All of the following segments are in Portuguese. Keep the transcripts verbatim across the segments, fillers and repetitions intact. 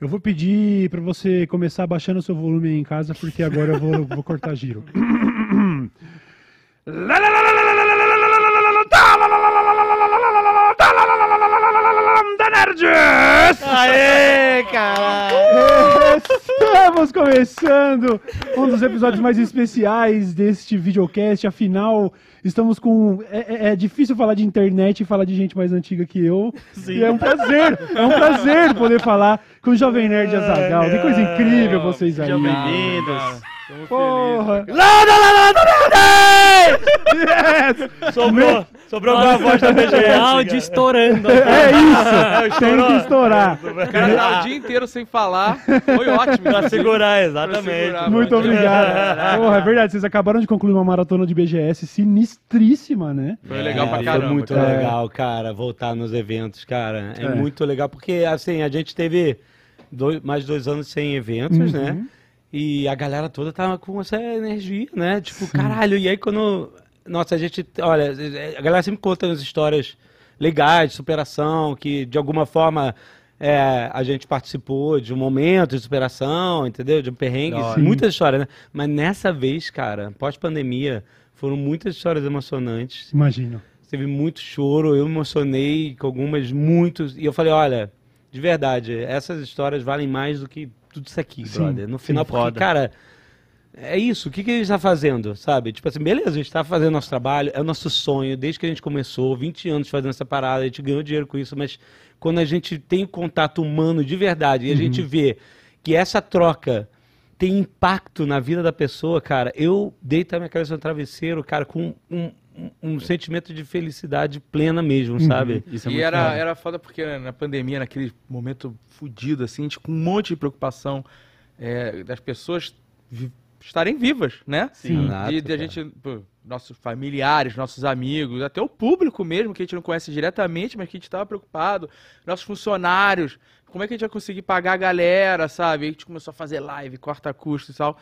Eu vou pedir para você começar baixando o seu volume aí em casa, porque agora eu vou, vou cortar giro. Aê, caralho! Estamos começando um dos episódios mais especiais deste videocast. Afinal, estamos com... É, é difícil falar de internet e falar de gente mais antiga que eu. Sim. E é um prazer, é um prazer poder falar com o Jovem Nerd Azaghal. Que coisa incrível vocês aí. Bem-vindos. Porra! Lada, lada, lada, yes! Sobrou, sobrou a voz da B G S. É áudio estourando. É isso, tem que estourar. O cara tá o dia inteiro sem falar. Foi ótimo. Pra segurar, exatamente. Pra segurar, muito mano. Obrigado. Porra, é verdade, vocês acabaram de concluir uma maratona de B G S sinistríssima, né? Foi legal é, pra caramba. Foi muito cara. legal, cara, voltar nos eventos, cara. É, é muito legal, porque assim, a gente teve dois, mais dois anos sem eventos, uhum. né? E a galera toda tá com essa energia, né? Tipo, sim. Caralho, e aí quando... Nossa, a gente... Olha, a galera sempre conta as histórias legais de superação, que de alguma forma é, a gente participou de um momento de superação, entendeu? De um perrengue, muitas histórias, né? Mas nessa vez, cara, pós-pandemia, foram muitas histórias emocionantes. Imagino. Teve muito choro, eu me emocionei com algumas, muitos. E eu falei, olha, de verdade, essas histórias valem mais do que... tudo isso aqui, sim, brother. No final, sim, porque, foda. Cara, é isso. O que, que a gente tá fazendo, sabe? Tipo assim, beleza, a gente tá fazendo nosso trabalho, é o nosso sonho, desde que a gente começou, vinte anos fazendo essa parada, a gente ganhou dinheiro com isso, mas quando a gente tem contato humano de verdade e a uhum. gente vê que essa troca tem impacto na vida da pessoa, cara, eu deito a minha cabeça no travesseiro, cara, com um... Um, um sentimento de felicidade plena mesmo, sabe? Uhum. Isso é e era, era foda porque na pandemia, naquele momento fudido, assim, a gente com um monte de preocupação é, das pessoas vi estarem vivas, né? Sim. Exato, e da gente, pô, nossos familiares, nossos amigos, até o público mesmo, que a gente não conhece diretamente, mas que a gente estava preocupado, nossos funcionários, como é que a gente vai conseguir pagar a galera, sabe? A gente começou a fazer live, corta custo e tal.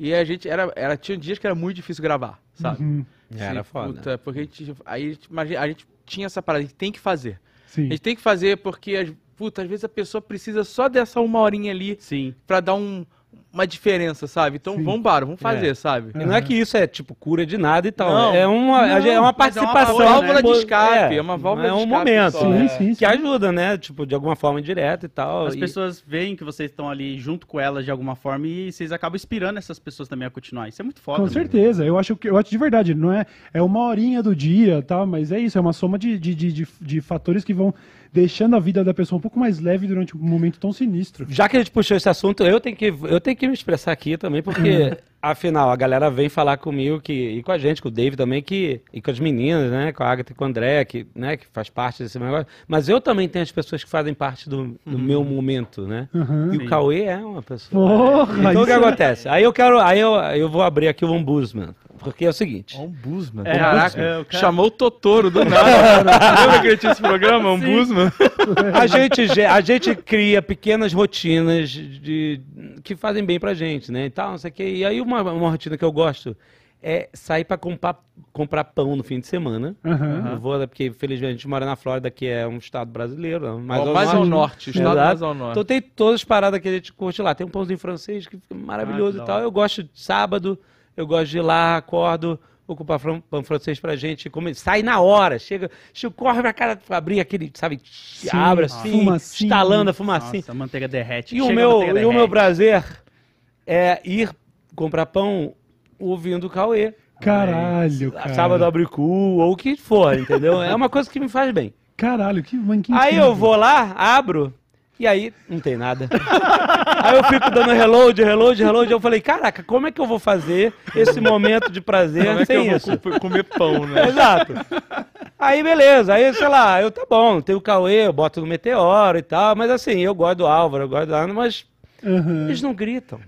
E a gente, era, era, tinha dias que era muito difícil gravar, sabe? Uhum. Sim, era foda. Puta, porque a gente, aí, a gente tinha essa parada, a gente tem que fazer. Sim. A gente tem que fazer porque, puta, às vezes a pessoa precisa só dessa uma horinha ali, sim, pra dar um, uma diferença, sabe? Então sim, vamos embora, vamos fazer, é, sabe? Uhum. E não é que isso é, tipo, cura de nada e tal. Não, é, uma, não, é uma participação. É uma válvula, né, de escape. É, é uma válvula é um de escape. Momento, só, sim, é um momento que ajuda, né? Tipo, de alguma forma direta e tal. As e... pessoas veem que vocês estão ali junto com elas de alguma forma e vocês acabam inspirando essas pessoas também a continuar. Isso é muito foda. Com mesmo. Certeza. Eu acho, que, eu acho de verdade. Não é, é uma horinha do dia, tal, mas é isso. É uma soma de, de, de, de, de fatores que vão... deixando a vida da pessoa um pouco mais leve durante um momento tão sinistro. Já que a gente puxou esse assunto, eu tenho que, eu tenho que me expressar aqui também, porque, afinal, a galera vem falar comigo que, e com a gente, com o David também, que, e com as meninas, né, com a Agatha e com o André, que, né, que faz parte desse negócio. Mas eu também tenho as pessoas que fazem parte do, do uhum. meu momento, né? Uhum. E o Cauê é uma pessoa... Porra, então o que acontece? É... Aí eu quero... Aí eu, eu vou abrir aqui o Ombudsman. Porque é o seguinte... Ombudsman? É, caraca, é, o cara... chamou o Totoro do nada. Lembra que ele tinha esse programa, Ombudsman? a, gente, a gente cria pequenas rotinas de, que fazem bem pra gente, né? E tal, não sei o quê. E aí uma, uma rotina que eu gosto é sair pra comprar, comprar pão no fim de semana. Uhum. Eu vou, porque felizmente a gente mora na Flórida, que é um estado brasileiro. Mais, oh, ao, mais norte, ao norte. Estado mais ao norte. Então tem todas as paradas que a gente curte lá. Tem um pãozinho francês que fica maravilhoso ah, e tal. Eu gosto de sábado... Eu gosto de ir lá, acordo, vou comprar pão francês pra gente, come... sai na hora, chega, chega corre pra cara, abrir aquele, sabe, sim, abre assim, fumacinho, estalando a fumacinha. Nossa, a manteiga derrete. E, o meu, manteiga e derrete. O meu prazer é ir comprar pão ouvindo o Cauê. Caralho, cara. Sábado abre o cu, ou o que for, entendeu? É uma coisa que me faz bem. Caralho, que manquinho. Aí eu vou lá, abro... E aí, não tem nada. Aí eu fico dando reload, reload, reload. Eu falei, caraca, como é que eu vou fazer esse momento de prazer como sem é que eu isso? Vou comer pão, né? Exato. Aí, beleza. Aí, sei lá, eu tá bom. Tem o Cauê, eu boto no Meteoro e tal. Mas assim, eu gosto do Álvaro, eu gosto do Ana, mas... Uhum. Eles não gritam.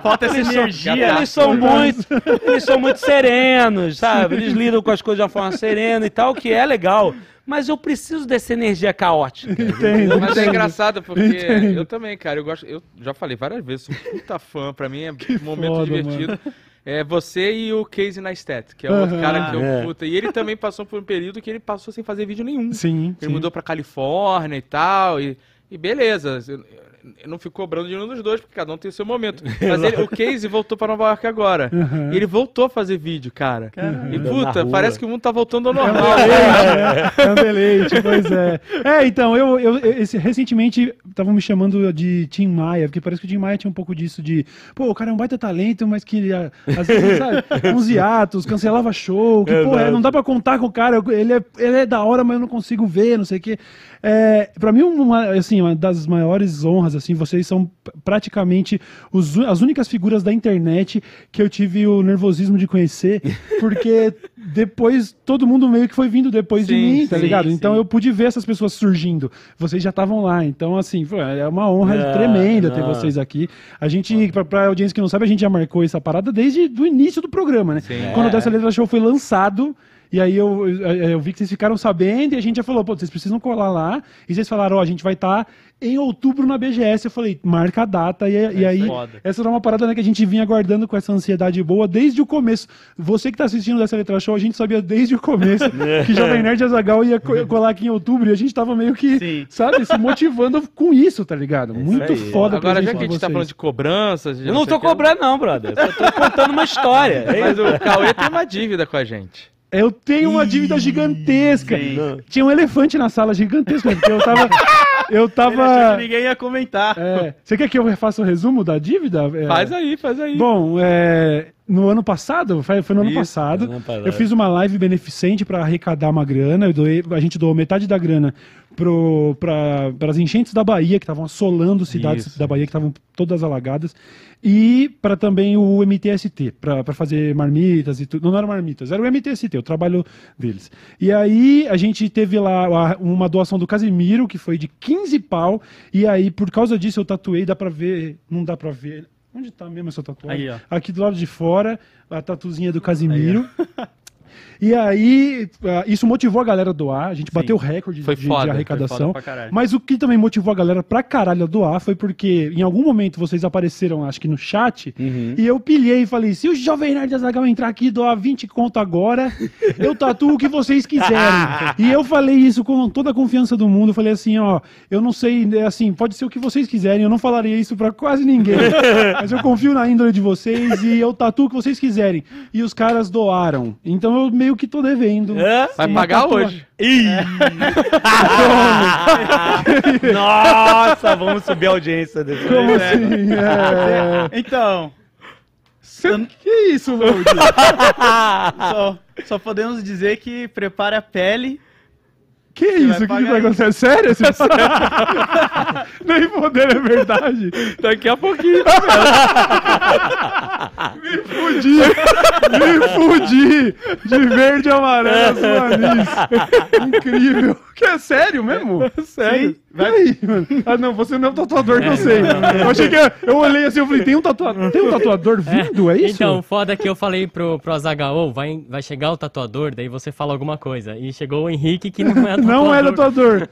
Falta essa eles energia. São, eles, são muito, eles são muito serenos, sabe? Eles lidam com as coisas de uma forma serena e tal, que é legal. Mas eu preciso dessa energia caótica. Entendo, mas entendo. É engraçado porque entendo. Eu também, cara, eu gosto. Eu já falei várias vezes, sou um puta fã, pra mim é um momento foda, divertido. Mano. É você e o Casey Neistat, que é o uhum, outro cara que eu é. puta. E ele também passou por um período que ele passou sem fazer vídeo nenhum. Sim. Ele sim. mudou pra Califórnia e tal. E, e beleza. eu não fico cobrando de um dos dois, porque cada um tem o seu momento. Mas ele, o Casey voltou pra Nova York agora. Uhum. Ele voltou a fazer vídeo, cara. Uhum. E puta, parece que o mundo tá voltando ao normal. Candelete, pois é. É, então, eu, eu, eu esse, recentemente estavam me chamando de Tim Maia, porque parece que o Tim Maia tinha um pouco disso de, pô, o cara é um baita talento, mas que ele, às vezes, sabe, uns hiatos, cancelava show, que, é pô, é, não dá pra contar com o cara, ele é, ele é da hora, mas eu não consigo ver, não sei o quê. É, pra mim, uma, assim, uma das maiores honras, assim, vocês são praticamente os, as únicas figuras da internet que eu tive o nervosismo de conhecer, porque depois todo mundo meio que foi vindo depois sim, de mim, tá sim, ligado? Sim. Então eu pude ver essas pessoas surgindo. Vocês já estavam lá, então assim, é uma honra é, tremenda não. ter vocês aqui. A gente, pra, pra audiência que não sabe, a gente já marcou essa parada desde o início do programa, né? Sim, quando é. Dessa Letra Show foi lançado, e aí eu, eu, eu vi que vocês ficaram sabendo e a gente já falou, pô, vocês precisam colar lá. E vocês falaram, ó, oh, a gente vai estar tá em outubro na B G S. Eu falei, marca a data. E, é e aí, foda. Essa era uma parada né, que a gente vinha aguardando com essa ansiedade boa desde o começo. Você que tá assistindo Dessa Letra Show, a gente sabia desde o começo que Jovem Nerd e Azaghal ia colar aqui em outubro. E a gente tava meio que, sim. sabe, se motivando com isso, tá ligado? Isso muito aí. Foda. Agora já que a gente vocês. Tá falando de cobranças... Eu não, não tô que... cobrando não, brother. Eu tô contando uma história. Mas o Cauê tem uma dívida com a gente. Eu tenho uma dívida gigantesca. Sim. Tinha um elefante na sala gigantesca, porque eu tava... Eu tava... Que ninguém ia comentar. É, você quer que eu faça o um resumo da dívida? É... Faz aí, faz aí. Bom, é... no ano passado, foi no ano Isso, passado, não, eu fiz uma live beneficente para arrecadar uma grana, eu doei, a gente doou metade da grana para as enchentes da Bahia, que estavam assolando cidades Isso. da Bahia, que estavam todas alagadas, e para também o M T S T, para fazer marmitas e tudo. Não eram marmitas, era o M T S T, o trabalho deles. E aí a gente teve lá uma doação do Casimiro, que foi de quinze pau, e aí por causa disso eu tatuei, dá para ver, não dá para ver... Onde tá mesmo essa tatuagem? Aí, aqui do lado de fora, a tatuzinha do Casimiro. Aí, e aí, isso motivou a galera a doar. A gente Sim. bateu o recorde de, de arrecadação. Mas o que também motivou a galera pra caralho a doar foi porque em algum momento vocês apareceram, acho que no chat, uhum. e eu pilhei e falei, se o Jovem Nerd Azaghal entrar aqui e doar vinte conto agora, eu tatuo o que vocês quiserem. E eu falei isso com toda a confiança do mundo. Eu falei assim, ó, eu não sei, assim, pode ser o que vocês quiserem. Eu não falaria isso pra quase ninguém. Mas eu confio na índole de vocês e eu tatuo o que vocês quiserem. E os caras doaram. Então eu meio eu que tô devendo. É? Vai pagar tatuar. Hoje. Ih! É. Nossa, vamos subir a audiência desse Como aí, assim? Né? É. Então. Cê... Que isso, Load? só, só podemos dizer que prepara a pele. Que você isso? O que vai acontecer? Sério? Isso? Nem poder é verdade. Daqui a pouquinho. Me fudi. Me fudi. De verde e amarelo sua nariz. Incrível. Que é sério mesmo? É sério. Sim. Vai... Aí, mano. Ah, não, você não é um tatuador, é, não sei. Não, não. Eu achei que eu, eu olhei assim, eu falei, tem um, tatua... tem um tatuador vindo, é, é isso? Então, foda que eu falei pro, pro Azaghal, vai, vai chegar o tatuador, daí você fala alguma coisa. E chegou o Henrique, que não é tatuador. Não é tatuador.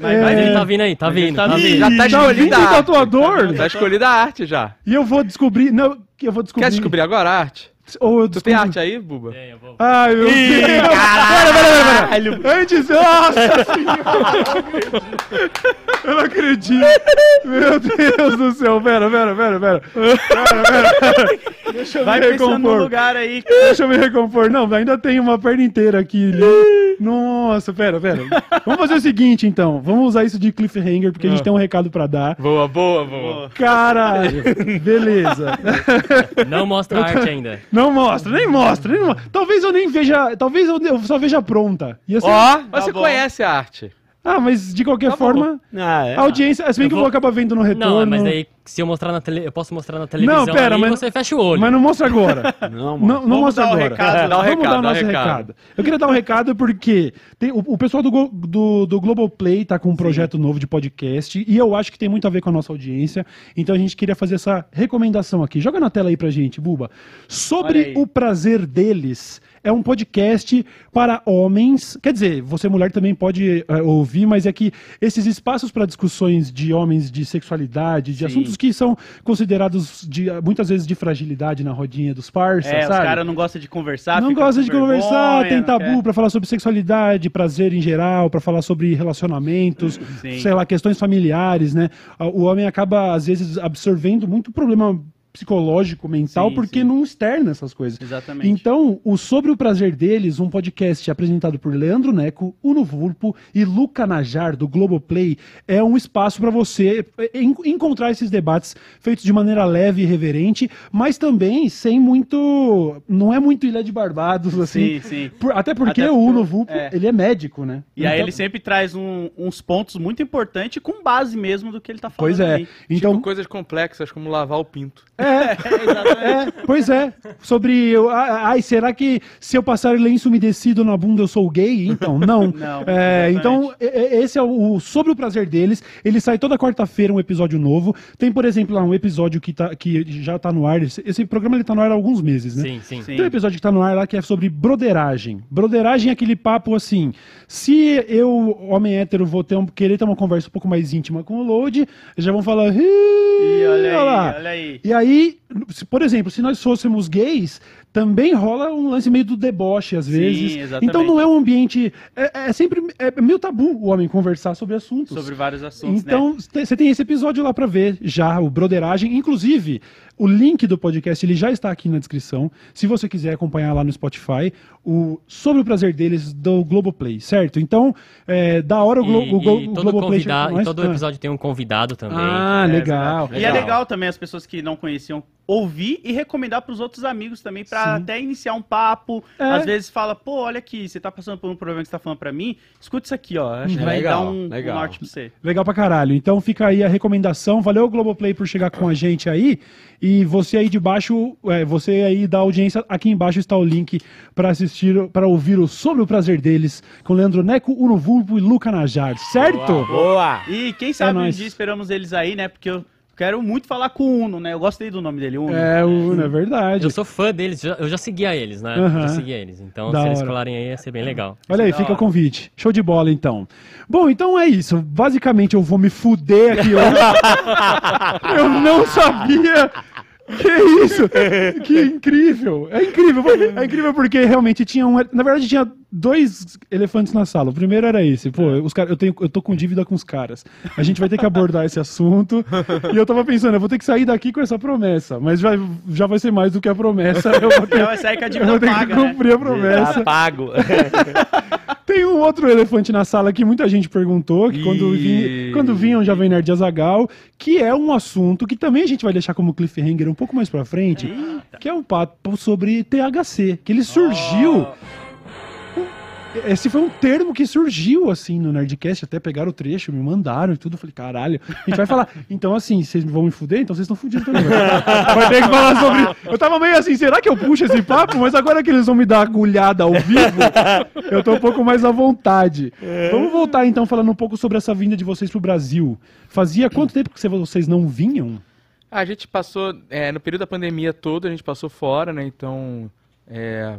Mas é... ele tá vindo aí, tá vindo, tá vindo. Ih, já tá escolhido tá a tatuador. Tá, tá escolhida a arte já. E eu vou descobrir, não, eu vou descobrir. Quer descobrir agora a arte? Ou eu tu tem arte aí, Bulba? É, eu vou. Ai, meu Ih, Deus! Caralho! Pera, pera, pera! Antes... Nossa senhora! Eu não acredito! Meu Deus do céu! Pera, pera, pera, pera! Pera, pera, pera. Deixa eu Vai me recompor. No lugar aí. Deixa eu me recompor. Não, ainda tem uma perna inteira aqui. Nossa, pera, pera. Vamos fazer o seguinte, então. Vamos usar isso de cliffhanger, porque ah. a gente tem um recado pra dar. Boa, boa, boa. Caralho! Beleza. Não mostra a arte ainda. Não mostra, nem mostra, nem mostra. Talvez eu nem veja, talvez eu só veja pronta. Ó, oh, mas você tá conhece a arte. Ah, mas de qualquer tá forma, ah, é, a audiência... Se bem que vou... eu vou acabar vendo no retorno... Não, mas daí, se eu mostrar na tele... Eu posso mostrar na televisão não, pera, ali, mas... você fecha o olho. Mas não mostra agora. Não, não, não mostra agora. Recado, dá o Vamos recado, dar o nosso recado. recado. Eu queria dar um recado porque tem, o, o pessoal do, do, do Globoplay tá com um Sim. projeto novo de podcast e eu acho que tem muito a ver com a nossa audiência. Então a gente queria fazer essa recomendação aqui. Joga na tela aí pra gente, Bulba. Sobre o Prazer Deles... é um podcast para homens. Quer dizer, você mulher também pode é, ouvir, mas é que esses espaços para discussões de homens, de sexualidade, de Sim. assuntos que são considerados de, muitas vezes de fragilidade na rodinha dos parças, é, sabe? Os caras não gostam de conversar. Não gostam de vergonha, conversar, tem tabu para falar sobre sexualidade, prazer em geral, para falar sobre relacionamentos, Sim. sei lá, questões familiares, né? O homem acaba, às vezes, absorvendo muito problema psicológico, mental, sim, porque sim. não externa essas coisas. Exatamente. Então, o Sobre o Prazer Deles, um podcast apresentado por Leandro Neco, Uno Vulpo e Luca Najar, do Globoplay, é um espaço para você encontrar esses debates feitos de maneira leve e reverente, mas também sem muito... Não é muito Ilha de Barbados, assim. Sim, sim. Por, até porque até o Uno Vulpo, é. ele é médico, né? E então... aí ele sempre traz um, uns pontos muito importantes com base mesmo do que ele tá falando. Pois é. Aí. Então... Tipo, coisas complexas, como lavar o pinto. É, é, pois é, sobre, ai, será que se eu passar lenço umedecido na bunda eu sou gay? Então, não. não é, então, esse é o Sobre o Prazer Deles, ele sai toda quarta-feira um episódio novo, tem, por exemplo, lá um episódio que, tá, que já tá no ar, esse programa ele tá no ar há alguns meses, né? Sim, sim. Tem um episódio que tá no ar lá que é sobre broderagem. Broderagem é aquele papo assim, se eu, homem hétero, vou ter um, querer ter uma conversa um pouco mais íntima com o Load, já vão falar, e olha, olha aí, olha aí. E aí E, por exemplo, se nós fôssemos gays, também rola um lance meio do deboche, às vezes. Sim, exatamente. Então não é um ambiente... É, é sempre é meio tabu o homem conversar sobre assuntos. Sobre vários assuntos, então, né? Então, você tem esse episódio lá pra ver já, o Broderagem. Inclusive, o link do podcast, ele já está aqui na descrição. Se você quiser acompanhar lá no Spotify, o Sobre o Prazer Deles, do Globoplay, certo? Então, é, da hora o, Glo e, o, Glo e o Globoplay... E todo episódio tem um convidado também. Ah, é, legal. É, legal. E é legal também as pessoas que não conheciam ouvir e recomendar para os outros amigos também, para até iniciar um papo. É. Às vezes fala, pô, olha aqui, você tá passando por um problema que você tá falando para mim, escuta isso aqui, ó. Acho que vai legal, dar um, legal. um norte para você. Legal pra caralho. Então fica aí a recomendação. Valeu, Globoplay, por chegar com a gente aí. E você aí de baixo, é, você aí da audiência, aqui embaixo está o link para assistir, para ouvir o Sobre o Prazer Deles, com Leandro Neco, Uno Vulpo e Luca Najar, certo? Boa! boa. E quem sabe é um dia esperamos eles aí, né? Porque eu... Quero muito falar com o Uno, né? Eu gostei do nome dele, Uno. É, o Uno, é verdade. Eu sou fã deles, eu já seguia eles, né? Uhum. Eu já seguia eles. Então, da se eles colarem aí, ia ser bem legal. Olha aí, da fica hora. o convite. Show de bola, então. Bom, então é isso. Basicamente, eu vou me fuder aqui hoje. Eu não sabia... Que isso? Que incrível! É incrível, é incrível porque realmente tinha um... Na verdade tinha dois elefantes na sala. O primeiro era esse. Pô, os cara, eu, tenho, eu tô com dívida com os caras. A gente vai ter que abordar esse assunto. E eu tava pensando, eu vou ter que sair daqui com essa promessa. Mas já, já vai ser mais do que a promessa. Eu vou ter, Não, vai sair com a dívida eu vou ter paga, que cumprir né? a promessa. Tá pago. Tem um outro elefante na sala que muita gente perguntou, que quando, vi, quando vinha um Jovem Nerd de Azaghal, que é um assunto que também a gente vai deixar como cliffhanger um pouco mais pra frente, Eita. que é um papo sobre T H C, que ele surgiu... Oh. Esse foi um termo que surgiu, assim, no Nerdcast, até pegaram o trecho, me mandaram e tudo, eu falei, caralho, a gente vai falar, então assim, vocês vão me fuder? Então vocês estão fudidos também. Vai ter que falar sobre... Eu tava meio assim, será que eu puxo esse papo? Mas agora que eles vão me dar agulhada ao vivo, eu tô um pouco mais à vontade. É. Vamos voltar, então, falando um pouco sobre essa vinda de vocês pro Brasil. Fazia quanto tempo que vocês não vinham? A gente passou, é, no período da pandemia todo, a gente passou fora, né, então... É...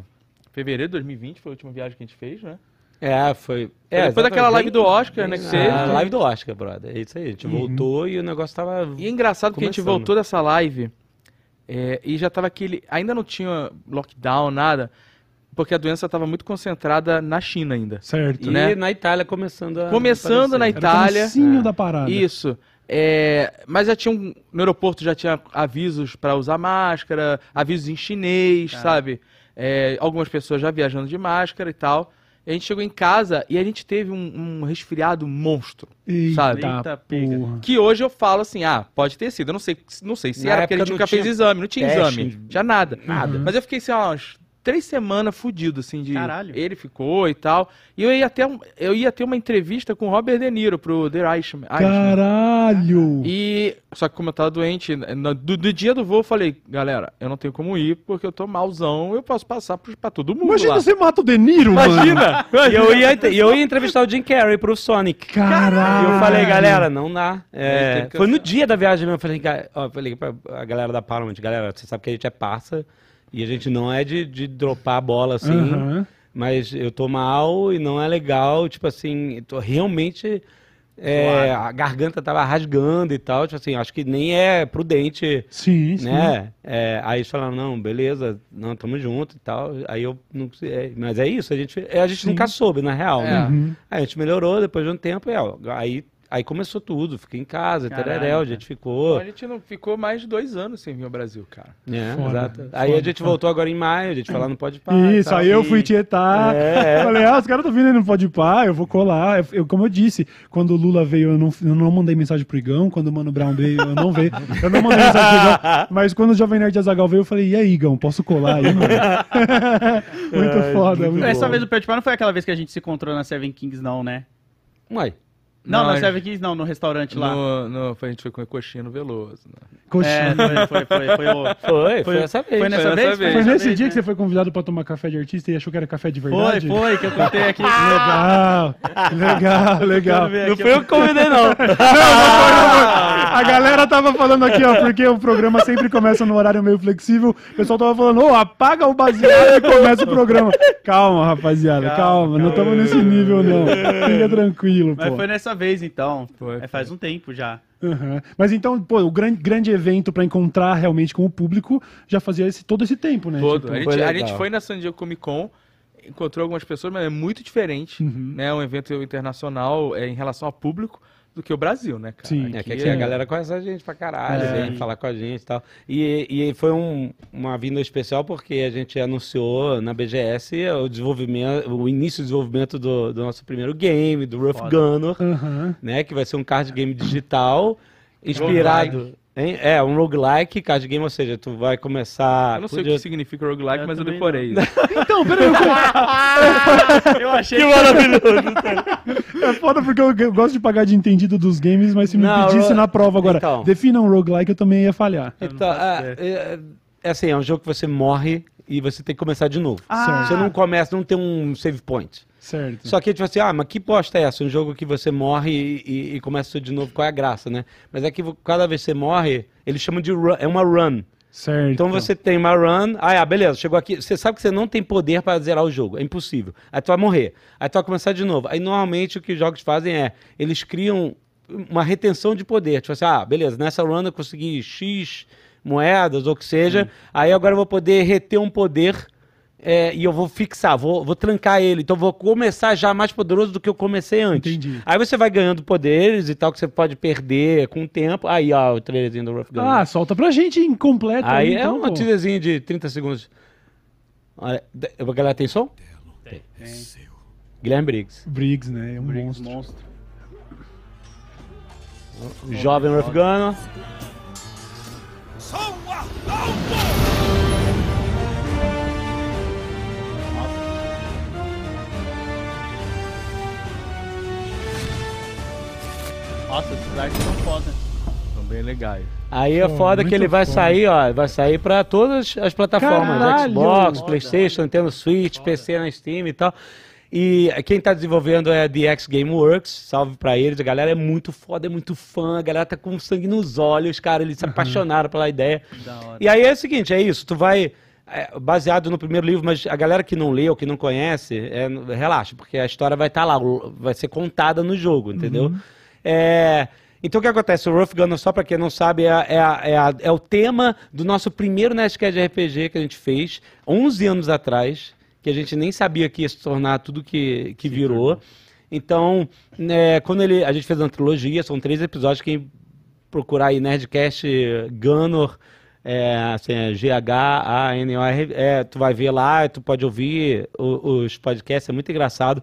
fevereiro de dois mil e vinte foi a última viagem que a gente fez, né? É, foi... É, depois daquela live do Oscar, né? Que você... A live do Oscar, brother. É isso aí. A gente uhum. voltou e o negócio tava... E é engraçado que a gente voltou dessa live é, e já tava aquele... Ainda não tinha lockdown, nada, porque a doença tava muito concentrada na China ainda. Certo. Né? E na Itália começando a... Começando aparecer. na Itália. Era o comecinho da parada. Isso. É, mas já tinha um... No aeroporto já tinha avisos para usar máscara, avisos em chinês, Cara. sabe? É, algumas pessoas já viajando de máscara e tal. E a gente chegou em casa e a gente teve um, um resfriado monstro, Eita sabe? Eita porra. Que hoje eu falo assim, ah, pode ter sido. Eu não sei, não sei se Na era, porque a gente nunca tinha... fez exame, não tinha Teste. exame, já nada. Uhum. nada. Mas eu fiquei assim, ó, umas três semanas fudido, assim, de... Caralho. Ele ficou e tal. E eu ia, até um, eu ia ter uma entrevista com o Robert De Niro pro The Irishman. Caralho! E... Só que como eu tava doente, no, do, do dia do voo eu falei, galera, eu não tenho como ir porque eu tô malzão, eu posso passar pro, pra todo mundo Imagina lá. Você mata o De Niro, Imagina! Mano. E eu ia, eu ia entrevistar o Jim Carrey pro Sonic. Caralho! E eu falei, galera, não dá. É, foi no dia da viagem mesmo, eu falei, ó, eu falei pra a galera da Paramount, galera, você sabe que a gente é parça. E a gente não é de, de dropar a bola, assim, uhum. mas eu tô mal e não é legal, tipo assim, tô realmente... É, a garganta tava rasgando e tal, tipo assim, acho que nem é prudente, sim, né? Sim. É, aí eles falaram, não, beleza, não, tamo junto e tal, aí eu, não, é, mas é isso, a gente, a gente nunca soube, na real, é. né? Uhum. Aí a gente melhorou depois de um tempo, e, ó, aí, aí começou tudo, fiquei em casa, tereré, a gente ficou... Então, a gente não ficou mais de dois anos sem vir ao Brasil, cara. É, foda, exato. Foda, aí foda, a gente foda. voltou agora em maio, a gente falou, não pode parar. Isso, aí eu fui tietar, é. falei, ah, os caras estão vindo aí, não pode parar, eu vou colar. Eu, eu, como eu disse, quando o Lula veio, eu não, eu não mandei mensagem pro Igão, quando o Mano Brown veio, eu não veio, eu não mandei mensagem pro Igão, mas quando o Jovem Nerd Azaghal veio, eu falei, e aí, Igão, posso colar aí, mano? muito é, foda, muito Essa bom. vez do Pode Parar não foi aquela vez que a gente se encontrou na Seven Kings, não, né? Uai. Não, não, na Seven Kings não, no restaurante no, lá. Não, a gente foi comer coxinha no Veloso. Né? Coxinha? É, foi, foi, foi, foi, o... foi, foi essa vez. Foi nessa foi vez? Essa vez? Foi nesse vez, dia né? que você foi convidado pra tomar café de artista e achou que era café de verdade? Foi, foi, que eu contei aqui. legal, legal, legal. Não foi eu que convidei, não. não, não foi, não foi. A galera tava falando aqui, ó, porque o programa sempre começa num horário meio flexível. O pessoal tava falando, ô, oh, apaga o baseado e começa o programa. Calma, rapaziada, calma. calma. Não estamos nesse nível, não. Fica tranquilo, Mas pô. Mas foi nessa vez, então. Foi, foi. É, faz um tempo já. Uhum. Mas então, pô, o grande, grande evento pra encontrar realmente com o público já fazia esse, todo esse tempo, né? Todo. Tipo, a, gente, a gente foi na San Diego Comic Con, encontrou algumas pessoas, mas é muito diferente, uhum. né? Um evento internacional é, em relação ao público do que o Brasil, né, cara? Sim. Aqui, é que aqui é... a galera conhece a gente pra caralho, é. vem falar com a gente e tal. E, e foi um, uma vinda especial porque a gente anunciou na B G S o desenvolvimento, o início do desenvolvimento do, do nosso primeiro game, do Ruff Gunner, uhum. né, que vai ser um card game digital inspirado... Hein? É, um roguelike, card game, ou seja, tu vai começar... Eu não sei podia... o que significa roguelike, eu mas eu decorei isso. Então, peraí, eu... eu achei... Que maravilhoso! É foda porque eu gosto de pagar de entendido dos games, mas se me não, pedisse eu... na prova agora, então, defina um roguelike, eu também ia falhar. Então, é, é, é assim, é um jogo que você morre e você tem que começar de novo. Ah. Você não começa, não tem um save point. Certo. Só que tipo assim, ah, mas que bosta é essa? Um jogo que você morre e, e, e começa tudo de novo, qual é a graça, né? Mas é que cada vez que você morre, eles chamam de run, é uma run. Certo. Então você tem uma run, ah, é, beleza, chegou aqui, você sabe que você não tem poder para zerar o jogo, é impossível. Aí tu vai morrer, aí tu vai começar de novo. Aí normalmente o que os jogos fazem é, eles criam uma retenção de poder. Tipo assim, ah, beleza, nessa run eu consegui X moedas, ou que seja, hum. aí agora eu vou poder reter um poder... É, e eu vou fixar, vou, vou trancar ele. Então vou começar já mais poderoso do que eu comecei antes. Entendi. Aí você vai ganhando poderes e tal, que você pode perder com o tempo. Aí, ó, o trailerzinho do Ruff Gunner. Ah, solta pra gente incompleto. Aí, aí então, é uma teaserzinha de trinta segundos. Olha, a galera tem som? Tem. tem. tem. Guilherme Briggs. Briggs, né? É um Briggs, monstro. monstro. Jovem Ruff Gunner. Nossa, esses artes são foda. São bem legais. Aí é foda que ele vai sair, ó, vai sair pra todas as plataformas. Caralho, Xbox, foda. Playstation, Nintendo Switch, foda. P C na Steam e tal. E quem tá desenvolvendo é a D X Gameworks, salve pra eles. A galera é muito foda, é muito fã, a galera tá com sangue nos olhos, cara, eles se apaixonaram pela ideia. Da hora. E aí é o seguinte, é isso, tu vai... É, baseado no primeiro livro, mas a galera que não leu, que não conhece, é, relaxa, porque a história vai estar tá lá, vai ser contada no jogo, entendeu? Uhum. É, então o que acontece? O Ruff Gunner, só pra quem não sabe, é, é, é, é o tema do nosso primeiro Nerdcast de R P G que a gente fez, onze anos atrás, que a gente nem sabia que ia se tornar tudo que, que virou. Então, é, quando ele, a gente fez uma trilogia, são três episódios, quem procurar aí Nerdcast Gunner, é, assim, é G H A N O R, é, tu vai ver lá, tu pode ouvir os, os podcasts, é muito engraçado.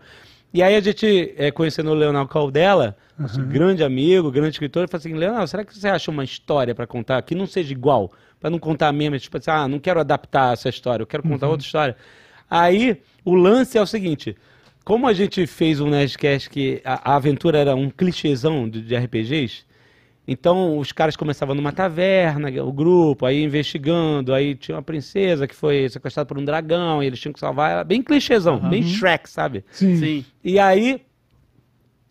E aí a gente, é, conhecendo o Leonardo Caldela, uhum. nosso grande amigo, grande escritor, ele falou assim, Leonardo, será que você acha uma história para contar que não seja igual? Para não contar a mesma, tipo assim, ah, não quero adaptar essa história, eu quero contar uhum. outra história. Aí, o lance é o seguinte, como a gente fez um Nerdcast que a, a aventura era um clichêzão de, de R P Gs, então os caras começavam numa taverna, o grupo, aí investigando, aí tinha uma princesa que foi sequestrada por um dragão, e eles tinham que salvar ela, bem clichêzão, uhum. bem Shrek, sabe? Sim. Sim. E aí,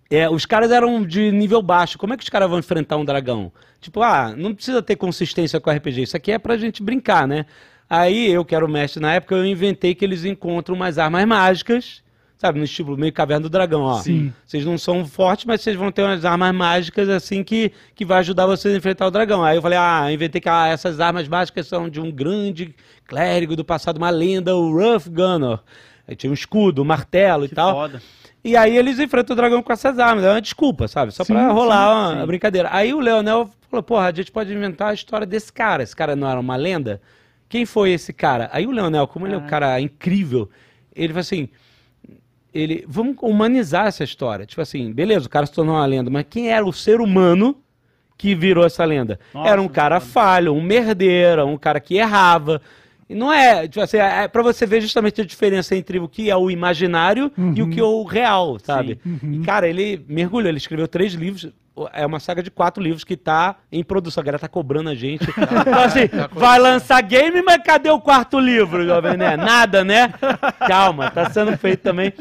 é, os caras eram de nível baixo, como é que os caras vão enfrentar um dragão? Tipo, ah, não precisa ter consistência com o R P G, isso aqui é pra gente brincar, né? Aí eu, que era o mestre na época, eu inventei que eles encontram umas armas mágicas, sabe, no estilo meio Caverna do Dragão, ó. Sim. Vocês não são fortes, mas vocês vão ter umas armas mágicas, assim, que, que vai ajudar vocês a enfrentar o dragão. Aí eu falei, ah, eu inventei que ah, essas armas mágicas são de um grande clérigo do passado, uma lenda, o Ruff Gunner. Aí tinha um escudo, um martelo e tal. Que foda. E aí eles enfrentam o dragão com essas armas. É uma desculpa, sabe? Só sim, pra rolar sim, uma sim. brincadeira. Aí o Leonel falou, porra, a gente pode inventar a história desse cara. Esse cara não era uma lenda? Quem foi esse cara? Aí o Leonel, como ah. ele é um cara incrível, ele falou assim... Ele, vamos humanizar essa história. Tipo assim, beleza, o cara se tornou uma lenda, mas quem era o ser humano que virou essa lenda? Nossa, era um cara mano. falho, um merdeiro, um cara que errava. E não é, tipo assim, é pra você ver justamente a diferença entre o que é o imaginário uhum. e o que é o real, sabe? Uhum. E, cara, ele mergulhou, ele escreveu três livros... É uma saga de quatro livros que tá em produção. A galera tá cobrando a gente. Então, assim, tá vai lançar game, mas cadê o quarto livro, jovem, né? Nada, né? Calma, tá sendo feito também.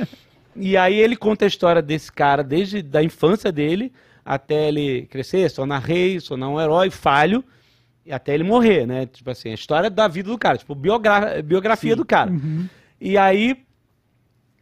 E aí ele conta a história desse cara, desde da infância dele, até ele crescer, se tornar rei, se tornar um herói, falho, e até ele morrer, né? Tipo assim, a história da vida do cara, tipo, biogra biografia Sim. do cara. Uhum. E aí...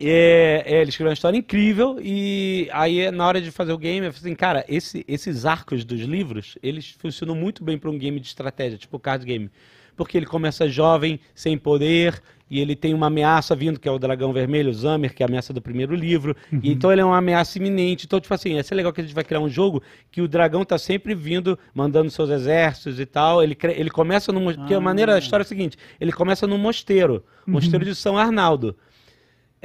É, é, ele escreveu uma história incrível e aí na hora de fazer o game eu falei assim, cara, esse, esses arcos dos livros, eles funcionam muito bem para um game de estratégia, tipo card game, porque ele começa jovem, sem poder, e ele tem uma ameaça vindo, que é o dragão vermelho, o Zamer, que é a ameaça do primeiro livro, uhum. e então ele é uma ameaça iminente, então tipo assim, ia ser legal que a gente vai criar um jogo que o dragão tá sempre vindo, mandando seus exércitos e tal, ele, ele começa no mosteiro, ah, que a maneira, a história é a seguinte, ele começa no mosteiro, uhum. mosteiro de São Arnaldo.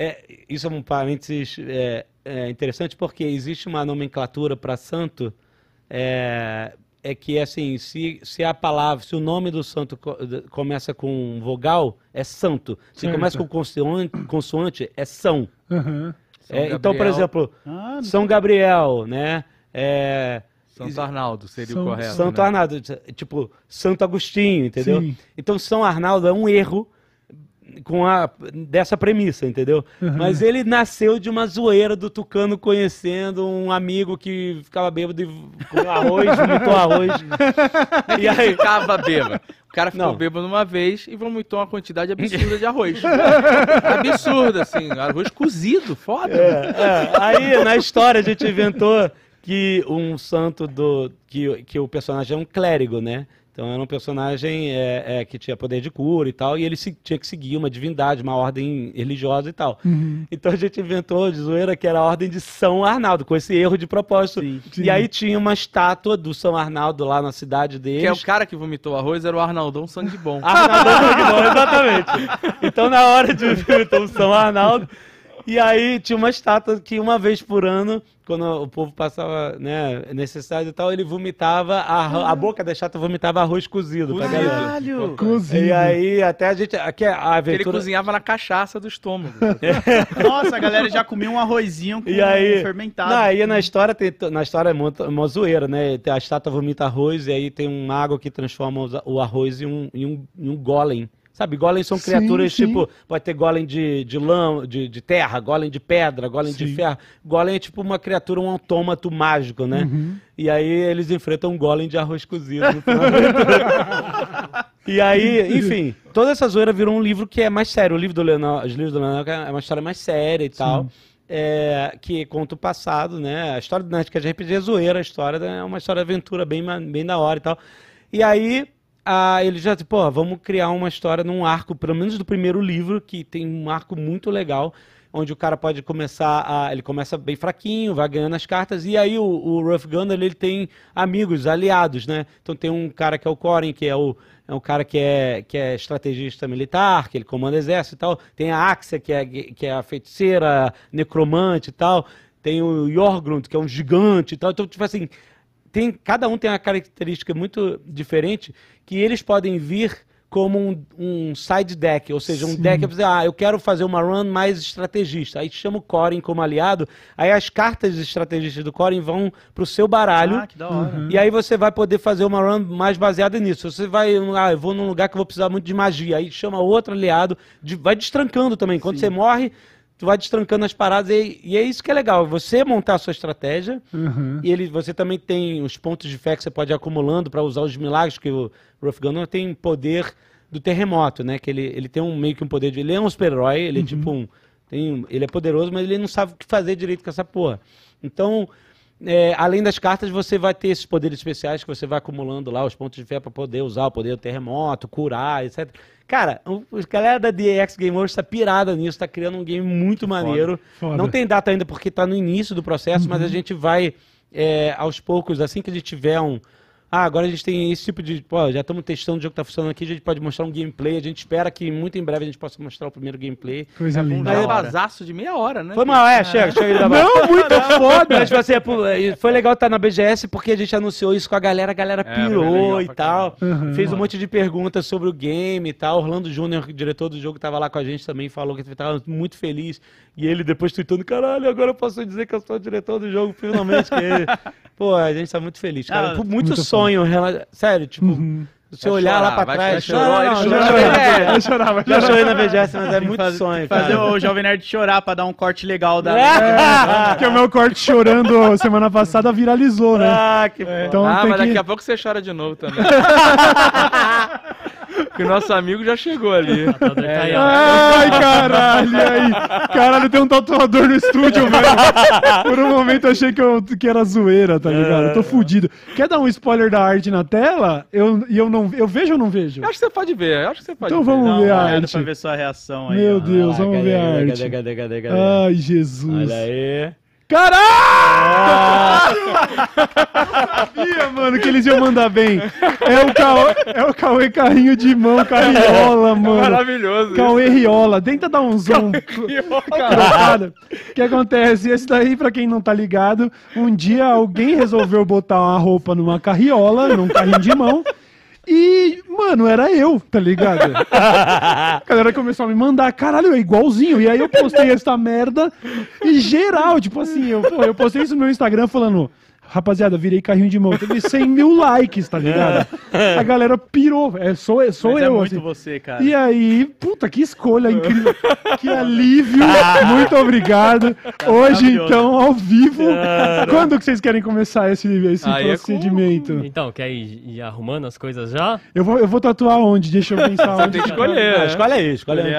É, isso é um parênteses é, é interessante, porque existe uma nomenclatura para santo, é, é que assim, se, se a palavra, se o nome do santo co começa com vogal, é santo. Se certo. começa com consoante, consoante é são. Uhum. É, então, por exemplo, ah, São Gabriel, né? É, Santo Arnaldo seria São, o correto. Santo né? Arnaldo, tipo, Santo Agostinho, entendeu? Sim. Então, São Arnaldo é um erro com a dessa premissa, entendeu? Uhum. Mas ele nasceu de uma zoeira do Tucano conhecendo um amigo que ficava bêbado e com arroz, vomitou arroz. E aí ficava bêbado. O cara ficou Não. bêbado uma vez e vomitou uma quantidade absurda de arroz. Absurda, assim, arroz cozido, foda. É, é. Aí na história a gente inventou que um santo do que que o personagem é um clérigo, né? Então era um personagem é, é, que tinha poder de cura e tal, e ele se, tinha que seguir uma divindade, uma ordem religiosa e tal. Uhum. Então a gente inventou de zoeira que era a ordem de São Arnaldo, com esse erro de propósito. Sim, sim. E aí tinha uma estátua do São Arnaldo lá na cidade deles. Que é o cara que vomitou arroz, era o Arnaldão Sangue Bom. Arnaldão Sangue Bom, exatamente. Então na hora de vomitar o São Arnaldo, e aí tinha uma estátua que uma vez por ano, quando o povo passava, né, necessidade e tal, ele vomitava, a, a boca da estátua vomitava arroz cozido. Caralho! Cozido. E aí até a gente... Aqui é a aventura... Ele cozinhava na cachaça do estômago. É. Nossa, a galera já comia um arrozinho com e aí, um fermentado. Não, aí na história, tem, na história é uma zoeira, né? A estátua vomita arroz e aí tem um mago que transforma o arroz em um, em um, em um golem. Sabe, golem são criaturas sim, sim. tipo, pode ter golem de, de lã, de, de terra, golem de pedra, golem sim. de ferro. Golem é tipo uma criatura, um autômato mágico, né? Uhum. E aí eles enfrentam um golem de arroz cozido. No final e aí, enfim, toda essa zoeira virou um livro que é mais sério. O livro do Leonel, os livros do Leonel é uma história mais séria e tal. Sim. É, que conta o passado, né? A história do Nerdcast de R P G é zoeira, a história é uma história de aventura bem, bem da hora e tal. E aí... Ah, ele já disse, pô, vamos criar uma história num arco, pelo menos do primeiro livro, que tem um arco muito legal, onde o cara pode começar a... Ele começa bem fraquinho, vai ganhando as cartas, e aí o, o Ruff Gunner, ele tem amigos, aliados, né? Então tem um cara que é o Corin, que é o... É um cara que é, que é estrategista militar, que ele comanda exército e tal. Tem a Axia, que é, que é a feiticeira, necromante e tal. Tem o Jorgrund, que é um gigante e tal. Então, tipo assim... Tem, cada um tem uma característica muito diferente, que eles podem vir como um, um side deck, ou seja, um Sim. deck, ah, eu quero fazer uma run mais estrategista, aí chama o Corin como aliado, aí as cartas estrategistas do Corin vão pro seu baralho, ah, que da hora. Uhum. E aí você vai poder fazer uma run mais baseada nisso, você vai, ah, eu vou num lugar que eu vou precisar muito de magia, aí chama outro aliado, de, vai destrancando também, quando Sim. você morre... Tu vai destrancando as paradas e, e é isso que é legal. Você montar a sua estratégia uhum. e ele, você também tem os pontos de fé que você pode ir acumulando para usar os milagres, que o Ruff Gunner tem poder do terremoto, né? Que ele, ele tem um, meio que um poder de... Ele é um super-herói, ele uhum. é tipo um... Tem, ele é poderoso, mas ele não sabe o que fazer direito com essa porra. Então, é, além das cartas, você vai ter esses poderes especiais que você vai acumulando lá, os pontos de fé para poder usar o poder do terremoto, curar, etcétera. Cara, a galera da D X Game Over está pirada nisso, está criando um game muito maneiro. Foda. Foda. Não tem data ainda porque está no início do processo, uhum. mas a gente vai, é, aos poucos, assim que a gente tiver um... Ah, agora a gente tem esse tipo de... Pô, já estamos testando o jogo que está funcionando aqui, a gente pode mostrar um gameplay, a gente espera que muito em breve a gente possa mostrar o primeiro gameplay. Coisa linda. Foi um vazaço de meia hora, né? Foi mal, é, chega, chega de dar mais. Não, muito foda. Mas, tipo assim, foi legal estar na B G S porque a gente anunciou isso com a galera, a galera é, pirou e tal, uhum, fez um monte de perguntas sobre o game e tal. Orlando Júnior, diretor do jogo, estava lá com a gente também, falou que estava muito feliz. E ele depois tweetando, caralho, agora eu posso dizer que eu sou o diretor do jogo, finalmente, que... Pô, a gente tá muito feliz, cara. Ah, muito, muito sonho, rela... sério, tipo, uhum. se você olhar chorar, lá pra trás... Chorar, não, não, não, não, chorou, é, vai chorar, vai chorar. Já chorei na B G S, mas é muito fazer, sonho, cara. Fazer o Jovem Nerd chorar pra dar um corte legal da... É, porque o meu corte chorando semana passada viralizou, né? Ah, que é. Então, ah, mas que... daqui a pouco você chora de novo também. Porque o nosso amigo já chegou ali. É. Ai, caralho, aí. Caralho, tem um tatuador no estúdio, velho. Por um momento eu achei que, eu, que era zoeira, tá ligado? Eu tô fudido. Quer dar um spoiler da arte na tela? Eu, eu, não, eu vejo ou não vejo? Eu acho que você pode ver, eu acho que você pode então ver. Então vamos não, ver a arte. Pra ver sua reação aí. Meu Deus, ah, vamos cadê, ver a arte. Cadê, cadê, cadê, cadê? Ai, Jesus. Olha aí. Caralho! Ah! Eu não sabia, mano, que eles iam mandar bem. É o Cauê, é o Cauê carrinho de mão, carriola, mano. É maravilhoso. Cauê isso. Riola. Tenta dar um zoom. O que acontece? Esse daí, pra quem não tá ligado, um dia alguém resolveu botar uma roupa numa carriola, num carrinho de mão. E, mano, era eu, tá ligado? A galera começou a me mandar, caralho, é igualzinho. E aí eu postei essa merda e geral, tipo assim, eu, eu postei isso no meu Instagram falando... Rapaziada, eu virei carrinho de mão. Teve cem mil likes, tá ligado? É. A galera pirou. É, sou sou mas eu. É muito assim. Você, cara. E aí, puta, que escolha incrível. Que alívio. Ah. Muito obrigado. Tá hoje, então, ao vivo. Cara. Quando que vocês querem começar esse, esse aí procedimento? É com... Então, quer ir, ir arrumando as coisas já? Eu vou, eu vou tatuar onde? Deixa eu pensar onde. Tem que escolher. Escolhe aí, escolhe aí.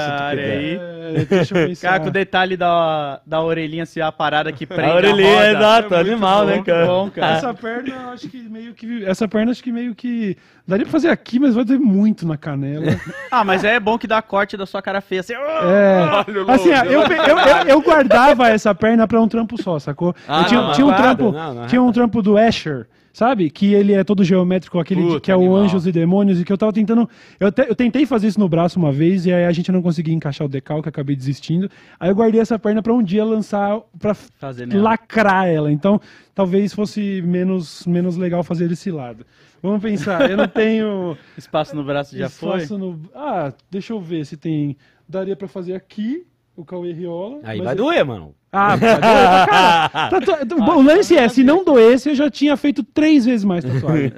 É, deixa eu pensar. Cara, com o detalhe da, da orelhinha, se assim, a parada que prende a roda. A orelhinha, exato. É animal, bom, né, cara? Cara. Essa perna, acho que meio que... Essa perna, acho que meio que... Daria pra fazer aqui, mas vai ter muito na canela. Ah, mas é bom que dá corte da sua cara feia. Assim, é. Assim, eu, eu, eu, eu guardava essa perna pra um trampo só, sacou? Ah, eu tinha, não, tinha, um trampo, não, não, tinha um trampo do Asher, sabe? Que ele é todo geométrico, aquele puta, que é o animal. Anjos e Demônios, e que eu tava tentando... Eu, te, eu tentei fazer isso no braço uma vez, e aí a gente não conseguia encaixar o decalque, acabei desistindo. Aí eu guardei essa perna pra um dia lançar, pra fazer lacrar ela. Então, talvez fosse menos, menos legal fazer desse lado. Vamos pensar, eu não tenho... Espaço no braço já foi? No... Ah, deixa eu ver se tem... Daria pra fazer aqui, o Cauê Riola. Aí vai eu... doer, mano. Ah, vai doer, cara. O lance é, se não doesse, eu já tinha feito três vezes mais tatuagem.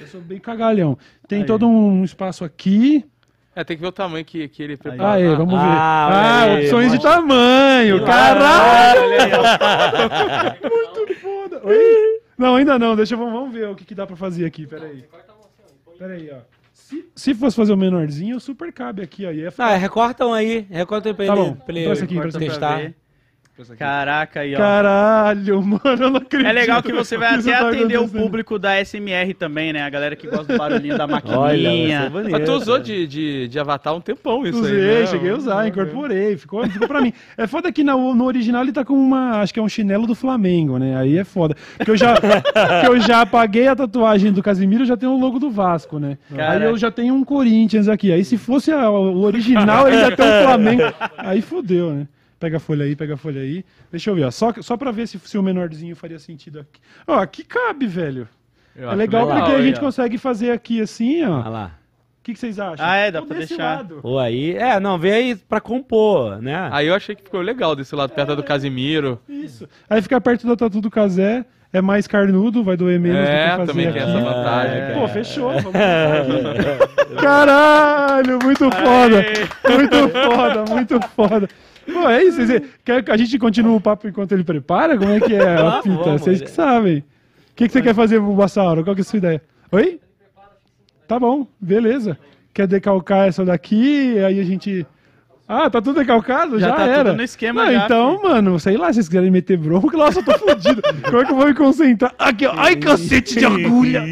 Eu sou bem cagalhão. Tem aí. Todo um espaço aqui... É, tem que ver o tamanho que, que ele preparou. Ah, é, vamos ver. Ah, ah aí, opções aí, de mano. Tamanho, caralho! Muito foda! Oi? Não, ainda não. Deixa eu, vamos ver o que, que dá pra fazer aqui. Pera aí. Pera aí, ó. Se, se fosse fazer o menorzinho, super cabe aqui, ó. E é ah, recortam aí. Recortam pra ele. Tá bom. Pra ele, aqui, pra testar. Pra caraca, aí, ó. Caralho, mano, eu não acredito. É legal que você vai até atender o público da A S M R também, né? A galera que gosta do barulhinho da maquininha. Olha, mas tu usou de, de, de Avatar um tempão isso usei, aí, né? Usei, cheguei a usar, incorporei, ficou, ficou pra mim. É foda que no, no original ele tá com uma, acho que é um chinelo do Flamengo, né? Aí é foda. Porque eu já, porque eu já apaguei a tatuagem do Casimiro, já tem o logo do Vasco, né? Caraca. Aí eu já tenho um Corinthians aqui. Aí se fosse a, o original, ele já tem o Flamengo. Aí fodeu, né? Pega a folha aí, pega a folha aí. Deixa eu ver, ó. Só, só pra ver se, se o menorzinho faria sentido aqui. Ó, aqui cabe, velho. Eu é legal porque legal, a gente ó. Consegue fazer aqui assim, ó. Olha lá. O que, que vocês acham? Ah, é, dá Ou pra deixar. Ou aí, é, não, vem aí pra compor, né? Aí eu achei que ficou legal desse lado, perto é, do Casimiro. Isso. Aí fica perto da tatu do Casé, é mais carnudo, vai doer menos é, do que fazer também aqui. Tem essa vantagem. É. Pô, fechou, vamos começar aqui. Caralho, muito foda. Aê. Muito foda, muito foda. Pô, é isso. Quer que a gente continue o papo enquanto ele prepara? Como é que é a ah, fita? Vocês que sabem. O que, que você quer fazer, Bulbasauro? Qual que é a sua ideia? Oi? Tá bom, beleza. quer decalcar essa daqui, aí a gente... Ah, tá tudo decalcado? Já, já tá era. Tudo no esquema, não, já, então, filho. Mano, sei lá, se vocês quiserem meter bronca, nossa, eu tô fudido. Como é que eu vou me concentrar? Aqui, ó. Ai, cacete de agulha!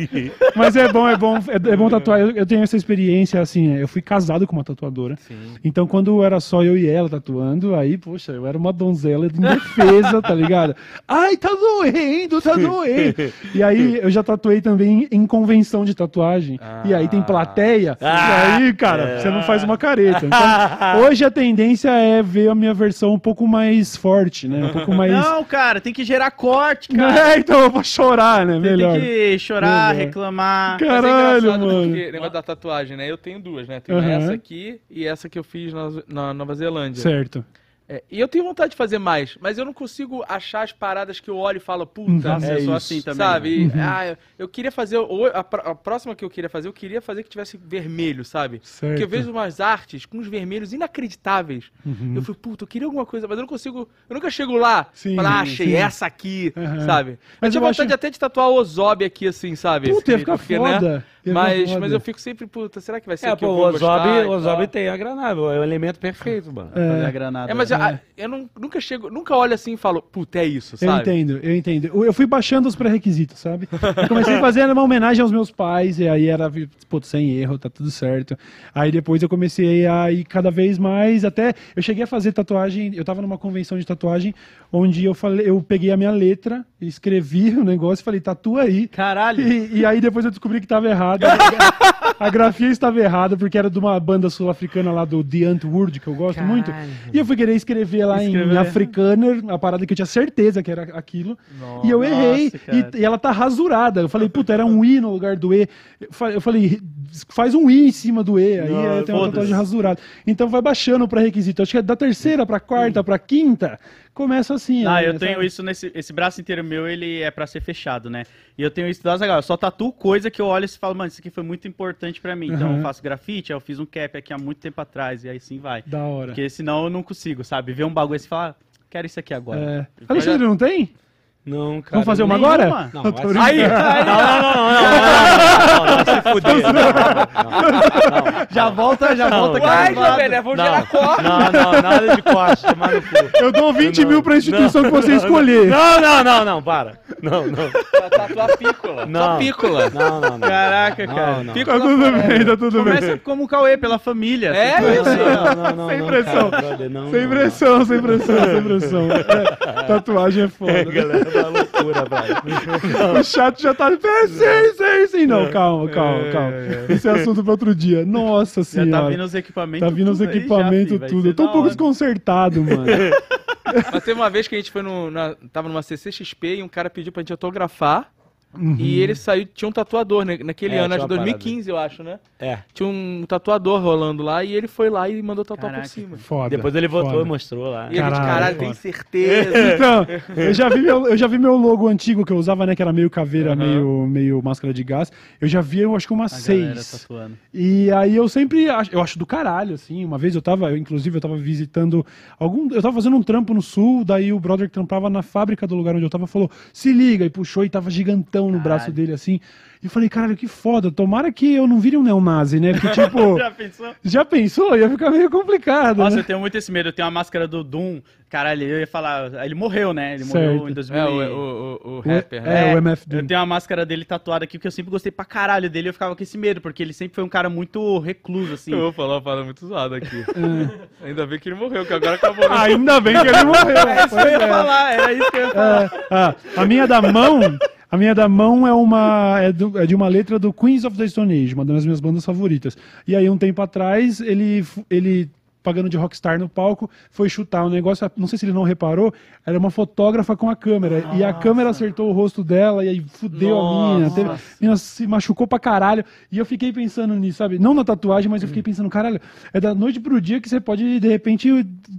Mas é bom, é bom, é, é bom tatuar. Eu, eu tenho essa experiência, assim, eu fui casado com uma tatuadora. Sim. Então, quando era só eu e ela tatuando, aí, poxa, eu era uma donzela indefesa, tá ligado? Ai, tá doendo, tá doendo! E aí, eu já tatuei também em convenção de tatuagem. Ah. E aí tem plateia. Ah. E aí, cara, é. você não faz uma careta. Então, hoje a tendência é ver a minha versão um pouco mais forte, né? Um pouco mais... Não, cara, tem que gerar corte, cara. É, então eu vou chorar, né? Melhor. Tem que chorar, melhor. Reclamar. Caralho, mas é mano. Porque, negócio da tatuagem, né? Eu tenho duas, né? Tenho uhum. essa aqui e essa que eu fiz na, na Nova Zelândia. Certo. É, e eu tenho vontade de fazer mais, mas eu não consigo achar as paradas que eu olho e falo, puta, é eu sou assim também. Sabe? Uhum. Ah, eu, eu queria fazer, ou a, a próxima que eu queria fazer, eu queria fazer que tivesse vermelho, sabe? Certo. Porque eu vejo umas artes com uns vermelhos inacreditáveis. Uhum. Eu falo, puta, eu queria alguma coisa, mas eu não consigo, eu nunca chego lá e falo, ah, achei sim. essa aqui, uhum. sabe? Mas eu tinha eu vontade acho... até de tatuar o Ozob aqui, assim, sabe? Puta, ia ficar foda. Né? Mas, mas eu fico sempre, puta, será que vai ser é, o que pô, eu vou o Ozob, o Ozob tem a granada, é o elemento perfeito, mano. É, a granada. É, mas é. A, eu não, nunca chego, nunca olho assim e falo, puta, é isso, sabe? Eu entendo, eu entendo. Eu, eu fui baixando os pré-requisitos, sabe? Eu comecei fazendo uma homenagem aos meus pais, e aí era, pô, sem erro, tá tudo certo. Aí depois eu comecei a ir cada vez mais, até eu cheguei a fazer tatuagem, eu tava numa convenção de tatuagem, onde eu, falei, eu peguei a minha letra, escrevi o negócio e falei, tatua aí. Caralho! E, e aí depois eu descobri que tava errado. A grafia estava errada, porque era de uma banda sul-africana lá do The Antwoord, que eu gosto Caralho. muito. E eu fui querer escrever lá escrever. em Afrikaner, a parada que eu tinha certeza que era aquilo. Nossa, e eu errei, nossa, e, e ela tá rasurada. Eu falei, puta, era um I no lugar do E. Eu falei, faz um I em cima do E, aí não, eu tenho uma tatuagem rasurada. Então vai baixando o pré-requisito. Acho que é da terceira pra quarta, pra quinta... Começa assim. Ah, né, eu tenho sabe? isso nesse... Esse braço inteiro meu, ele é pra ser fechado, né? E eu tenho isso da Azaghal. Eu só tatuo coisa que eu olho e falo, mano, isso aqui foi muito importante pra mim. Uhum. Então eu faço grafite, aí eu fiz um cap aqui há muito tempo atrás, e aí sim vai. Da hora. Porque senão eu não consigo, sabe? Ver um bagulho e falar, quero isso aqui agora. É. Alexandre, não tem? Não, cara. Vamos fazer uma agora? Uma. Não, mas... Aí! Aí. Não, não, não, não, não, não, não, não, se fuder. Não, não, não, não. Já volta, já não, volta. Vai, Jovem, vamos gerar corte. Não, não, nada de corte, tomar no cu. Eu dou vinte mil pra instituição não, que você não, escolher. Não, não, não, não, para. Não, não. Tá, tá tua pícola. Não. Tua pícola. Não, não, não. Caraca, não, cara. Não. Pícola, tá tudo é, bem, tá tudo começa bem. Começa como o Cauê, pela família. É, isso. Não, não, não, sem pressão. Sem pressão, sem pressão, sem pressão. Tatuagem é foda, galera. É uma loucura, velho. O chat já tá... Sim, sim, sim. Não, calma, calma, calma. Esse é assunto pra outro dia. Nossa senhora. Já tá vindo os equipamentos tudo. Tá vindo os equipamentos tudo. Já, tudo. Eu tô um pouco hora. desconcertado, mano. Mas teve uma vez que a gente foi no... Na, tava numa C C X P e um cara pediu pra gente autografar. Uhum. E ele saiu... Tinha um tatuador né, naquele é, ano, acho que dois mil e quinze, parada. eu acho, né? É. Tinha um tatuador rolando lá e ele foi lá e mandou tatuar Caraca, por cima. Foda, Depois ele votou foda. e mostrou lá. E a gente, caralho, tem certeza. Então, eu já, vi meu, eu já vi meu logo antigo que eu usava, né? Que era meio caveira, uhum. meio, meio máscara de gás. Eu já vi, eu acho que umas seis. E aí eu sempre... Acho, eu acho do caralho, assim. Uma vez eu tava... Eu, inclusive, eu tava visitando algum... Eu tava fazendo um trampo no sul, daí o brother que trampava na fábrica do lugar onde eu tava falou, se liga, e puxou e tava gigantão no caralho. braço dele, assim. E eu falei, caralho, que foda. Tomara que eu não vire um neonazi, né? Porque, tipo... Já pensou? Já pensou? Ia ficar meio complicado, Nossa, né? eu tenho muito esse medo. Eu tenho uma máscara do Doom. Caralho, eu ia falar... Ele morreu, né? Ele certo. morreu em dois mil É, o, o, o, o rapper, né? É, o M F Doom. Eu tenho uma máscara dele tatuada aqui, porque eu sempre gostei pra caralho dele. Eu ficava com esse medo, porque ele sempre foi um cara muito recluso, assim. Eu vou falar uma parada muito zoada aqui. É. Ainda bem que ele morreu, que agora acabou. Ah, ainda bem que ele morreu. É isso que eu ia falar. Era isso que eu ia falar. É. Ah, a minha da mão... A minha da mão é, uma, é, do, é de uma letra do Queens of the Stone Age, uma das minhas bandas favoritas. E aí, um tempo atrás, ele, ele pagando de rockstar no palco, foi chutar um negócio, não sei se ele não reparou, era uma fotógrafa com a câmera. Nossa. E a câmera acertou o rosto dela, e aí fudeu Nossa. a mina. Teve, a mina se machucou pra caralho. E eu fiquei pensando nisso, sabe? Não na tatuagem, mas eu fiquei pensando, caralho, é da noite pro dia que você pode, de repente,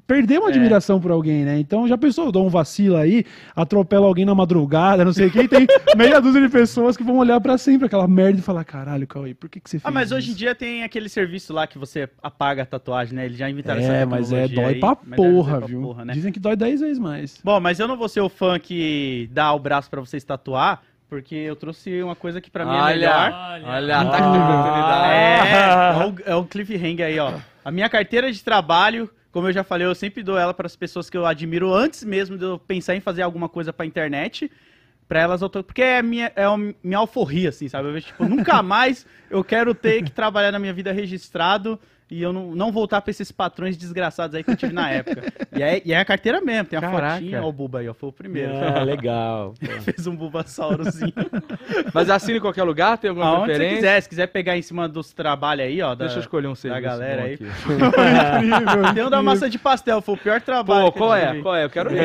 perder uma admiração é. por alguém, né? Então, já pensou, eu dou um vacilo aí, atropelo alguém na madrugada, não sei o que, e tem meia dúzia de pessoas que vão olhar pra sempre aquela merda e falar, caralho, Cauê, por que que você fez Ah, mas isso? Hoje em dia tem aquele serviço lá que você apaga a tatuagem, né? Ele já inventaram é, essa tecnologia mas é, dói aí, pra porra, dói viu? Pra porra, né? Dizem que dói dez vezes mais. Bom, mas eu não vou ser o fã que dá o braço pra vocês tatuar, porque eu trouxe uma coisa que pra mim olha, é melhor. Olha, olha, olha. Tá aqui a oportunidade. É, é um cliffhanger aí, ó. A minha carteira de trabalho, como eu já falei, eu sempre dou ela para as pessoas que eu admiro antes mesmo de eu pensar em fazer alguma coisa para a internet. Pra elas, porque é a minha, é minha alforria, assim, sabe? Eu vejo, tipo, nunca mais eu quero ter que trabalhar na minha vida registrado e eu não, não voltar pra esses patrões desgraçados aí que eu tive na época. E é, e é a carteira mesmo, tem a Caraca. fotinha, ó o Bulba aí, ó, foi o primeiro. Ah, legal. Fez um Bulbasaurozinho. Mas assina em qualquer lugar, tem alguma Aonde preferência? Você quiser, se quiser pegar em cima dos trabalhos aí, ó. Da, Deixa eu escolher um serviço da galera aí. Incrível, tem um da massa de pastel, foi o pior trabalho. Pô, qual é? Qual é? Eu quero ver.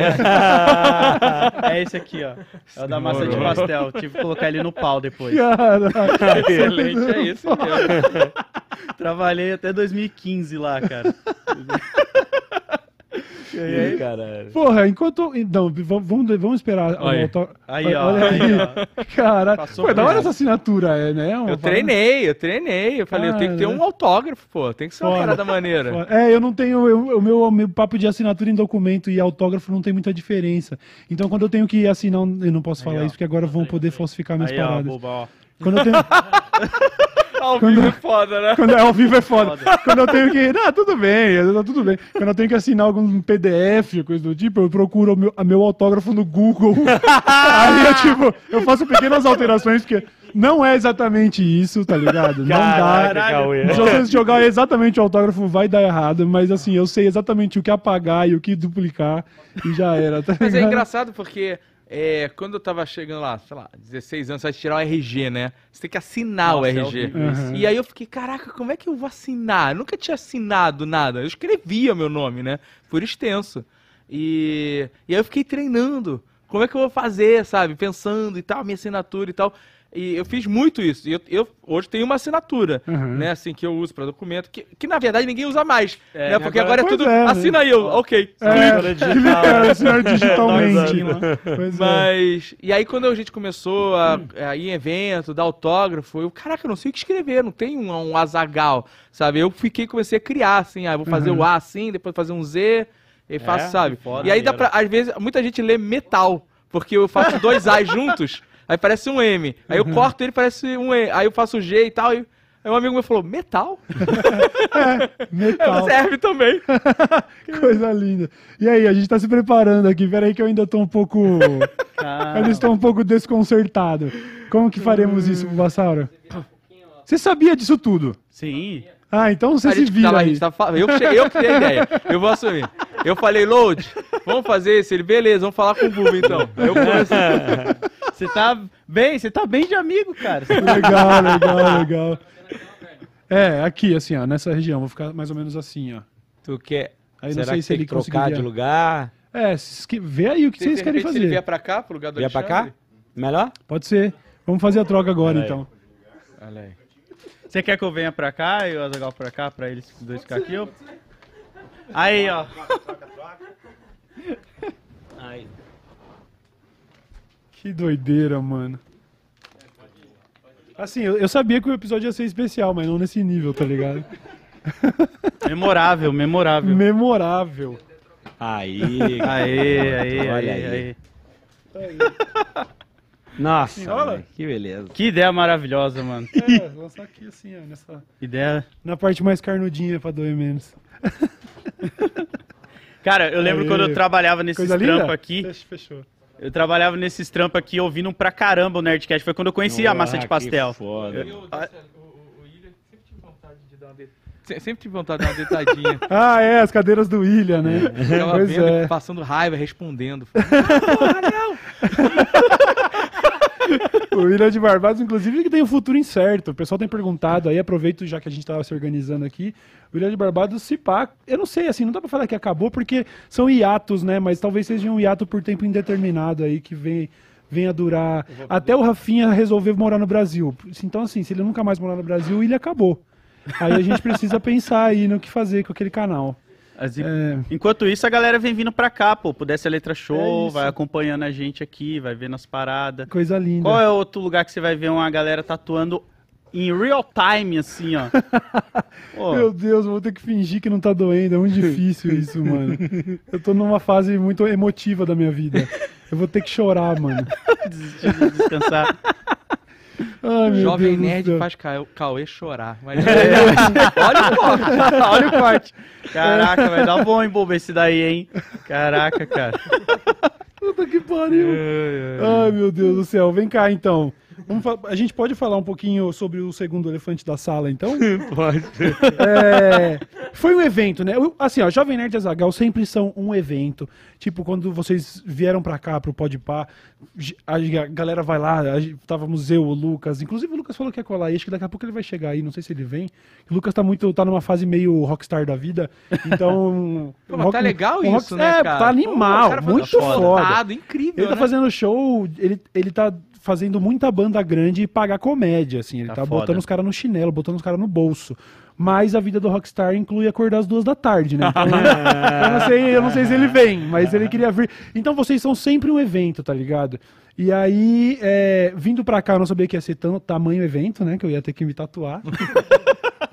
É esse aqui, ó. É o da massa Morou. de pastel, tive que colocar ele no pau depois. Caraca. Excelente, é isso mesmo. Trabalhei até dois mil e quinze lá, cara. E aí, caralho. Porra, enquanto... Então, vamos, vamos esperar. Olha. Aí, ó. Olha aí, ó. Caralho. Pô, da hora essa assinatura, é, né? Uma eu parada... treinei, eu treinei. Eu falei, ah, eu tenho que ter um autógrafo, pô. Tem que ser uma parada maneira. Foda. É, eu não tenho... Eu, o meu, meu papo de assinatura em documento e autógrafo não tem muita diferença. Então, quando eu tenho que assinar... Eu não posso falar aí, isso, porque agora vão poder aí, falsificar minhas aí, paradas. Ó, boba, ó. Quando eu tenho... Ao quando, vivo é foda, né? Quando, ao vivo é foda. foda. Quando eu tenho que... Ah, tudo bem, tá tudo bem. Quando eu tenho que assinar algum P D F, coisa do tipo, eu procuro o meu, meu autógrafo no Google. Aí eu, tipo, eu faço pequenas alterações, porque não é exatamente isso, tá ligado? Não Caraca, dá. Cauê. Se você jogar exatamente o autógrafo, vai dar errado, mas assim, eu sei exatamente o que apagar e o que duplicar, e já era, tá ligado? Mas é engraçado porque... É, quando eu tava chegando lá, sei lá, dezesseis anos, você vai tirar o R G, né? Você tem que assinar Nossa, o R G. É uhum. E aí eu fiquei, caraca, como é que eu vou assinar? Eu nunca tinha assinado nada. Eu escrevia meu nome, né? Por extenso. E, e aí eu fiquei treinando. Como é que eu vou fazer, sabe? Pensando e tal, minha assinatura e tal. E eu fiz muito isso. E eu, eu hoje tenho uma assinatura, uhum. né? Assim, que eu uso pra documento, que, que na verdade ninguém usa mais. É, né? Porque agora, agora é tudo. É, assina aí, eu, ok. É, digital, é, assinar digitalmente. Pois Mas. É. E aí, quando a gente começou a, a ir em evento, dar autógrafo, eu, caraca, eu não sei o que escrever, não tem um, um Azaghal, sabe? Eu fiquei, comecei a criar, assim, ah, vou fazer uhum. o A assim, depois fazer um Z, e faço, é, sabe? Foda, e aí dá pra. Às vezes, muita gente lê metal, porque eu faço dois A's juntos. Aí parece um M. Aí eu uhum. corto ele, parece um E. Aí eu faço o G e tal. E... Aí um amigo meu falou, metal? É, metal. Ela serve também. Coisa linda. E aí, a gente tá se preparando aqui. Peraí que eu ainda tô um pouco... Ah. Eu ainda estou um pouco desconcertado. Como que faremos hum. isso, Bulbasauro? Você sabia disso tudo? Sim. Ah, então você se vira tava, aí. Tava, eu, cheguei, eu que dei a ideia. Eu vou assumir. Eu falei, Load, vamos fazer isso. Ele, beleza, vamos falar com o Bulba, então. Eu conheço. Você tá bem, você tá bem de amigo, cara. Legal, legal, legal. É, aqui, assim, ó, nessa região. Vou ficar mais ou menos assim, ó. Tu quer... Aí Será não sei que se tem ele que trocar conseguiria... de lugar? É, vê aí o que se vocês querem fazer. Se ele vier pra cá, pro lugar do Alexandre? Vier pra cá? Melhor? Pode ser. Vamos fazer a troca agora, então. Olha aí. Você quer que eu venha pra cá e o Azaghal pra cá, pra eles dois ficarem aqui? Ou... Aí, ó. Troca, troca, troca. Aí. Que doideira, mano. Assim, eu, eu sabia que o episódio ia ser especial, mas não nesse nível, tá ligado? Memorável, memorável. Memorável. Aí, aí, aí, olha aí. aí. aí. Nossa, mano, que beleza. Que ideia maravilhosa, mano. É, vou lançar aqui assim, ó, nessa... Ideia... Na parte mais carnudinha, pra doer menos. Cara, eu lembro aí, quando eu trabalhava nesses trampos aqui... Fechou. Eu trabalhava nesses trampos aqui ouvindo pra caramba o Nerdcast. Foi quando eu conheci Nossa, a massa de pastel. Que foda. Eu, eu, a... o, o Ilha sempre tive vontade de dar uma de... Se, sempre tive vontade de dar uma deitadinha. Ah, é, as cadeiras do Ilha, né? É. Eu pois vendo, é. Passando raiva, respondendo. Falando, ah, porra, não. O Ilha de Barbados, inclusive, que tem um futuro incerto. O pessoal tem perguntado aí, aproveito já que a gente tava se organizando aqui. O Ilha de Barbados, se pá, eu não sei, assim, não dá pra falar que acabou, porque são hiatos, né? Mas talvez seja um hiato por tempo indeterminado aí, que vem, vem a durar... Até o Rafinha resolver morar no Brasil. Então, assim, se ele nunca mais morar no Brasil, o Ilha acabou. Aí a gente precisa pensar aí no que fazer com aquele canal. As... É... Enquanto isso, a galera vem vindo pra cá, pô. Pudesse a Letra Show, é vai acompanhando a gente aqui, vai vendo as paradas. Coisa linda. Qual é outro lugar que você vai ver uma galera tatuando... Em real time, assim, ó. Oh. Meu Deus, vou ter que fingir que não tá doendo. É muito difícil isso, mano. Eu tô numa fase muito emotiva da minha vida. Eu vou ter que chorar, mano. Desistir de descansar. Ai, Jovem Nerd faz Cauê chorar. Mas... É, é. Olha o corte. Olha o corte. Caraca, vai dar bom, hein, Bulba, esse daí, hein? Caraca, cara. Puta que pariu. É, é, é. Ai, meu Deus do céu. Vem cá, então. Vamos, a gente pode falar um pouquinho sobre o segundo elefante da sala, então? Pode. É, foi um evento, né? Assim, ó, Jovem Nerd e Azaghal sempre são um evento. Tipo, quando vocês vieram pra cá, pro Podpah, a galera vai lá, estávamos eu, o Lucas. Inclusive, o Lucas falou que ia colar aí, acho que daqui a pouco ele vai chegar aí, não sei se ele vem. O Lucas tá, muito, tá numa fase meio rockstar da vida, então... Pô, rock, tá legal um isso, rock, né, é, cara? Tá animal, cara muito foda. foda. Incrível, ele tá né? fazendo show, ele, ele tá... fazendo muita banda grande e pagar comédia, assim. Ele tá, tá botando os caras no chinelo, botando os caras no bolso. Mas a vida do rockstar inclui acordar às duas da tarde, né? Então, eu, não sei, eu não sei se ele vem, mas ele queria vir. Então vocês são sempre um evento, tá ligado? E aí, é, vindo pra cá, eu não sabia que ia ser tão, tamanho evento, né? Que eu ia ter que me tatuar.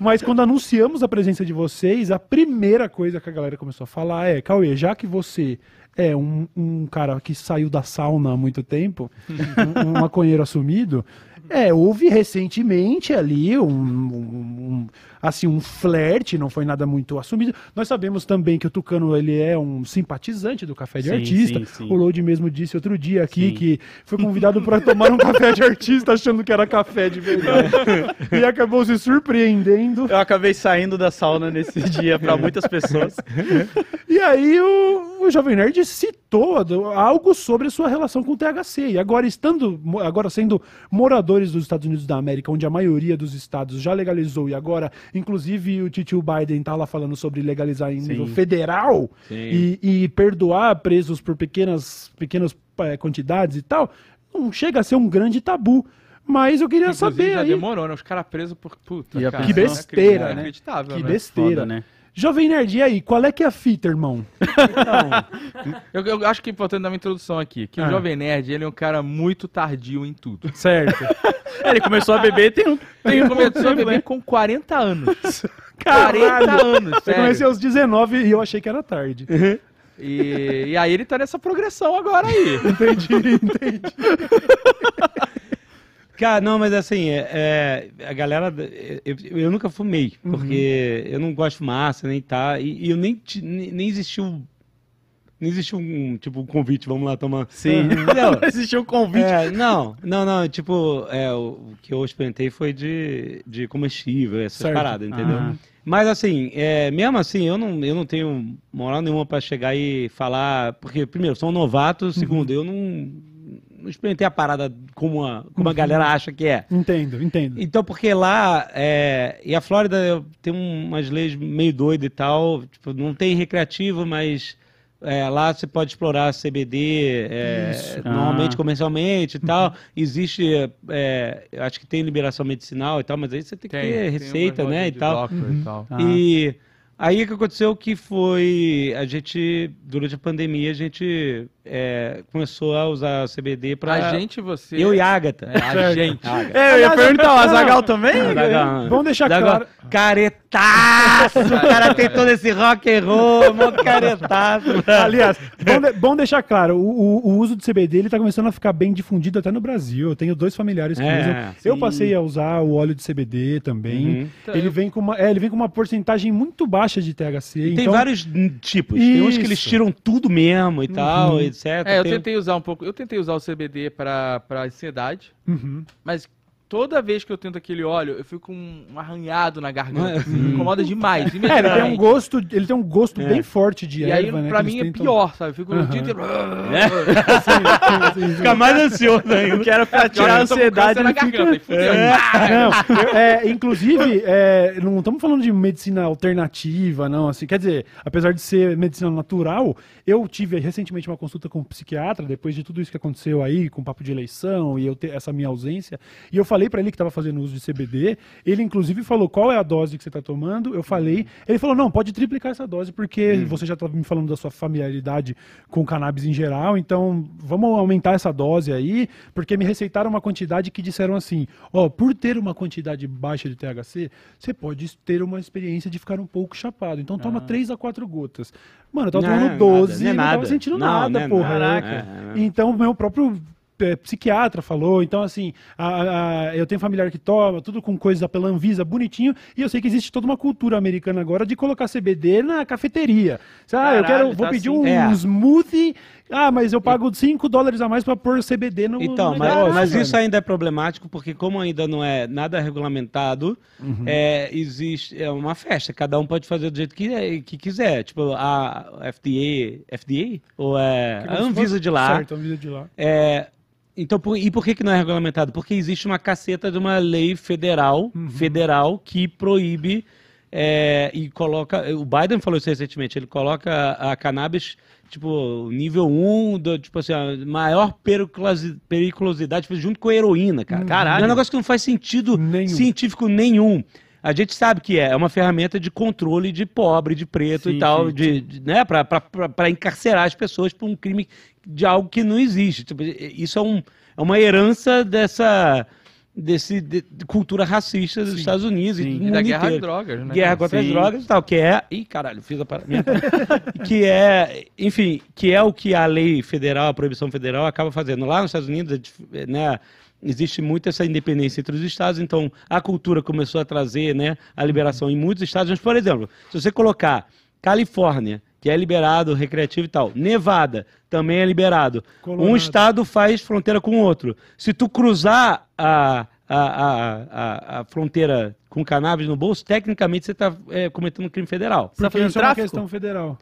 Mas quando anunciamos a presença de vocês, a primeira coisa que a galera começou a falar é: Cauê, já que você... É, um, um cara que saiu da sauna há muito tempo, um, um maconheiro assumido, é, houve recentemente ali um, um, um, assim, um flerte, não foi nada muito assumido. Nós sabemos também que o Tucano, ele é um simpatizante do Café de sim, Artista. Sim, sim. O Load mesmo disse outro dia aqui sim. que foi convidado para tomar um café de artista achando que era café de verdade. É. E acabou se surpreendendo. Eu acabei saindo da sauna nesse dia para muitas pessoas. E aí o, o Jovem Nerd citou algo sobre a sua relação com o T H C. E agora, estando, agora sendo moradores dos Estados Unidos da América, onde a maioria dos estados já legalizou, e agora, inclusive, o tio Biden tá lá falando sobre legalizar em Sim. nível federal e, e perdoar presos por pequenas, pequenas é, quantidades e tal, não chega a ser um grande tabu. Mas eu queria inclusive, saber já aí... demorou, né? Os caras presos por... Puta, cara, que besteira, é né? Que besteira, foda, né? Jovem Nerd, e aí? Qual é que é a fita, irmão? eu, eu acho que é importante dar uma introdução aqui. Que ah. o Jovem Nerd, ele é um cara muito tardio em tudo. Certo. Ele começou a beber tem um... Tem ele um começou tempo, a beber né? com quarenta anos. Caralho. quarenta anos, sério. Eu comecei aos dezenove e eu achei que era tarde. Uhum. E, e aí ele tá nessa progressão agora aí. Entendi, entendi. Cara, não, mas assim, é, é, a galera, eu, eu nunca fumei, porque uhum. eu não gosto de massa, nem tá, e, e eu nem, nem existiu, nem existiu um, tipo, um convite, vamos lá tomar. Sim, não, não existiu um convite. É, não, não, não, tipo, é, o que eu experimentei foi de, de combustível, essas certo. Paradas, entendeu? Ah. Mas assim, é, mesmo assim, eu não, eu não tenho moral nenhuma pra chegar e falar, porque primeiro, sou um novato, segundo, uhum. eu não... Não experimentei a parada como a, como a uhum. galera acha que é. Entendo, entendo. Então, porque lá, é, e a Flórida tem umas leis meio doidas e tal, tipo, não tem recreativo, mas é, lá você pode explorar C B D é, normalmente, ah. comercialmente e tal. Uhum. Existe, é, acho que tem liberação medicinal e tal, mas aí você tem que tem, ter tem receita, né, e tal. Uhum. E tal. Ah. E aí o que aconteceu que foi, a gente, durante a pandemia, a gente é, começou a usar C B D pra... A gente, você... Eu e a Agatha. É, a gente. Agatha. É, eu ia perguntar, o Azaghal também? Azaghal. Vamos deixar claro. Caretaço! O cara tem todo esse rock and roll, mó caretaço. Aliás, bom, de, bom deixar claro, o, o uso do C B D, ele tá começando a ficar bem difundido até no Brasil. Eu tenho dois familiares que é, usam. Sim. Eu passei a usar o óleo de C B D também. Uhum. Então, ele, eu... vem com uma, é, ele vem com uma porcentagem muito baixa de T H C. E então... Tem vários tipos. Isso. Tem uns que eles tiram tudo mesmo e uhum. tal, etcétera. É, eu tem... tentei usar um pouco. Eu tentei usar o C B D para para ansiedade, uhum. mas toda vez que eu tento aquele óleo, eu fico um arranhado na garganta. Assim, me incomoda demais. É, ele tem um gosto, ele tem um gosto é. bem forte de e erva, aí, né? E aí, pra mim, é tentam... pior, sabe? Eu fico... Uhum. É? Fica mais ansioso ainda. Eu quero pra tirar a ansiedade na garganta. Fica... É. Não, é, inclusive, é, não estamos falando de medicina alternativa, não. Assim, quer dizer, apesar de ser medicina natural, eu tive recentemente uma consulta com um psiquiatra, depois de tudo isso que aconteceu aí, com o papo de eleição e eu ter essa minha ausência, e eu falei para ele que estava fazendo uso de C B D, ele inclusive falou qual é a dose que você está tomando, eu falei, ele falou, não, pode triplicar essa dose, porque hum. você já estava me falando da sua familiaridade com cannabis em geral, então vamos aumentar essa dose aí, porque me receitaram uma quantidade que disseram assim, ó, por ter uma quantidade baixa de T H C, você pode ter uma experiência de ficar um pouco chapado, então toma ah. três a quatro gotas. Mano, eu tava não, tomando doze, nada, não, é não nada. tava sentindo não, nada, não é porra. Nada. Caraca. É, é. Então, meu próprio... é, psiquiatra falou, então assim, a, a, eu tenho familiar que toma, tudo com coisa pela Anvisa, bonitinho, e eu sei que existe toda uma cultura americana agora de colocar C B D na cafeteria. Você, ah, eu quero, vou tá pedir assim, um é. smoothie, ah, mas eu pago cinco dólares a mais para pôr C B D no... Então, mas, garagem, mas isso ainda é problemático, porque como ainda não é nada regulamentado, uhum. é, existe, é uma festa, cada um pode fazer do jeito que, que quiser, tipo, a F D A, F D A? Ou é a Anvisa de lá. Certo, a Anvisa de lá. É... Então, por, e por que, que não é regulamentado? Porque existe uma caceta de uma lei federal, uhum. federal que proíbe é, e coloca... O Biden falou isso recentemente, ele coloca a cannabis, tipo, nível um, do, tipo assim, a maior periculosidade, tipo, junto com a heroína, cara. Caralho. É um negócio que não faz sentido nenhum. científico nenhum. A gente sabe que é, é uma ferramenta de controle de pobre, de preto sim, e tal, de, de, né, pra, pra, pra, pra encarcerar as pessoas por um crime de algo que não existe. Isso é, um, é uma herança dessa desse, de, de cultura racista dos sim, Estados Unidos. Sim. E, do e da guerra às drogas, né? Guerra contra sim. as drogas e tal, que é... Ih, caralho, fiz a parada. que é, enfim, que é o que a lei federal, a proibição federal acaba fazendo. Lá nos Estados Unidos, né... Existe muito essa independência entre os estados, então a cultura começou a trazer, né, a liberação em muitos estados. Mas, por exemplo, se você colocar Califórnia, que é liberado, recreativo e tal, Nevada também é liberado, Colorado. Um estado faz fronteira com o outro. Se tu cruzar a, a, a, a, a fronteira com cannabis no bolso, tecnicamente você está é, cometendo um crime federal. Você está fazendo isso tráfico? É uma questão federal.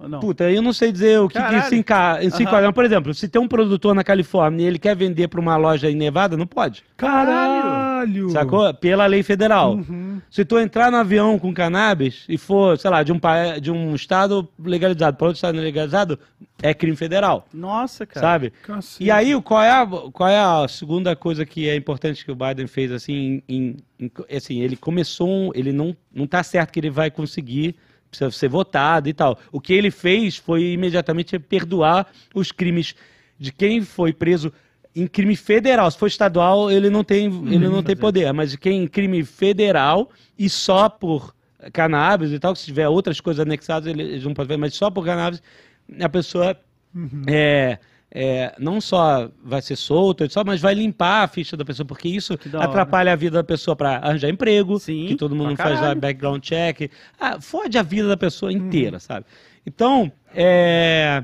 Não. Puta, eu não sei dizer o que, que se enquadra. Uhum. Por exemplo, se tem um produtor na Califórnia e ele quer vender para uma loja em Nevada, não pode. Caralho! Sacou? Pela lei federal. Uhum. Se tu entrar no avião com cannabis e for, sei lá, de um, de um estado legalizado para outro estado legalizado, é crime federal. Nossa, cara. Sabe? Cacete. E aí, qual é, a, qual é a segunda coisa que é importante que o Biden fez, assim, em, em, assim ele começou, um, ele não, não tá certo que ele vai conseguir... Precisa ser votado e tal. O que ele fez foi imediatamente perdoar os crimes de quem foi preso em crime federal. Se for estadual, ele não tem, hum, ele não tem poder. Mas de quem em crime federal e só por cannabis e tal, se tiver outras coisas anexadas, eles não podem ver, mas só por cannabis, a pessoa uhum. é, é, não só vai ser solta, mas vai limpar a ficha da pessoa, porque isso atrapalha a vida da pessoa para arranjar emprego, sim, que todo mundo faz lá background check, ah, fode a vida da pessoa inteira, hum. sabe? Então, é,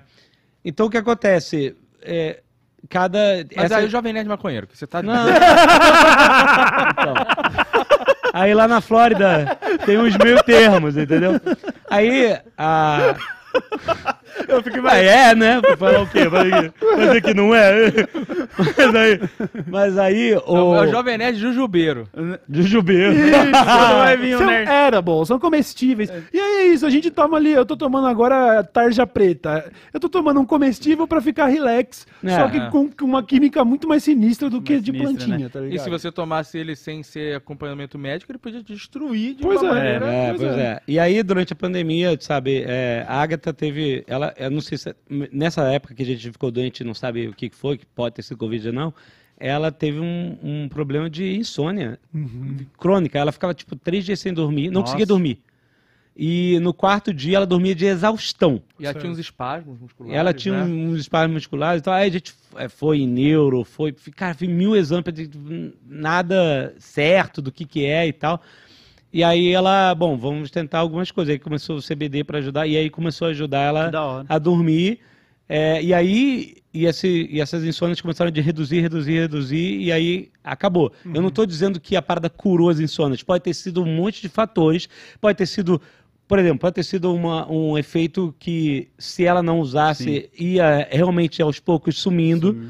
então o que acontece? É, cada, mas essa... aí o Jovem Nerd maconheiro, que você tá... Não. Então, aí lá na Flórida tem uns meio termos, entendeu? Aí a... Eu fiquei mais... Ah, é, né? Vou falar o quê? Fazer que não é. Mas aí... Mas aí o... Não, é o Jovem Nerd jujubeiro. Jujubeiro. Isso, não vai vir um nerd. São edibles, são comestíveis. É. E aí é isso, a gente toma ali... Eu tô tomando agora tarja preta. Eu tô tomando um comestível pra ficar relax. É, só que é. com uma química muito mais sinistra do mais que de sinistra, plantinha, né? Tá ligado? E se você tomasse ele sem ser acompanhamento médico, ele podia destruir de pois uma é, maneira... É, pois é. é. E aí, durante a pandemia, sabe, é, a Agatha teve... Ela Eu não sei se, nessa época que a gente ficou doente, não sabe o que foi, que pode ter sido Covid ou não, ela teve um, um problema de insônia uhum. crônica. Ela ficava, tipo, três dias sem dormir, não Nossa. conseguia dormir. E no quarto dia ela dormia de exaustão. E ela tinha uns espasmos musculares. Ela tinha né? uns espasmos musculares. Então aí a gente foi em neuro, foi, cara, fiz mil exames, nada certo do que, que é e tal. E aí ela, bom, vamos tentar algumas coisas. Aí começou o C B D para ajudar, e aí começou a ajudar ela a dormir. É, e aí, e, esse, e essas insônias começaram a reduzir, reduzir, reduzir, e aí acabou. Uhum. Eu não estou dizendo que a parada curou as insônias. Pode ter sido um monte de fatores, pode ter sido... Por exemplo, pode ter sido uma, um efeito que, se ela não usasse, sim. ia realmente aos poucos sumindo.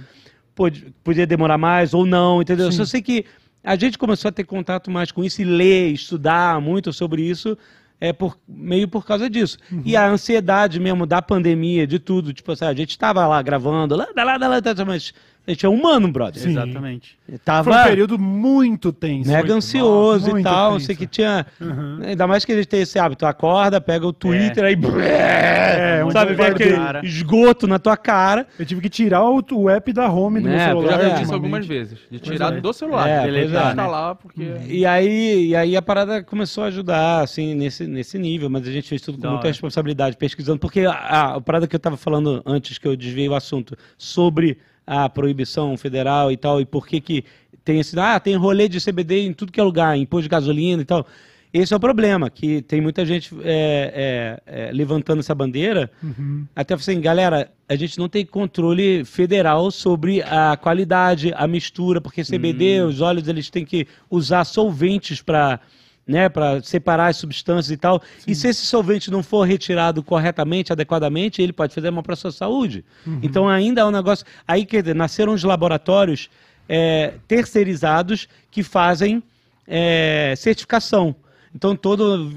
Pode, podia demorar mais ou não, entendeu? Sim. Eu só sei que... A gente começou a ter contato mais com isso e ler, estudar muito sobre isso, é por, meio por causa disso. Uhum. E a ansiedade mesmo da pandemia, de tudo, tipo assim, a gente estava lá gravando, lá, lá, lá, lá, mas a gente é humano, brother. Sim. Exatamente. Tava, foi um período muito tenso. Mega muito ansioso mal, e tal, tenso. Sei que tinha... Uhum. Ainda mais que a gente tem esse hábito, acorda, pega o Twitter, é. aí... É, é, sabe, vem aquele esgoto na tua cara. Eu tive que tirar o, o app da Home do é, meu celular. Eu já fiz isso algumas vezes, de tirar é. do celular. É, ele já está lá porque... E aí, e aí a parada começou a ajudar, assim, nesse, nesse nível, mas a gente fez tudo com da muita hora. responsabilidade, pesquisando, porque a, a parada que eu estava falando antes, que eu desviei o assunto, sobre... a proibição federal e tal, e por que que tem esse... Ah, tem rolê de C B D em tudo que é lugar, imposto de gasolina e tal. Esse é o problema, que tem muita gente é, é, é, levantando essa bandeira, uhum. até assim, galera, a gente não tem controle federal sobre a qualidade, a mistura, porque C B D, uhum. os óleos, eles têm que usar solventes para... Né, para separar as substâncias e tal. Sim. E se esse solvente não for retirado corretamente, adequadamente, ele pode fazer mal para a sua saúde. Uhum. Então ainda é um negócio... Aí quer dizer, nasceram os laboratórios é, terceirizados que fazem é, certificação. Então todo...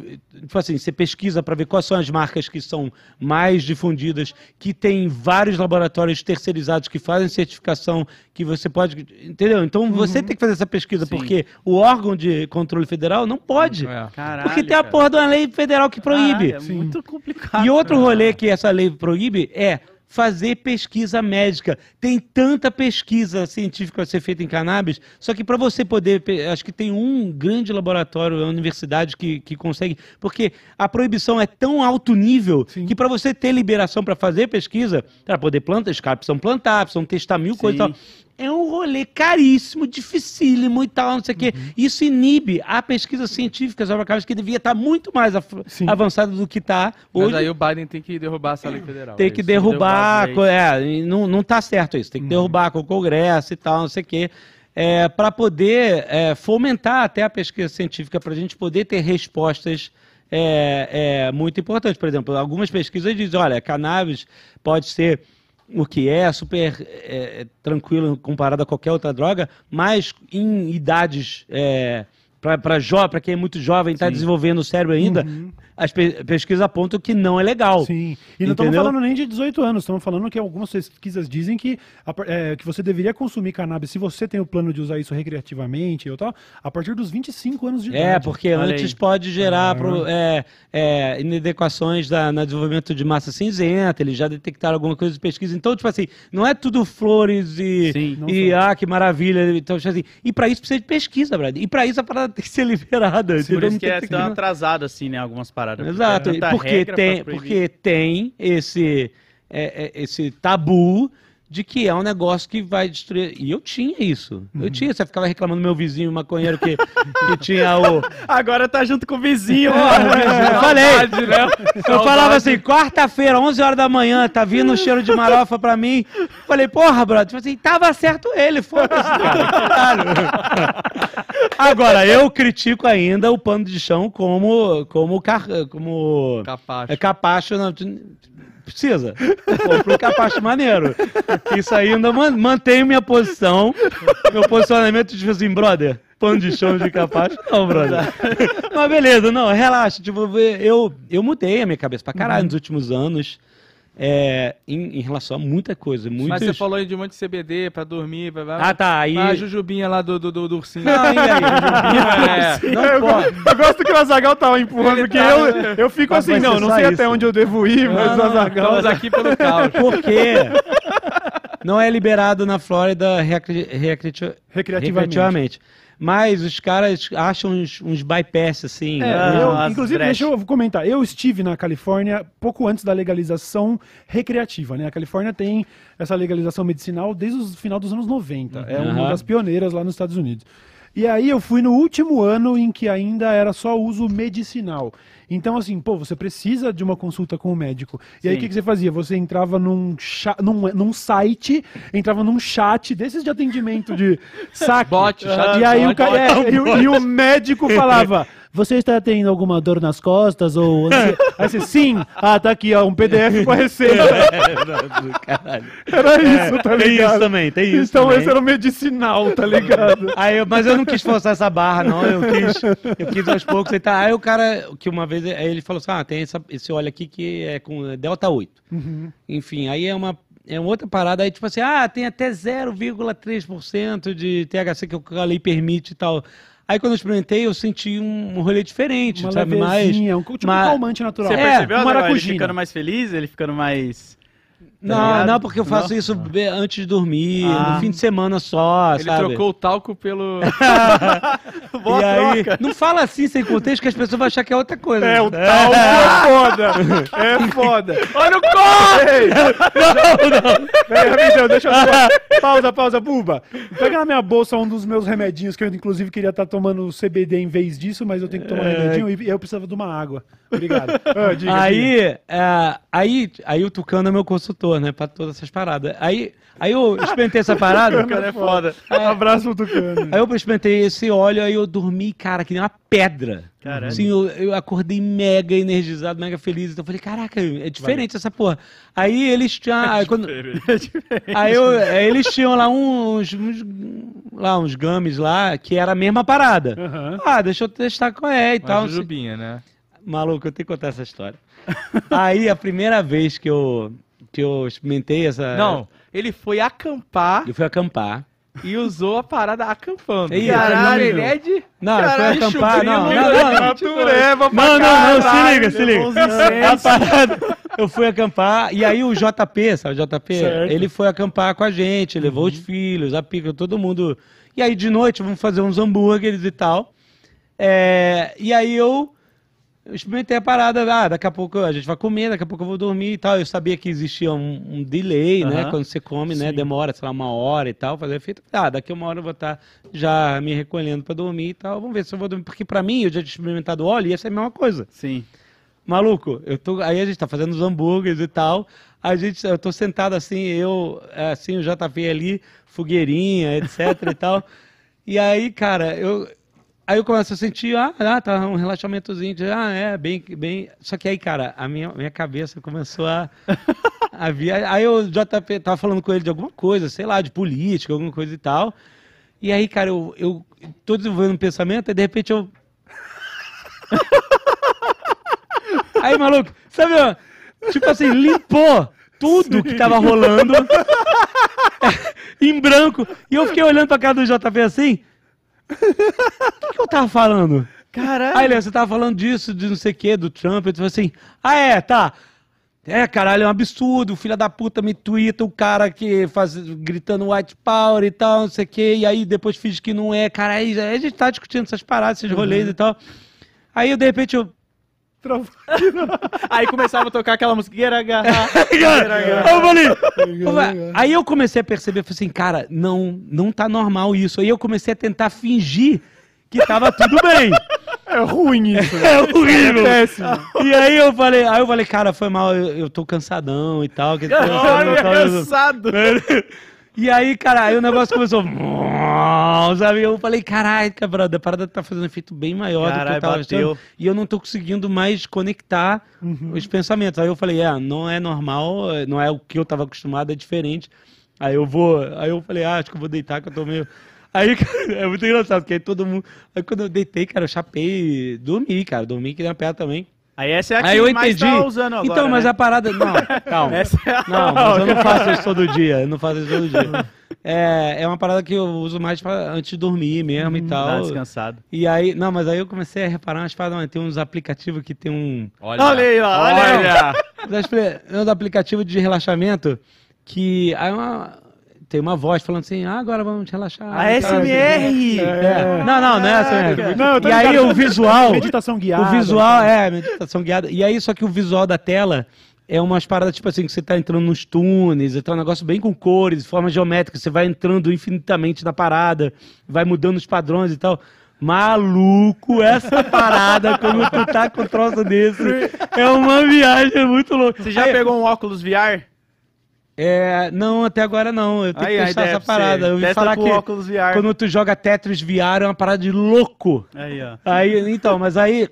Assim, você pesquisa para ver quais são as marcas que são mais difundidas, que tem vários laboratórios terceirizados que fazem certificação, que você pode... Entendeu? Então uhum. você tem que fazer essa pesquisa, Sim. porque o órgão de controle federal não pode. É. Caralho, porque tem a porra cara. de uma lei federal que proíbe. Caralho, é muito complicado. E outro rolê que essa lei proíbe é... fazer pesquisa médica. Tem tanta pesquisa científica a ser feita em cannabis, só que para você poder... Acho que tem um grande laboratório, a universidade que, que consegue... Porque a proibição é tão alto nível Sim. que para você ter liberação para fazer pesquisa, para poder plantar, os caras precisam plantar, precisam testar mil Sim. coisas e tal... É um rolê caríssimo, dificílimo e tal, não sei o quê. Uhum. Isso inibe a pesquisa científica sobre cannabis, que devia estar muito mais avançada do que está hoje. Mas aí o Biden tem que derrubar a essa lei federal. Tem que derrubar, derrubar é, não, não tá certo isso, tem que uhum. derrubar com o Congresso e tal, não sei o quê. É, para poder é, fomentar até a pesquisa científica, para a gente poder ter respostas é, é, muito importantes. Por exemplo, algumas pesquisas dizem, olha, cannabis pode ser... o que é super é, tranquilo comparado a qualquer outra droga, mas em idades, é, para quem é muito jovem e está desenvolvendo o cérebro ainda, uhum. as pe pesquisas apontam que não é legal. Sim, e não estamos falando nem de dezoito anos, estamos falando que algumas pesquisas dizem que, é, que você deveria consumir cannabis, se você tem o plano de usar isso recreativamente ou tal, a partir dos vinte e cinco anos de idade. É, porque Olha antes aí. pode gerar ah. pro, é, é, inadequações da, no desenvolvimento de massa cinzenta, eles já detectaram alguma coisa de pesquisa, então, tipo assim, não é tudo flores e, Sim, e ah, que maravilha, então, tipo assim, e para isso precisa de pesquisa, Brad, e para isso a parada tem que ser liberada. Sim, por isso que é tão atrasado, assim, né, algumas paradas. Exato, porque tem, porque tem esse, é, é, esse tabu de que é um negócio que vai destruir. E eu tinha isso. Uhum. Eu tinha. Você ficava reclamando do meu vizinho maconheiro que, que tinha o... Agora tá junto com o vizinho. Mano. É, eu falei. Saudade, né? Eu Saudade. falava assim, quarta-feira, onze horas da manhã, tá vindo um cheiro de marofa pra mim. Falei, porra, brother. Falei assim, tava certo ele, foda-se, cara. Agora, eu critico ainda o pano de chão como... como, car... como... Capacho. É, capacho na... Precisa. Comprei um capacho maneiro. Isso aí ainda man mantenho minha posição. Meu posicionamento de tipo assim, brother, pano de chão de capacho. Não, brother. Mas beleza, não, relaxa. Tipo, eu, eu mudei a minha cabeça pra caralho uhum. nos últimos anos. É, em, em relação a muita coisa. Muitos... Mas você falou aí de um monte de C B D pra dormir. Pra... Ah, tá. Aí... Ah, a jujubinha lá do, do, do, do ursinho. Não, e aí? A jujubinha, é. É. Não, pô. Eu, eu gosto que o Azaghal tava empurrando, porque tá, eu, né? eu fico mas assim, não, não sei isso. até onde eu devo ir, mas não, não, o Azaghal... Estamos aqui pelo caos. Por quê? Não é liberado na Flórida recri... recri... recreativamente. recreativamente. Mas os caras acham uns, uns bypass, assim. É, ah, eu, inclusive, brecha. deixa eu comentar. Eu estive na Califórnia pouco antes da legalização recreativa, né? A Califórnia tem essa legalização medicinal desde o final dos anos noventa. Uhum. É uma das pioneiras lá nos Estados Unidos. E aí eu fui no último ano em que ainda era só uso medicinal. Então, assim, pô, você precisa de uma consulta com o médico. E Sim. aí, o que, que você fazia? Você entrava num, num, num site, entrava num chat desses de atendimento de saque. Bot, chat, e aí bot, o, bot, é, bot. E, o, e o médico falava... Você está tendo alguma dor nas costas? Ou... Aí você, sim. Ah, tá aqui, ó, um P D F com a receita. Era isso, tá ligado? Tem isso também, tem isso Então também. esse era o medicinal, tá ligado? Aí eu, mas eu não quis forçar essa barra, não. Eu quis, eu quis aos poucos. E tá. Aí o cara, que uma vez, aí ele falou assim, ah, tem essa, esse óleo aqui que é com delta oito. Uhum. Enfim, aí é uma... É uma outra parada aí, tipo assim, ah, tem até zero vírgula três por cento de T H C que a lei permite e tal. Aí quando eu experimentei, eu senti um, um rolê diferente, uma sabe? Mais, um, tipo, mas... um calmante natural. Você é, percebeu? Ele ficando mais feliz, ele ficando mais... Não, não, porque eu faço não. isso antes de dormir, ah. no fim de semana só, Ele sabe? Ele trocou o talco pelo... Boa e aí, não fala assim sem contexto que as pessoas vão achar que é outra coisa. É, o talco é foda. É foda. Olha o corre! Não, não. Peraí, rapidão, deixa eu falar. Pausa, pausa, Bulba. Pega na minha bolsa um dos meus remedinhos, que eu inclusive queria estar tomando C B D em vez disso, mas eu tenho que tomar é... remedinho e eu precisava de uma água. Obrigado. Ah, diga, aí, diga. É, aí, aí o Tucano é meu consultor, né, pra todas essas paradas. Aí, aí eu experimentei essa parada. O cara é foda. É. Um abraço pro Tucano. Aí eu experimentei esse óleo, aí eu dormi, cara, que nem uma pedra. Caralho. Assim, eu, eu acordei mega energizado, mega feliz. Então eu falei, caraca, é diferente Vai. essa porra. Aí eles tinham... É quando, é aí, eu, aí eles tinham lá uns, uns, lá uns gummies lá, que era a mesma parada. Uhum. Ah, deixa eu testar qual é e Uma tal. Jujubinha, assim. Né? Maluco, eu tenho que contar essa história. Aí a primeira vez que eu... que eu experimentei essa... Não, ele foi acampar... Ele foi acampar. E usou a parada acampando. E caralho, ele é de... Não, caralho, foi acampar, não. Não, não, não, não, não, não, não, se liga, se liga. A parada, eu fui acampar, e aí o J P, sabe o J P? Certo. Ele foi acampar com a gente, levou uhum. os filhos, a pica, todo mundo. E aí de noite, vamos fazer uns hambúrgueres e tal. É, e aí eu... Eu experimentei a parada, ah, daqui a pouco a gente vai comer, daqui a pouco eu vou dormir e tal. Eu sabia que existia um, um delay, uhum. né? Quando você come, Sim. né? Demora, sei lá, uma hora e tal, fazer efeito. Ah, daqui a uma hora eu vou estar já me recolhendo pra dormir e tal. Vamos ver se eu vou dormir. Porque pra mim, eu já tinha experimentado óleo e ia ser a mesma coisa. Sim. Maluco, eu tô... aí a gente tá fazendo os hambúrgueres e tal. A gente, eu tô sentado assim, eu, assim, o J P ali, fogueirinha, etc e tal. E aí, cara, eu... Aí eu começo a sentir, ah, ah, tá um relaxamentozinho, de, ah, é, bem, bem... Só que aí, cara, a minha, minha cabeça começou a, a viajar. Aí o J P tava falando com ele de alguma coisa, sei lá, de política, alguma coisa e tal. E aí, cara, eu, eu tô desenvolvendo um pensamento e de repente eu... Aí, maluco, sabe, tipo assim, limpou tudo Sim. que tava rolando em branco. E eu fiquei olhando pra cara do J P assim... O que, que eu tava falando? Caralho. Aí, Léo, você tava falando disso, de não sei o que, do Trump. Eu falei assim, ah, é, tá. É, caralho, é um absurdo. O filho da puta me twita, o cara que faz, gritando white power e tal, não sei o que. E aí depois finge que não é. Cara, aí a gente tá discutindo essas paradas, esses uhum. rolês e tal. Aí, eu, de repente, eu... Aí começava a tocar aquela música. Aí eu comecei a perceber, falei assim, cara, não, não tá normal isso. Aí eu comecei a tentar fingir que tava tudo bem. É ruim isso. É horrível. É e aí eu falei, aí eu falei, cara, foi mal, eu, eu tô cansadão e tal. Que Caramba, tô cansado. E aí, cara, aí o negócio começou... Sabe? Eu falei, caraca, brother, a parada tá fazendo um efeito bem maior Carai, do que eu tava achando, e eu não tô conseguindo mais conectar uhum. os pensamentos. Aí eu falei, é, não é normal, não é o que eu tava acostumado, é diferente. Aí eu vou... Aí eu falei, ah, acho que eu vou deitar, que eu tô meio... Aí, cara, é muito engraçado, porque aí todo mundo... Aí quando eu deitei, cara, eu chapei, dormi, cara, dormi que deu uma pedra também. Aí essa é a que mais tá usando agora, Então, mas né? a parada... Não, calma. Essa é a... Não, mas eu não faço isso todo dia. Eu não faço isso todo dia. É, é uma parada que eu uso mais pra, antes de dormir mesmo hum, e tal. Tá descansado. E aí... Não, mas aí eu comecei a reparar umas paradas. Tem uns aplicativos que tem um... Olha! Olha! Olha! Olha. É um aplicativo de relaxamento que... Aí uma... Tem uma voz falando assim, ah, agora vamos relaxar. A S M R! É. Não, não, não é A S M R. Não, e aí o visual... Meditação guiada. O visual, é, meditação guiada. E aí, só que o visual da tela é umas paradas, tipo assim, que você tá entrando nos túneis, é um negócio bem com cores, formas geométricas, você vai entrando infinitamente na parada, vai mudando os padrões e tal... Maluco, essa parada, quando tu tá com um troço desse, é uma viagem muito louca. Você já aí, pegou um óculos V R? É, não, até agora não. Eu tenho aí, que testar aí, essa parada. Ser. Eu ouvi falar que óculos V R. Quando tu joga Tetris V R é uma parada de louco. Aí, ó. Aí, então, mas aí,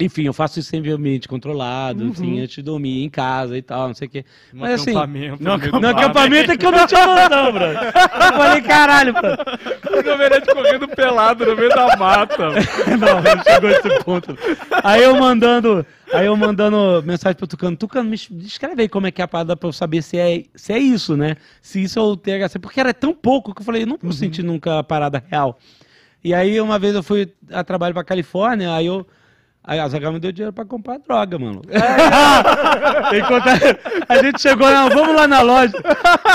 enfim, eu faço isso sempre ambiente controlado, uhum. enfim, antes de dormir, em casa e tal, não sei o quê. No mas assim, no acampamento, no acampamento é que eu não tinha mandado, bro. Eu falei, caralho, bro. O governante correndo pelado no meio da mata. Não, não chegou a esse ponto. Aí eu mandando... Aí eu mandando mensagem pro Tucano, Tucano, me descreve aí como é que é a parada pra eu saber se é, se é isso, né? Se isso é o T H C, porque era tão pouco que eu falei, não vou uhum. sentir nunca a parada real. E aí uma vez eu fui a trabalho pra Califórnia, aí eu Aí a Azaghal me deu dinheiro pra comprar droga, mano. É. Enquanto a, a gente chegou, não, vamos lá na loja.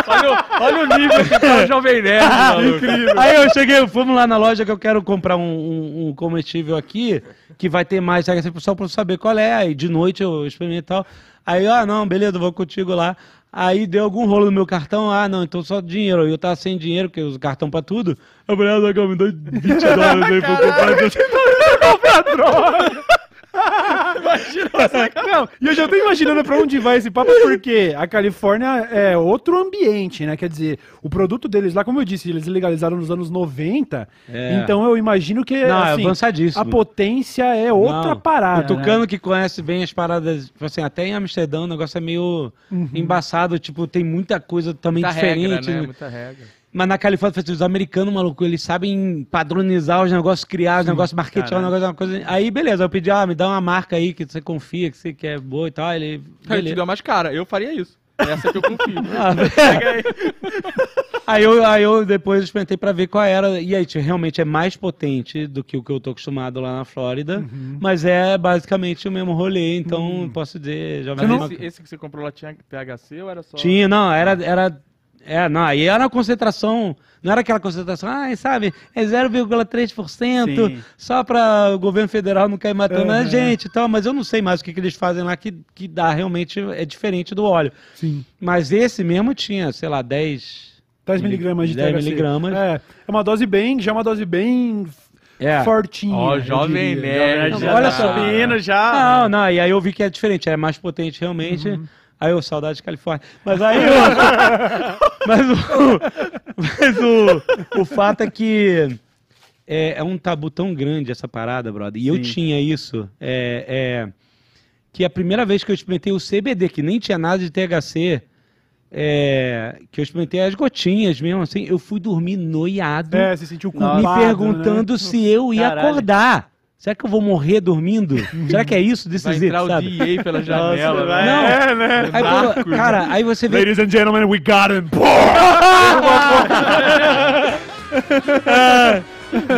Olha, olha o nível que tá o Jovem Nerd, mano. Incrível. Aí eu cheguei, vamos lá na loja que eu quero comprar um, um, um comestível aqui, que vai ter mais, só pra saber qual é. Aí de noite eu experimento e tal. Aí, ah, não, beleza, vou contigo lá. Aí deu algum rolo no meu cartão, ah, não, então só dinheiro. Eu tava sem dinheiro, porque eu uso cartão pra tudo. Eu falei, Azaghal, me deu vinte dólares aí pra comprar droga. Imagina, não, e eu já tô imaginando pra onde vai esse papo, porque a Califórnia é outro ambiente, né? Quer dizer, o produto deles lá, como eu disse, eles legalizaram nos anos noventa, é. Então eu imagino que não, assim, é avançadíssimo. A potência é outra não, parada. O Tucano, né? Que conhece bem as paradas, assim, até em Amsterdã o negócio é meio uhum. embaçado, tipo, tem muita coisa também muita diferente. Regra, né? Né? Muita regra. Mas na Califórnia, os americanos, maluco, eles sabem padronizar os negócios, criar os negócios, marketear os negócios, uma coisa... Aí, beleza, eu pedi, ah, me dá uma marca aí que você confia, que você quer boa e tal, ele... Beleza. Ele te deu mais cara, eu faria isso. Essa que eu confio. Ah, aí. Aí, eu, aí eu depois experimentei pra ver qual era, e aí realmente é mais potente do que o que eu tô acostumado lá na Flórida, uhum. mas é basicamente o mesmo rolê, então uhum. posso dizer... Já não... esse, esse que você comprou lá tinha T H C ou era só... Tinha, não, era... era... É, não, aí era uma concentração, não era aquela concentração, ah, sabe, é zero vírgula três por cento, só para o governo federal não cair matando uhum. a gente e tal, mas eu não sei mais o que, que eles fazem lá que, que dá realmente, é diferente do óleo. Sim. Mas esse mesmo tinha, sei lá, dez miligramas de T H C. dez miligramas. É, é uma dose bem, já é uma dose bem... É. Fortinho. Ó, oh, Jovem Nerd. Né? Olha só. Tá. Já. Não, não, e aí eu vi que é diferente, é mais potente realmente... Uhum. Aí eu, saudade de Califórnia. Mas aí eu... Mas, o, mas o, o fato é que é, é um tabu tão grande essa parada, brother. E Sim. eu tinha isso. É, é, que a primeira vez que eu experimentei o C B D, que nem tinha nada de T H C, é, que eu experimentei as gotinhas mesmo, assim, eu fui dormir noiado. É, se sentiu culpado, me perguntando, né? Se eu ia Caralho. Acordar. Será que eu vou morrer dormindo? Será que é isso? This vai is entrar it, o sabe? D E A pela janela. Nossa, né? Não. É, né? Aí, Marcos, cara, aí você vê... Ladies and gentlemen, we got him!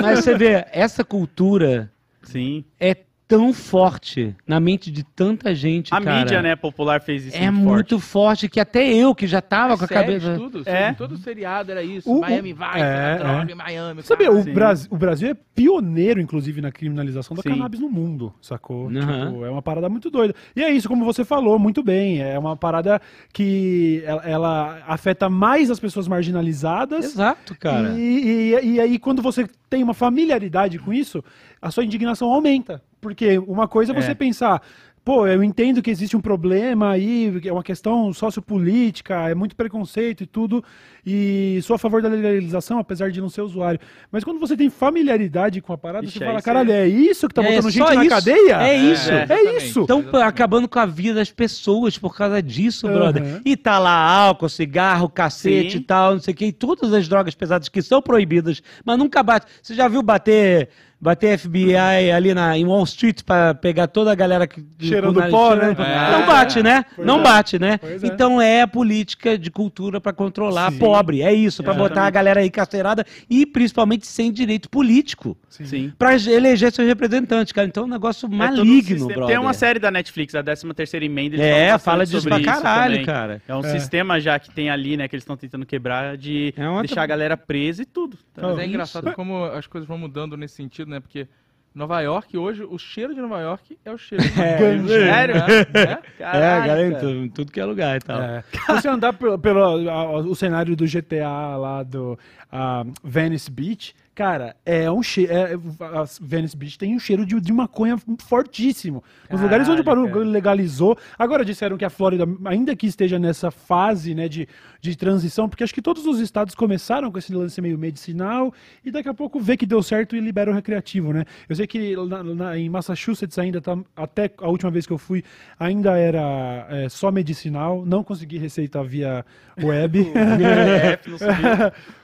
Mas você vê, essa cultura Sim. é tão forte na mente de tanta gente, a cara. A mídia, né, popular fez isso. É muito, muito forte. forte, que até eu, que já tava é com a séries, cabeça... Tudo, é. Sim, todo seriado era isso, o, Miami o... vai, é, droga, é. Miami... Sabe, o Brasil, o Brasil é pioneiro, inclusive, na criminalização da sim. cannabis no mundo, sacou? Uhum. Tipo, é uma parada muito doida. E é isso, como você falou, muito bem, é uma parada que ela, ela afeta mais as pessoas marginalizadas. Exato, cara. E, e, e aí, quando você tem uma familiaridade com isso, a sua indignação aumenta. Porque uma coisa é você é. pensar, pô, eu entendo que existe um problema aí, é uma questão sociopolítica, é muito preconceito e tudo, e sou a favor da legalização, apesar de não ser usuário. Mas quando você tem familiaridade com a parada, Ixi, você fala, é caralho, é. é isso que tá botando é, gente isso. na cadeia? É isso. É, é isso. Estão acabando com a vida das pessoas por causa disso, uhum. brother. E tá lá álcool, cigarro, cacete Sim. e tal, não sei o quê, e todas as drogas pesadas que são proibidas, mas nunca bate. Você já viu bater... Bater F B I ali na, em Wall Street pra pegar toda a galera que... Cheirando pó, cheirando, né? Não bate, né? Pois não é. bate, né? Pois então é a política de cultura pra controlar Sim. pobre. É isso, pra é, botar exatamente. A galera aí carcerada e principalmente sem direito político. Sim. Sim. Pra eleger seus representantes, cara. Então é um negócio maligno, brother. Tem uma série da Netflix, a décima terceira emenda. É, fala disso pra caralho, também. Cara. É um é. sistema já que tem ali, né? Que eles estão tentando quebrar de é outra... deixar a galera presa e tudo. Então, mas é isso. engraçado como as coisas vão mudando nesse sentido, né? Porque Nova York, hoje, o cheiro de Nova York é o cheiro de Nova York. Sério, né? Caraca. É, galera, tudo, tudo que é lugar e tal. É. Você andar pelo, pelo a, o cenário do G T A lá do a Venice Beach, cara, é um cheiro... É, a Venice Beach tem um cheiro de, de maconha fortíssimo. Nos Caralho, lugares onde o Peru legalizou... Agora disseram que a Flórida, ainda que esteja nessa fase, né, de, de transição, porque acho que todos os estados começaram com esse lance meio medicinal e daqui a pouco vê que deu certo e libera o recreativo, né? Eu sei que na, na, em Massachusetts ainda tá... Até a última vez que eu fui, ainda era é, só medicinal. Não consegui receita via web.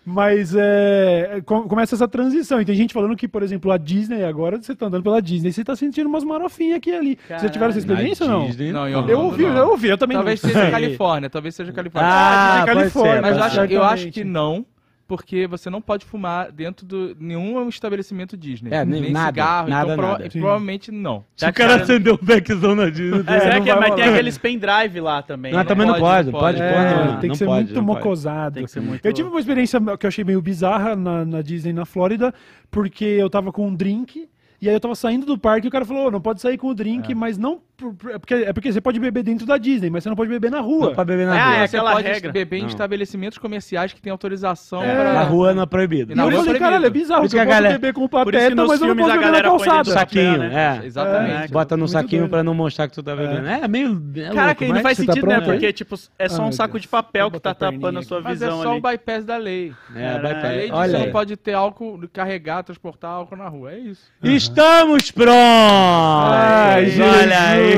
Mas é, com, começa essa transição. E tem gente falando que, por exemplo, a Disney agora, você tá andando pela Disney, você tá sentindo umas marofinhas aqui e ali. Caralho. Vocês tiveram essa experiência ou não? Disney, não, eu, não, eu ouvi, não. eu ouvi, eu também talvez não. Talvez seja Califórnia, talvez seja Califórnia. Ah, ah Califórnia. Ser, mas eu acho, eu acho que não. porque você não pode fumar dentro de nenhum estabelecimento Disney. É, nem nada, cigarro, nada, então, nada. Pro, provavelmente não. Se o cara acendeu o backzão na Disney... É, é, que, mas tem aqueles pendrive lá também. Não, não também não pode, pode, pode. É, pode não, tem que não ser pode, muito mocosado. Tem que ser muito... Eu tive uma experiência que eu achei meio bizarra na, na Disney, na Flórida, porque eu tava com um drink... E aí eu tava saindo do parque e o cara falou, oh, não pode sair com o drink, é. mas não... É porque, é porque você pode beber dentro da Disney, mas você não pode beber na rua. Não pode beber na é, rua. É, você pode regra. beber não. em estabelecimentos comerciais que tem autorização é. pra... Na rua não é proibido. E na eu falei, caralho, é bizarro, porque eu posso galera... beber com o papel, mas eu não posso beber na calçada. No saquinho, né? é. Exatamente. É. Bota no saquinho doido. pra não mostrar que tu tá bebendo. É, é meio... É cara, louco, que não faz sentido, tá né? Aí? Porque, tipo, é só ah, um saco de papel que tá tapando a sua visão ali. Mas é só o bypass da lei. É, bypass. Olha, você não pode ter álcool, carregar, transportar álcool na rua, é isso. Estamos prontos! Ai, Jesus. Olha aí!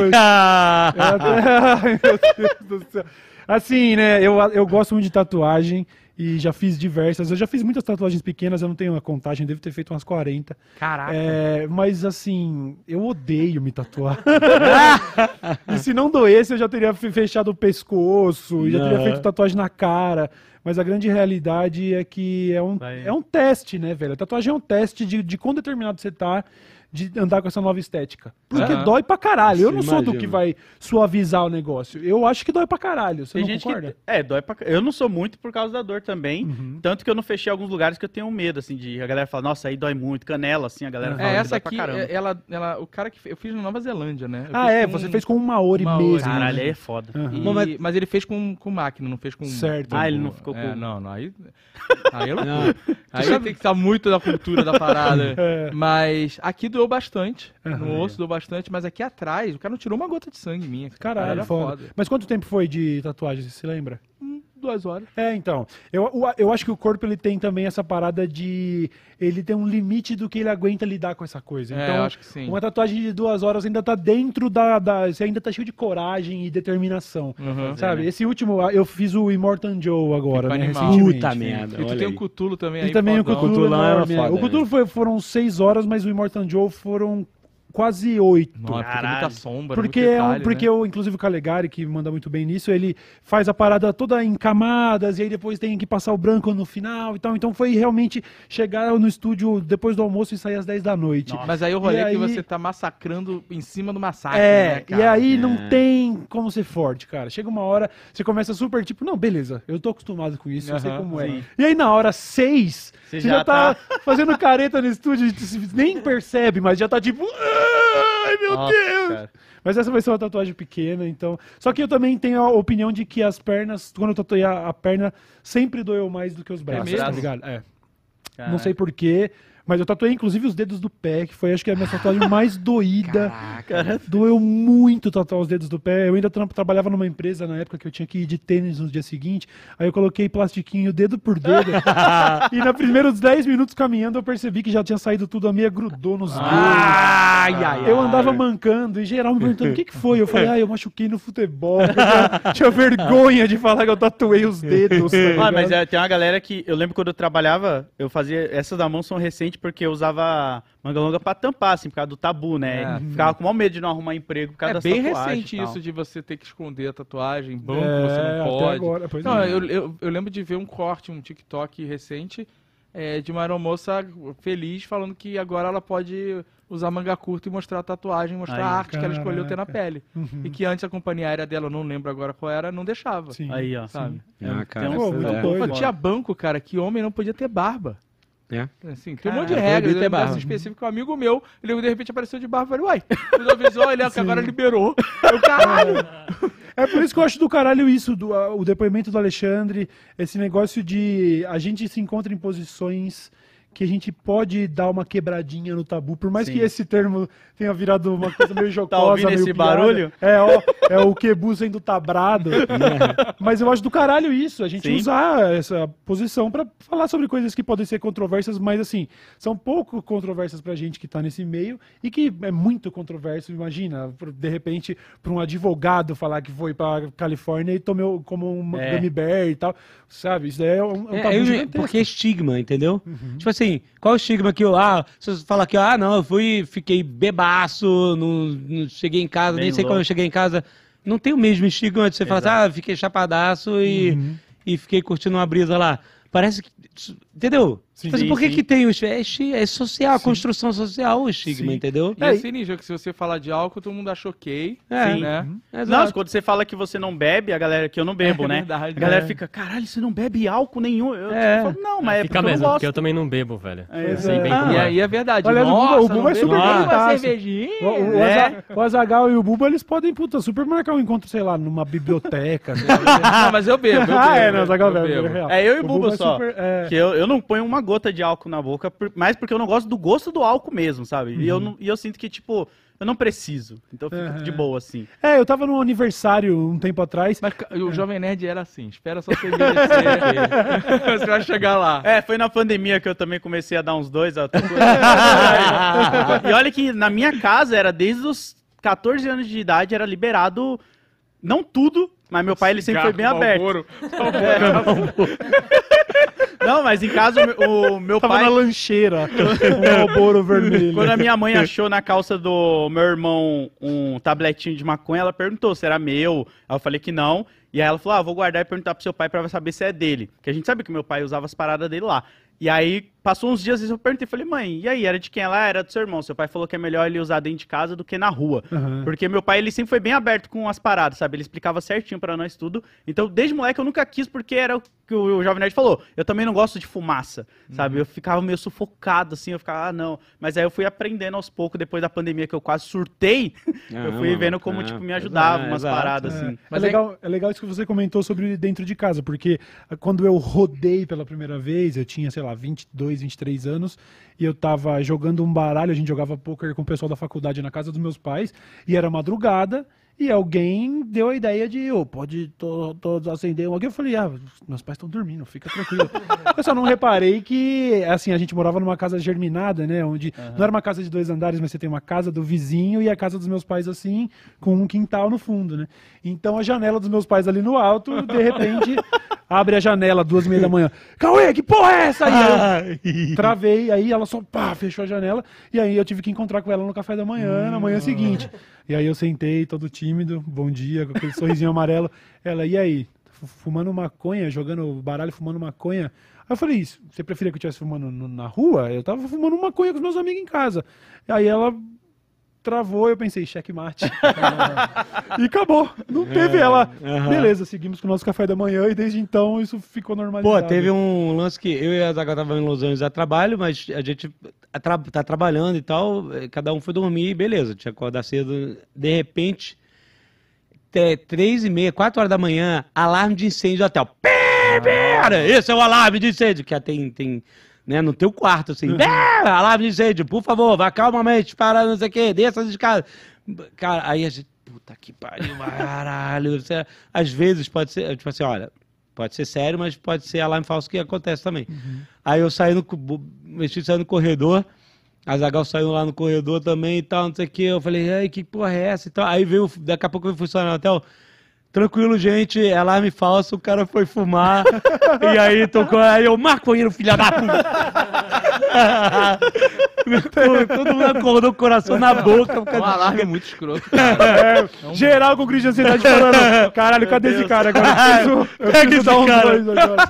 Ai, meu Deus do céu. Assim, né? Eu, eu gosto muito de tatuagem e já fiz diversas. Eu já fiz muitas tatuagens pequenas, eu não tenho uma contagem, devo ter feito umas quarenta. Caraca! É, mas assim, eu odeio me tatuar. E se não doesse, eu já teria fechado o pescoço, já teria feito tatuagem na cara. Mas a grande realidade é que é um, é um teste, né, velho? A tatuagem é um teste de, de quão determinado você tá de andar com essa nova estética. Porque uhum. dói pra caralho. Eu não Sim, sou imagina. do que vai suavizar o negócio. Eu acho que dói pra caralho. Você Tem não gente concorda? Que, é, dói pra caralho. Eu não sou muito por causa da dor também. Uhum. Tanto que eu não fechei alguns lugares que eu tenho medo, assim, de... A galera fala, nossa, aí dói muito. Canela, assim, a galera fala, é, essa aqui, ela, ela, o cara que... Eu fiz na Nova Zelândia, né? Eu ah, é? Você um, fez com um maori mesmo. Caralho, aí é foda. Uhum. E, Bom, mas... mas ele fez com, com máquina, não fez com... Certo. Ah, ele não ficou com... É, não, não, aí... Aí eu não... Aí tem que estar muito da cultura da parada. É. Mas aqui do bastante, uhum. no osso deu bastante, mas aqui atrás, o cara não tirou uma gota de sangue minha. Caralho, cara, foda. foda. Mas quanto tempo foi de tatuagem, você se lembra? Hum, duas horas. É, então. Eu, eu acho que o corpo, ele tem também essa parada de... Ele tem um limite do que ele aguenta lidar com essa coisa. Então, é, eu acho que sim. Uma tatuagem de duas horas ainda tá dentro da... da você ainda tá cheio de coragem e determinação. Uhum. Sabe? É. Esse último, eu fiz o Immortan Joe agora, né? Puta merda. E tu tem aí. o Cthulhu também e aí. E também o Cthulhu. O Cthulhu foi, foram seis horas, mas o Immortan Joe foram... Quase oito. Nossa, porque tem muita sombra, porque muito detalhe, é um, porque né? eu, inclusive o Calegari, que manda muito bem nisso, ele faz a parada toda em camadas e aí depois tem que passar o branco no final e tal. Então foi realmente chegar no estúdio depois do almoço e sair às dez da noite. Nossa. Mas aí o rolê é que aí... você tá massacrando em cima do massacre. É, né, cara? E aí é. não tem como ser forte, cara. Chega uma hora, você começa super tipo, não, beleza, eu tô acostumado com isso, uhum, eu sei como sim. é. E aí na hora seis, você, você já, já tá, tá fazendo careta no estúdio, nem percebe, mas já tá tipo... Ai, meu Nossa, Deus! Cara. Mas essa vai ser uma tatuagem pequena, então... Só que eu também tenho a opinião de que as pernas... Quando eu tatuei a, a perna, sempre doeu mais do que os braços, é tá ligado? É. Caraca. Não sei porquê, mas eu tatuei inclusive os dedos do pé, que foi acho que a minha tatuagem mais doída. Caraca. Doeu muito tatuar os dedos do pé. Eu ainda tra trabalhava numa empresa na época que eu tinha que ir de tênis no dia seguinte, aí eu coloquei plastiquinho dedo por dedo. E na primeiros dez minutos caminhando eu percebi que já tinha saído tudo, a minha grudou nos dedos. Ai, ai, eu andava ai. mancando, e geral me perguntando o que que foi. Eu falei, ah, eu machuquei no futebol. Eu tinha vergonha de falar que eu tatuei os dedos. Tá ah, mas é, tem uma galera que, eu lembro quando eu trabalhava, eu fazia, essas da mão são recentes, porque eu usava manga longa pra tampar, assim, por causa do tabu, né? É. Ficava com o maior medo de não arrumar emprego por causa da tatuagem. É bem recente isso de você ter que esconder a tatuagem, banco, é, você não pode. Até agora, pois não, é. eu, eu, eu lembro de ver um corte, um TikTok recente, é, de uma aeromoça feliz falando que agora ela pode usar manga curta e mostrar a tatuagem, mostrar aí, a arte caraca. que ela escolheu ter na pele. Uhum. E que antes a companhia aérea dela, eu não lembro agora qual era, não deixava. Sim. Aí, ó. Sabe? Sim. Ah, cara, então, muito é. Tinha banco, cara, que homem não podia ter barba. É. Assim, tem um monte de regras, eu lembro específico, um amigo meu, ele de repente apareceu de barba e falei, uai, ele avisou, ele agora liberou. Eu, caralho! É por isso que eu acho do caralho isso, do, uh, o depoimento do Alexandre, esse negócio de a gente se encontra em posições que a gente pode dar uma quebradinha no tabu, por mais Sim. que esse termo tenha virado uma coisa meio jocosa, tá ouvindo meio esse piada. barulho? É, ó, é o quebu sendo tabrado. É. Mas eu acho do caralho isso, a gente Sim. usar essa posição para falar sobre coisas que podem ser controversas, mas assim, são pouco controversas pra gente que tá nesse meio e que é muito controverso, imagina, de repente, pra um advogado falar que foi pra Califórnia e tomou como um é. gummy bear e tal, sabe? Isso daí é um, um é, tabu eu, porque é estigma, entendeu? Uhum. Tipo assim, Assim, qual o estigma que eu... Ah, você fala que, ah, não, eu fui, fiquei bebaço, não, não cheguei em casa, Bem nem sei louco. quando eu cheguei em casa. Não tem o mesmo estigma de você Exato. falar, ah, fiquei chapadaço e, uhum. e fiquei curtindo uma brisa lá. Parece que... Entendeu? Sim, mas sim, por que sim. que tem os... É, é social, sim. construção social, o estigma, sim. entendeu? É, é esse nível que se você falar de álcool, todo mundo acha ok, é, sim. né? Uhum. Não, quando você fala que você não bebe, a galera... Que eu não bebo, é, né? Verdade, a galera é. fica, caralho, você não bebe álcool nenhum? Eu é. falo, não, mas é, é porque mesmo, eu não gosto. Porque eu também não bebo, velho. É, eu sei é. bem ah, como é. E é verdade. Olha, nossa, o Bulba é super bem. O Azaghal e o Bulba, eles podem, puta, super marcar um encontro, sei lá, numa biblioteca. Mas eu bebo, Ah, é, não, Azaghal bebe. É eu e o Bulba só. Super, é... Que eu, eu não ponho uma gota de álcool na boca, por, mas porque eu não gosto do gosto do álcool mesmo, sabe? Uhum. E, eu não, e eu sinto que, tipo, eu não preciso. Então fica uhum. de boa, assim. É, eu tava num aniversário um tempo atrás. Mas o Jovem Nerd era assim, espera só você envelhecer. Você vai chegar lá. É, foi na pandemia que eu também comecei a dar uns dois. Ó, tô... E olha que na minha casa era desde os quatorze anos de idade, era liberado, não tudo, mas meu pai ele sempre foi bem aberto. Não, mas em casa o meu Tava pai... Tava na lancheira, um alboro vermelho. Quando a minha mãe achou na calça do meu irmão um tabletinho de maconha, ela perguntou se era meu. Aí eu falei que não. E aí ela falou, ah, vou guardar e perguntar pro seu pai pra saber se é dele. Porque a gente sabe que meu pai usava as paradas dele lá. E aí, passou uns dias, eu perguntei, falei, mãe, e aí, era de quem ela era? Do seu irmão. Seu pai falou que é melhor ele usar dentro de casa do que na rua. Uhum. Porque meu pai, ele sempre foi bem aberto com as paradas, sabe? Ele explicava certinho pra nós tudo. Então, desde moleque, eu nunca quis, porque era o que o Jovem Nerd falou. Eu também não gosto de fumaça, uhum. sabe? Eu ficava meio sufocado, assim, eu ficava, ah, não. Mas aí eu fui aprendendo aos poucos, depois da pandemia, que eu quase surtei, ah, eu fui não, vendo como, é, tipo, me ajudava, é, umas exato, paradas, é. assim. Mas é, é... Legal, é legal isso que você comentou sobre dentro de casa, porque quando eu rodei pela primeira vez, eu tinha, sei lá, vinte e dois, vinte e três anos, e eu tava jogando um baralho, a gente jogava poker com o pessoal da faculdade na casa dos meus pais, e era madrugada, e alguém deu a ideia de, ô, oh, pode tô, tô, acender um aqui. Eu falei, ah, meus pais estão dormindo, fica tranquilo. Eu só não reparei que, assim, a gente morava numa casa germinada, né, onde uhum. não era uma casa de dois andares, mas você tem uma casa do vizinho e a casa dos meus pais, assim, com um quintal no fundo, né. Então a janela dos meus pais ali no alto, de repente... Abre a janela, duas e meia da manhã. Cauê, que porra é essa? Aí eu travei, aí ela só pá, fechou a janela. E aí eu tive que encontrar com ela no café da manhã, hum, na manhã seguinte. E aí eu sentei, todo tímido, bom dia, com aquele sorrisinho amarelo. Ela, e aí? Fumando maconha, jogando baralho, fumando maconha. Aí eu falei, isso, você preferia que eu estivesse fumando na rua? Eu tava fumando maconha com os meus amigos em casa. E aí ela... travou, eu pensei, checkmate. E acabou. Não teve é, ela. Uh-huh. Beleza, seguimos com o nosso café da manhã e desde então isso ficou normalizado. Pô, teve um lance que eu e a Agatha tava em Los Angeles a trabalho, mas a gente tra tá trabalhando e tal, cada um foi dormir e beleza, tinha que acordar cedo. De repente, até três e meia, quatro horas da manhã, alarme de incêndio do hotel. Pera, esse é o alarme de incêndio, que tem... tem né, no teu quarto, assim, uhum. alarme de incêndio, por favor, vá calmamente, para, não sei o quê, desça as escadas. Cara, aí a gente, puta que pariu, caralho. Você, às vezes pode ser, tipo assim, olha, pode ser sério, mas pode ser alarme falso que acontece também. Uhum. Aí eu saí no, mexi, saí no corredor, a Azaghal saiu lá no corredor também e tal, não sei o quê. Eu falei, ai, que porra é essa? Então, aí veio, daqui a pouco veio funcionar no hotel. Tranquilo, gente, alarme falso, o cara foi fumar, e aí tocou, aí eu, maconheiro, filha da puta! Todo mundo acordou com o coração na boca. Um alarme é muito escroto. Cara. É, é um... Geral com crise de ansiedade falando, caralho, cadê esse cara agora? Eu preciso, eu preciso dar uns dois agora,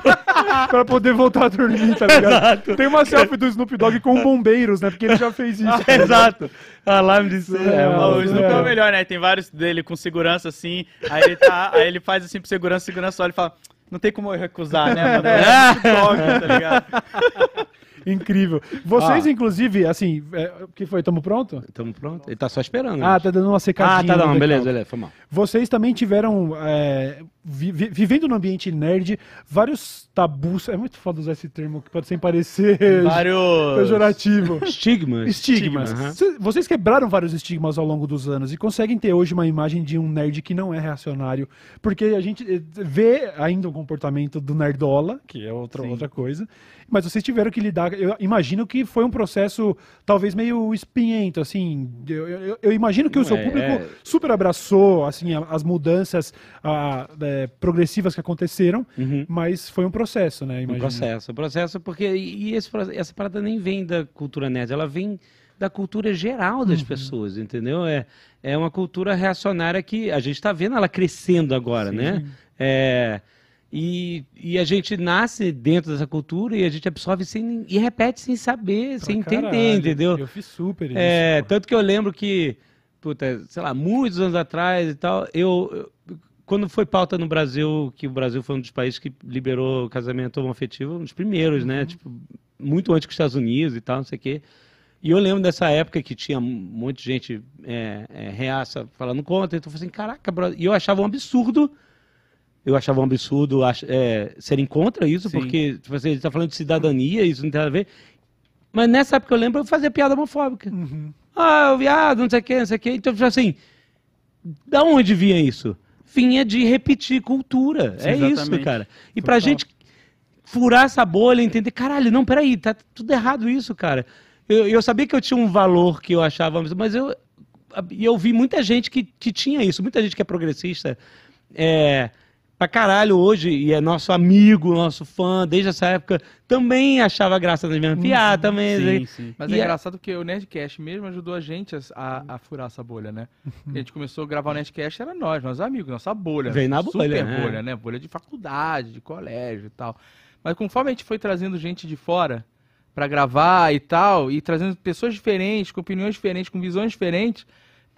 pra poder voltar a dormir, tá ligado? Exato. Tem uma selfie do Snoop Dogg com bombeiros, né, porque ele já fez isso. Ah, exato. Alarme de incêndio. É, o Snoop é o melhor, né, tem vários dele com segurança, assim, aí ele tá aí ele faz assim pro segurança, segurança olha e fala, não tem como eu recusar, né, mano? É TikTok, tá ligado? Incrível. Vocês, ah. inclusive, assim, o é, que foi? Tamo pronto? Tamo pronto. Ele tá só esperando. Ah, gente. Tá dando uma secadinha. Ah, tá, não, beleza, beleza, foi mal. Vocês também tiveram, é, vi, vi, vivendo no ambiente nerd, vários tabus, é muito foda usar esse termo, que pode sem parecer vários... pejorativo. Estigmas. Estigmas. Estigmas. Uhum. Vocês quebraram vários estigmas ao longo dos anos e conseguem ter hoje uma imagem de um nerd que não é reacionário, porque a gente vê ainda o comportamento do nerdola, que é outra, outra coisa, mas vocês tiveram que lidar. Eu imagino que foi um processo talvez meio espinhento, assim. Eu, eu, eu imagino que não o seu é, público é... super abraçou, assim, a, as mudanças a, é, progressivas que aconteceram, uhum. mas foi um processo, né? Imagino. Um processo, um processo, porque e esse, essa parada nem vem da cultura nerd, ela vem da cultura geral das uhum. pessoas, entendeu? É, é uma cultura reacionária que a gente está vendo ela crescendo agora, sim, né? Sim. É... E, e a gente nasce dentro dessa cultura e a gente absorve sem, e repete sem saber, pra sem caralho, entender, entendeu? Eu fiz super isso. É, tanto que eu lembro que, puta, sei lá, muitos anos atrás e tal, eu, eu quando foi pauta no Brasil, que o Brasil foi um dos países que liberou o casamento homoafetivo, um dos primeiros, uhum. né? Tipo, muito antes que os Estados Unidos e tal, não sei o quê. E eu lembro dessa época que tinha muita gente é, é, reaça falando contra, então eu falei assim, caraca, brother. E eu achava um absurdo. Eu achava um absurdo é, serem contra isso, Sim. porque tipo, você está falando de cidadania, isso não tem nada a ver. Mas nessa época eu lembro, eu fazia piada homofóbica. Uhum. Ah, o viado, não sei o quê, não sei o quê. Então, assim, da onde vinha isso? Vinha de repetir cultura. Sim, é exatamente. Isso, cara. E Total. Pra gente furar essa bolha, entender, caralho, não, peraí, tá tudo errado isso, cara. Eu, eu sabia que eu tinha um valor que eu achava, mas eu, eu vi muita gente que, que tinha isso, muita gente que é progressista, é... pra caralho hoje, e é nosso amigo, nosso fã, desde essa época, também achava graça nas minhas piadas, também. Sim, sim. Mas é, é engraçado que o Nerdcast mesmo ajudou a gente a, a furar essa bolha, né? A gente começou a gravar o Nerdcast, era nós, nossos amigos, nossa bolha. Vem na super bolha, né? bolha, né? Bolha de faculdade, de colégio e tal. Mas conforme a gente foi trazendo gente de fora pra gravar e tal, e trazendo pessoas diferentes, com opiniões diferentes, com visões diferentes,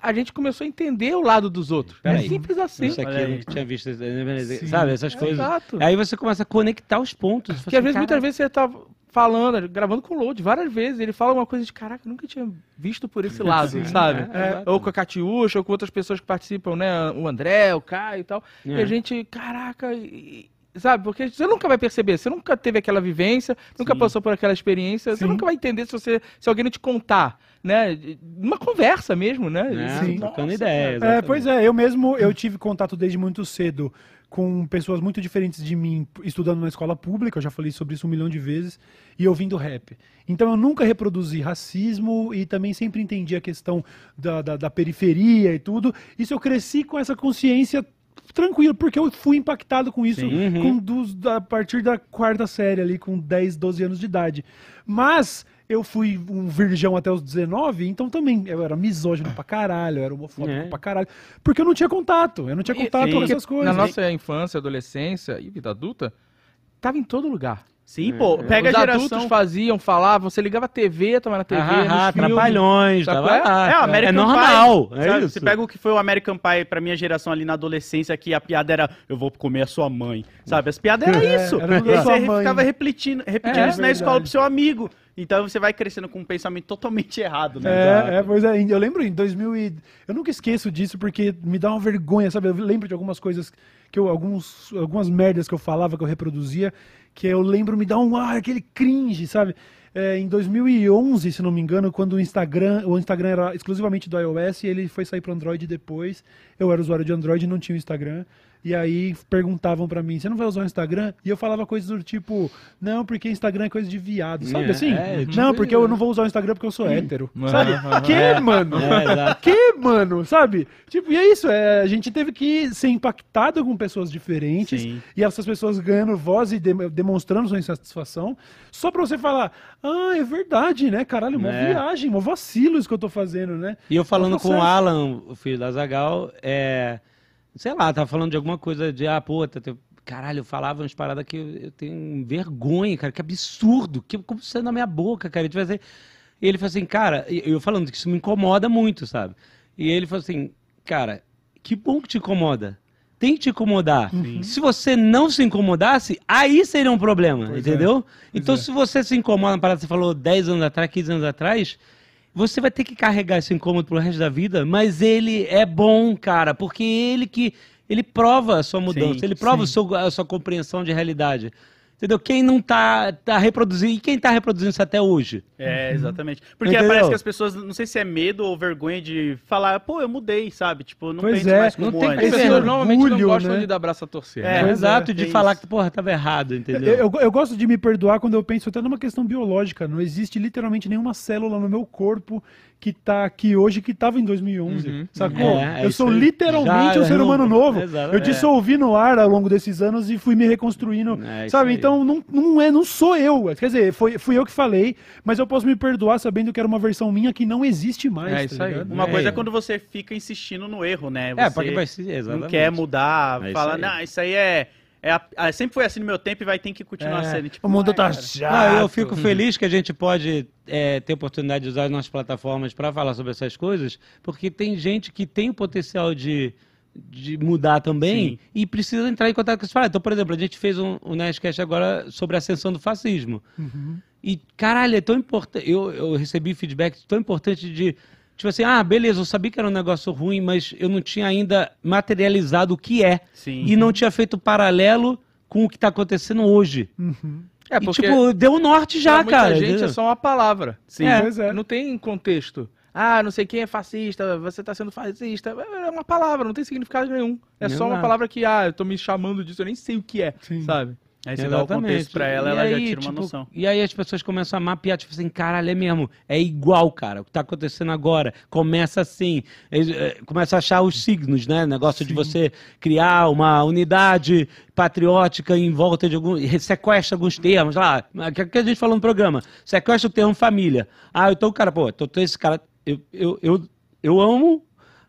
a gente começou a entender o lado dos outros. Pera é aí. Simples assim. Isso aqui eu não tinha visto, Sim. sabe? Essas é coisas. Exato. Aí você começa a conectar os pontos. Porque às vezes, muitas vezes você tá falando, gravando com o Load, várias vezes, ele fala uma coisa de, caraca, eu nunca tinha visto por esse lado, Sim, sabe? É, é, ou com a Catiúcha, ou com outras pessoas que participam, né? O André, o Caio e tal. É. E a gente, caraca... E... Sabe? Porque você nunca vai perceber, você nunca teve aquela vivência, nunca Sim. passou por aquela experiência, Sim. você nunca vai entender se, você, se alguém não te contar, né? Uma conversa mesmo, né? É, Sim. trocando ideia. É, pois é, eu mesmo, eu tive contato desde muito cedo com pessoas muito diferentes de mim, estudando na escola pública, eu já falei sobre isso um milhão de vezes, e ouvindo rap. Então eu nunca reproduzi racismo e também sempre entendi a questão da, da, da periferia e tudo. Isso eu cresci com essa consciência tranquilo, porque eu fui impactado com isso Sim, uhum. com dos, a partir da quarta série ali, com dez, doze anos de idade. Mas eu fui um virgão até os dezenove, então também eu era misógino pra caralho, eu era homofóbico é. pra caralho, porque eu não tinha contato, eu não tinha contato com essas coisas. Na nossa infância, adolescência e vida adulta, tava em todo lugar. Sim, pô, pega os a geração... adultos faziam, falavam, você ligava a T V, tava na T V, ah, ah, Trapalhões, tava lá. É, o American é normal, Pie, é isso. Você pega o que foi o American Pie pra minha geração ali na adolescência, que a piada era, eu vou comer a sua mãe, sabe? As piadas era é, isso. Era e aí você mãe. ficava repetindo, repetindo é, isso é na escola pro seu amigo. Então você vai crescendo com um pensamento totalmente errado, né? É, é, pois é. Eu lembro em dois mil e... Eu nunca esqueço disso porque me dá uma vergonha, sabe? Eu lembro de algumas coisas, que eu, alguns, algumas merdas que eu falava, que eu reproduzia, que eu lembro, me dá um ar, aquele cringe, sabe? É, em dois mil e onze, se não me engano, quando o Instagram, o Instagram era exclusivamente do iOS e ele foi sair para Android depois. Eu era usuário de Android e não tinha o Instagram. E aí perguntavam pra mim, você não vai usar o Instagram? E eu falava coisas do tipo, não, porque Instagram é coisa de viado, sabe assim? É, é, não, porque eu não vou usar o Instagram porque eu sou hétero. Mano, sabe? Mano, que, é, mano? É, que, mano? Sabe? Tipo, e é isso, é, a gente teve que ser impactado com pessoas diferentes, Sim. e essas pessoas ganhando voz e de, demonstrando sua insatisfação, só pra você falar, ah, é verdade, né? Caralho, uma é. viagem, um vacilo isso que eu tô fazendo, né? E eu falando Nossa, com o Alan, o filho da Azaghal, é... sei lá, tava falando de alguma coisa de, ah, pô, teu... caralho, eu falava umas paradas que eu, eu tenho vergonha, cara, que absurdo, que, como isso é na minha boca, cara. E assim, ele falou assim, cara, eu falando que isso me incomoda muito, sabe? E ele falou assim, cara, que bom que te incomoda. Tem que te incomodar. Uhum. Se você não se incomodasse, aí seria um problema, pois entendeu? É. Então, é. se você se incomoda na parada que você falou dez anos atrás, quinze anos atrás... Você vai ter que carregar esse incômodo pro resto da vida, mas ele é bom, cara, porque ele que ele prova a sua mudança, sim, ele prova o seu, a sua compreensão de realidade. Entendeu? Quem não tá, tá reproduzindo, e quem tá reproduzindo isso até hoje? É, exatamente. Porque parece que as pessoas, não sei se é medo ou vergonha de falar, pô, eu mudei, sabe? Tipo, não pois penso é, mais como não tem antes. As pessoas orgulho, normalmente não gostam né? de dar braço a torcer. É, né? Exato, é, de falar isso. que, porra, tava errado, entendeu? Eu, eu, eu gosto de me perdoar quando eu penso até numa questão biológica. Não existe literalmente nenhuma célula no meu corpo que tá aqui hoje que tava em dois mil e onze, uhum. sacou? É, eu sou literalmente um ser humano novo. Exato, eu dissolvi é. no ar ao longo desses anos e fui me reconstruindo, é, sabe? Aí. Então não, não, é, não sou eu, quer dizer, foi, fui eu que falei, mas eu posso me perdoar sabendo que era uma versão minha que não existe mais. É, tá isso aí. Uma é. coisa é quando você fica insistindo no erro, né? Você é, porque vai ser, exatamente. não quer mudar, é fala, não, isso aí é... É a, a, sempre foi assim no meu tempo e vai ter que continuar é, sendo. Tipo, o mundo tá chato. Ah, eu fico feliz que a gente pode é, ter oportunidade de usar as nossas plataformas para falar sobre essas coisas, porque tem gente que tem o potencial de, de mudar também. Sim. E precisa entrar em contato com isso. Então, por exemplo, a gente fez um, um Nerdcast agora sobre a ascensão do fascismo. Uhum. E, caralho, é tão importante... Eu, eu recebi feedback tão importante de... Tipo assim, ah, beleza, eu sabia que era um negócio ruim, mas eu não tinha ainda materializado o que é. Sim. E não tinha feito paralelo com o que está acontecendo hoje. Uhum. É, porque e, tipo, deu o norte já, muita cara. Muita gente entendeu? É só uma palavra. Sim, é. Pois é. Não tem contexto. Ah, não sei quem é fascista, você está sendo fascista. É uma palavra, não tem significado nenhum. É não só uma nada. Palavra que, ah, eu tô me chamando disso, eu nem sei o que é, sim. Sabe? Aí você dá o contexto pra ela, e ela aí, já tira tipo, uma noção. E aí as pessoas começam a mapear, tipo assim, caralho, é mesmo, é igual, cara, o que tá acontecendo agora. Começa assim, é, começa a achar os signos, né? Negócio sim. De você criar uma unidade patriótica em volta de algum... Sequestra alguns termos, lá, o que a gente falou no programa. Sequestra o termo família. Ah, então o cara, pô, tô, tô esse cara, eu, eu, eu, eu amo...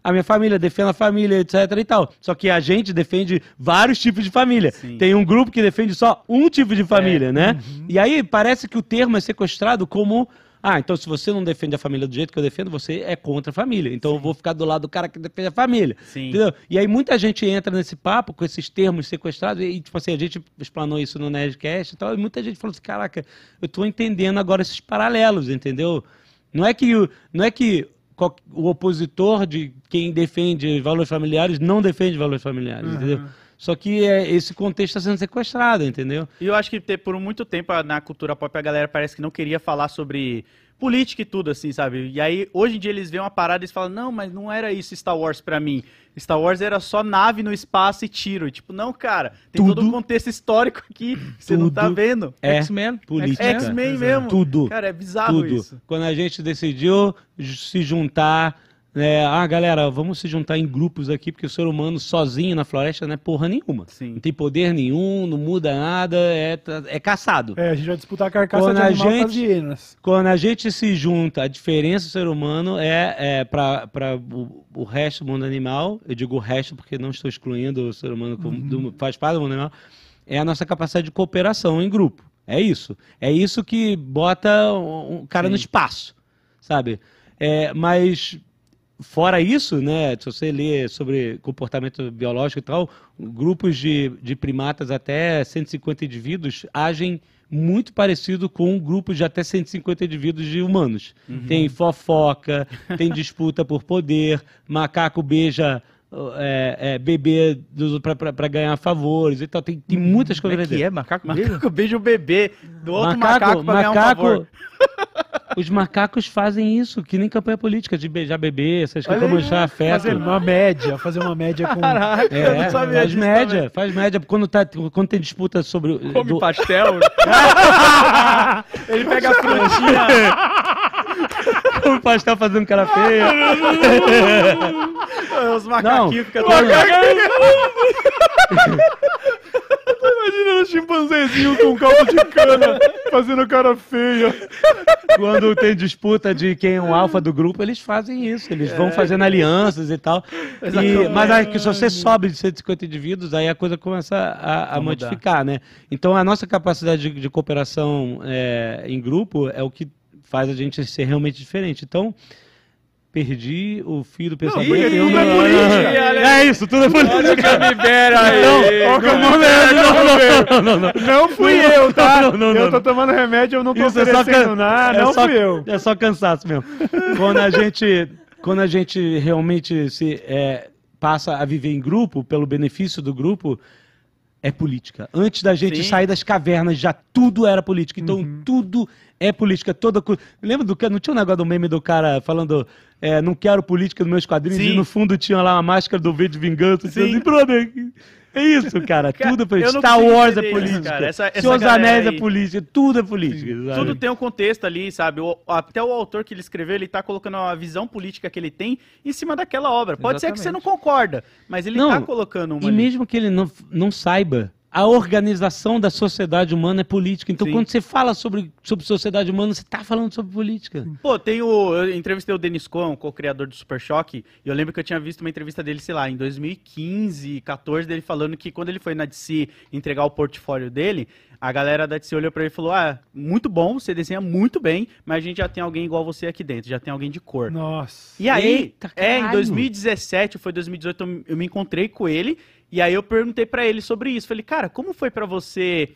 A minha família, defende a família, etc e tal. Só que a gente defende vários tipos de família. Sim. Tem um grupo que defende só um tipo de família, é. Né? Uhum. E aí parece que o termo é sequestrado como... Ah, então se você não defende a família do jeito que eu defendo, você é contra a família. Então sim. Eu vou ficar do lado do cara que defende a família. Sim. Entendeu? E aí muita gente entra nesse papo com esses termos sequestrados. E tipo assim, a gente explanou isso no Nerdcast e tal. E muita gente falou assim, caraca, eu tô entendendo agora esses paralelos, entendeu? Não é que... Não é que o opositor de quem defende valores familiares não defende valores familiares, uhum. Entendeu? Só que é, esse contexto está sendo sequestrado, entendeu? E eu acho que ter, por muito tempo na cultura pop a galera parece que não queria falar sobre política e tudo assim, sabe? E aí hoje em dia eles veem uma parada e falam, não, mas não era isso Star Wars pra mim. Star Wars era só nave no espaço e tiro. E, tipo, não, cara, tem tudo. Todo um contexto histórico aqui, você não tá vendo. É X-Men, política. X-Men mesmo. Tudo. Cara, é bizarro tudo. Isso. Quando a gente decidiu se juntar... É, ah, galera, vamos se juntar em grupos aqui, porque o ser humano sozinho na floresta não é porra nenhuma. Sim. Não tem poder nenhum, não muda nada, é, é caçado. É, a gente vai disputar a carcaça quando de animal com as hienas. Quando a gente se junta, a diferença do ser humano é, é para o, o resto do mundo animal, eu digo o resto porque não estou excluindo o ser humano, como, uhum. do, faz parte do mundo animal, é a nossa capacidade de cooperação em grupo. É isso. É isso que bota o, o cara sim. No espaço, sabe? É, mas... Fora isso, né, se você ler sobre comportamento biológico e tal, grupos de, de primatas até cento e cinquenta indivíduos agem muito parecido com grupos de até cento e cinquenta indivíduos de humanos. Uhum. Tem fofoca, tem disputa por poder, macaco beija... É, é, bebê para ganhar favores e tal. Tem, tem muitas coisas. Como é que é? Macaco, macaco beija o bebê do outro macaco, macaco pra ganhar macaco, um favor. Os macacos fazem isso, que nem campanha política, de beijar bebê, essas coisas, manchar afeto. Fazer uma média, fazer uma média com... Caraca, é, eu não sabia faz média, também. Faz média. Quando, tá, quando tem disputa sobre... Come do... pastel. Ele pega a frutinha. Come pastel fazendo cara feia. Os macaquinhos ficam... Eu tô imaginando um chimpanzezinho com um caldo de cana fazendo cara feia. Quando tem disputa de quem é o alfa do grupo, eles fazem isso. Eles vão é. Fazendo alianças e tal. E, mas aí, se você sobe de cento e cinquenta indivíduos, aí a coisa começa a, a modificar, né? Então, a nossa capacidade de, de cooperação é, em grupo é o que faz a gente ser realmente diferente. Então... Perdi o fio do pensamento. Não, e, não é, política. É isso, tudo é política. Me libera aí. Não, não, não, não, não fui eu, tá? Não, não, não, eu tô tomando remédio, eu não tô oferecendo nada, não fui eu. É só cansaço mesmo. Quando a gente, quando a gente realmente se, é, passa a viver em grupo, pelo benefício do grupo, é política. Antes da gente sim. Sair das cavernas, já tudo era política. Então, uhum. Tudo é política. Toda... Lembra do cara? Não tinha um negócio do meme do cara falando é, não quero política nos meus quadrinhos? Sim. E no fundo tinha lá uma máscara do V de Vingança. Sim. Assim, é isso, cara. Tudo é política. Star Wars é política. Senhor dos Anéis é política. Tudo é política. Sabe? Tudo tem um contexto ali, sabe? O, até o autor que ele escreveu, ele tá colocando uma visão política que ele tem em cima daquela obra. Pode exatamente. Ser que você não concorda, mas ele não, tá colocando uma... E ali. Mesmo que ele não, não saiba... a organização da sociedade humana é política. Então, sim, quando você fala sobre, sobre sociedade humana, você tá falando sobre política. Pô, tem o, eu entrevistei o Denis Cohn, co-criador do Super Choque, e eu lembro que eu tinha visto uma entrevista dele, sei lá, em dois mil e quinze, quatorze, dele falando que quando ele foi na D C entregar o portfólio dele, a galera da D C olhou pra ele e falou, ah, muito bom, você desenha muito bem, mas a gente já tem alguém igual você aqui dentro, já tem alguém de cor. Nossa. E aí, eita, é, em dois mil e dezessete, foi dois mil e dezoito, eu, eu me encontrei com ele. E aí eu perguntei pra ele sobre isso. Falei, cara, como foi pra você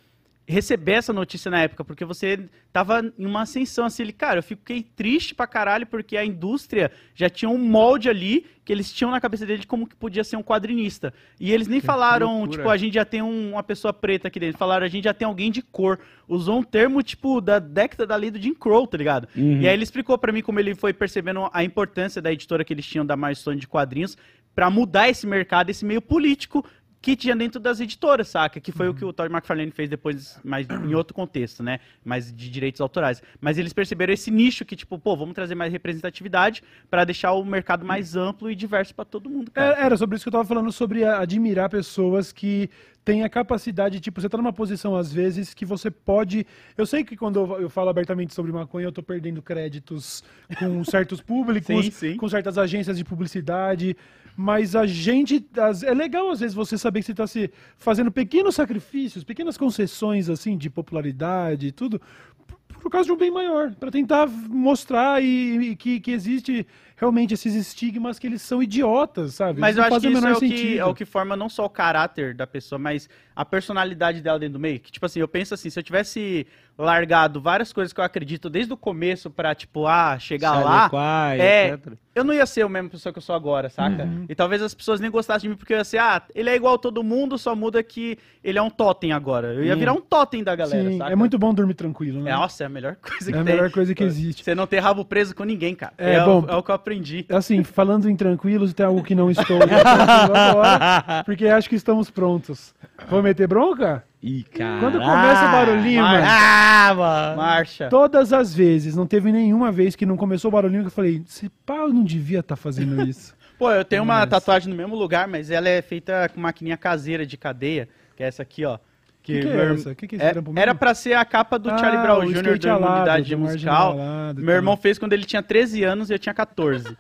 receber essa notícia na época? Porque você tava em uma ascensão assim. Ele, cara, eu fiquei triste pra caralho porque a indústria já tinha um molde ali que eles tinham na cabeça dele de como que podia ser um quadrinista. E eles nem que falaram, loucura. Tipo, a gente já tem um, uma pessoa preta aqui dentro. Falaram, a gente já tem alguém de cor. Usou um termo, tipo, da década da lei do Jim Crow, tá ligado? Uhum. E aí ele explicou pra mim como ele foi percebendo a importância da editora que eles tinham, da Milestone de quadrinhos, para mudar esse mercado, esse meio político que tinha dentro das editoras, saca? Que foi uhum. o que o Todd McFarlane fez depois, mas em outro contexto, né? Mas de direitos autorais. Mas eles perceberam esse nicho que, tipo, pô, vamos trazer mais representatividade para deixar o mercado mais amplo e diverso para todo mundo, cara. Era sobre isso que eu tava falando, sobre admirar pessoas que têm a capacidade, tipo, você tá numa posição, às vezes, que você pode... Eu sei que quando eu falo abertamente sobre maconha, eu tô perdendo créditos com certos públicos, sim, sim, com certas agências de publicidade... Mas a gente... É legal, às vezes, você saber que você está se fazendo pequenos sacrifícios, pequenas concessões, assim, de popularidade e tudo, por, por causa de um bem maior, para tentar mostrar e, e que, que existe... realmente esses estigmas que eles são idiotas, sabe? Mas eu acho que isso é o que, é o que forma não só o caráter da pessoa, mas a personalidade dela dentro do meio. Que, tipo assim, eu penso assim, se eu tivesse largado várias coisas que eu acredito desde o começo pra, tipo, ah, chegar se lá, adequar, é, etcétera. Eu não ia ser a mesma pessoa que eu sou agora, saca? Uhum. E talvez as pessoas nem gostassem de mim, porque eu ia ser, ah, ele é igual a todo mundo, só muda que ele é um totem agora. Eu ia uhum. virar um totem da galera, sim, saca? É muito bom dormir tranquilo, né? É, nossa, é a melhor coisa que é a tem. melhor coisa que existe. Você não ter rabo preso com ninguém, cara. É, é bom. O, é o que eu aprendi. Assim, falando em tranquilos, tem algo que não estou agora, porque acho que estamos prontos. Vou meter bronca? Ih, cara. Quando começa o barulhinho, Mar... mano, ah, mano. Marcha. Todas as vezes, não teve nenhuma vez que não começou o barulhinho que eu falei, esse pau não devia estar tá fazendo isso. Pô, eu tenho uma mas... tatuagem no mesmo lugar, mas ela é feita com maquininha caseira de cadeia, que é essa aqui, ó. Que, que, que, é meu... que, que é é, era pra ser a capa do ah, Charlie Brown Júnior da Imunidade Musical. Alado, meu irmão também. Fez quando ele tinha treze anos e eu tinha quatorze.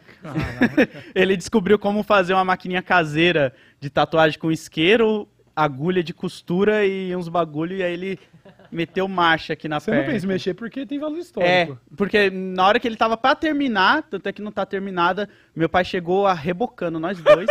Ele descobriu como fazer uma maquininha caseira de tatuagem com isqueiro, agulha de costura e uns bagulho, e aí ele meteu marcha aqui na Você perna. Você não pensa em mexer porque tem valor histórico. É, porque na hora que ele tava pra terminar, tanto é que não tá terminada, meu pai chegou arrebocando nós dois.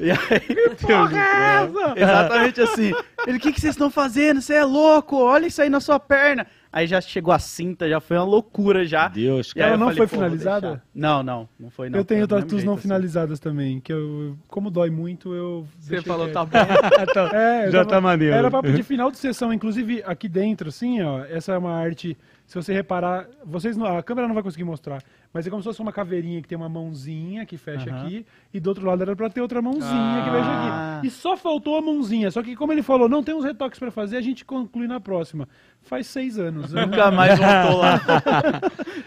E aí, que porra é essa? Exatamente assim. Ele, o que, que vocês estão fazendo? Você é louco, olha isso aí na sua perna. Aí já chegou a cinta, já foi uma loucura já. Deus, cara. Ela não falei, foi finalizada? Não, não, não foi não. Eu tenho tatuas não finalizadas assim. também, que eu, como dói muito, eu... Você falou, tá bom. É, já tava, tá maneiro. Era papo de final de sessão, inclusive aqui dentro, assim, ó, essa é uma arte, se você reparar, vocês não, a câmera não vai conseguir mostrar, mas é como se fosse uma caveirinha que tem uma mãozinha que fecha uhum. aqui, e do outro lado era pra ter outra mãozinha ah. que fecha aqui. E só faltou a mãozinha, só que como ele falou, não tem uns retoques pra fazer, a gente conclui na próxima. Faz seis anos. Eu nunca mais voltou lá.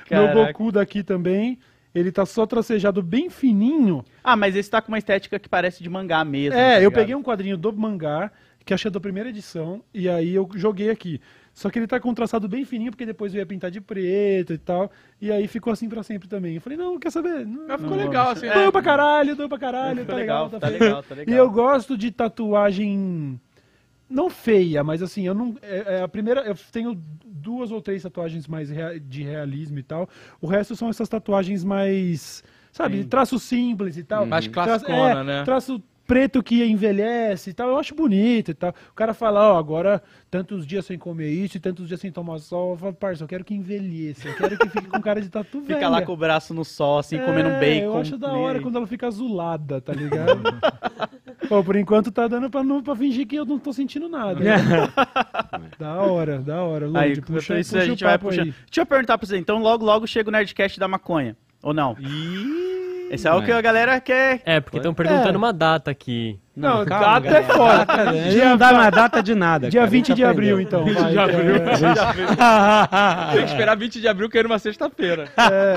Meu Goku daqui também, ele tá só tracejado bem fininho. Ah, mas esse tá com uma estética que parece de mangá mesmo. É, tá eu peguei um quadrinho do mangá, que achei da primeira edição, e aí eu joguei aqui. Só que ele tá com um traçado bem fininho, porque depois eu ia pintar de preto e tal. E aí ficou assim pra sempre também. Eu falei, não, quer saber? Não, não ficou não legal assim. É. Doeu pra caralho, doeu pra caralho, tá legal, legal, tá, tá legal, tá legal. E eu gosto de tatuagem... Não feia, mas assim, eu não... É, é a primeira, eu tenho duas ou três tatuagens mais rea, de realismo e tal. O resto são essas tatuagens mais... Sabe, sim, traço simples e tal. Mais classicona, é, né? Traço... preto que envelhece e tal, eu acho bonito e tal. O cara fala, ó, oh, agora tantos dias sem comer isso e tantos dias sem tomar sol. Eu falo, parça, eu quero que envelheça, eu quero que fique com cara de tatu velha. Fica lá com o braço no sol, assim, é, comendo um bacon. Eu acho da hora quando ela fica azulada, tá ligado? Pô, por enquanto tá dando pra, não, pra fingir que eu não tô sentindo nada. Né? Da hora, da hora. Load, aí, puxa, isso puxa a gente vai puxando. Aí. Deixa eu perguntar pra você, então logo, logo chega o Nerdcast da maconha, ou não? Ih... Esse é o que a galera quer. É, porque estão perguntando é. uma data aqui. Não, não calma, data galera. É foda. Data, né? Dia, não dá mais data de nada. Dia cara, vinte de aprendeu. Abril, então. vinte vai, de abril. É. vinte de abril. Tem que esperar vinte de abril, que era uma sexta-feira. É.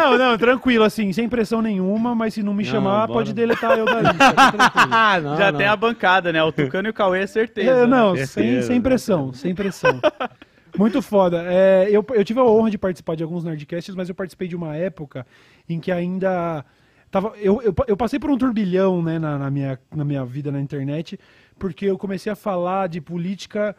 Não, não, tranquilo, assim, sem pressão nenhuma, mas se não me não, chamar, bora. Pode deletar eu da lista. Não, já não. Tem a bancada, né? O Tucano e o Cauê, é certeza. É, não, né? Sem, sem pressão, sem pressão. Muito foda. É, eu, eu tive a honra de participar de alguns Nerdcasts, mas eu participei de uma época em que ainda... Tava, eu, eu, eu passei por um turbilhão, né, na, na, minha, na minha vida na internet, porque eu comecei a falar de política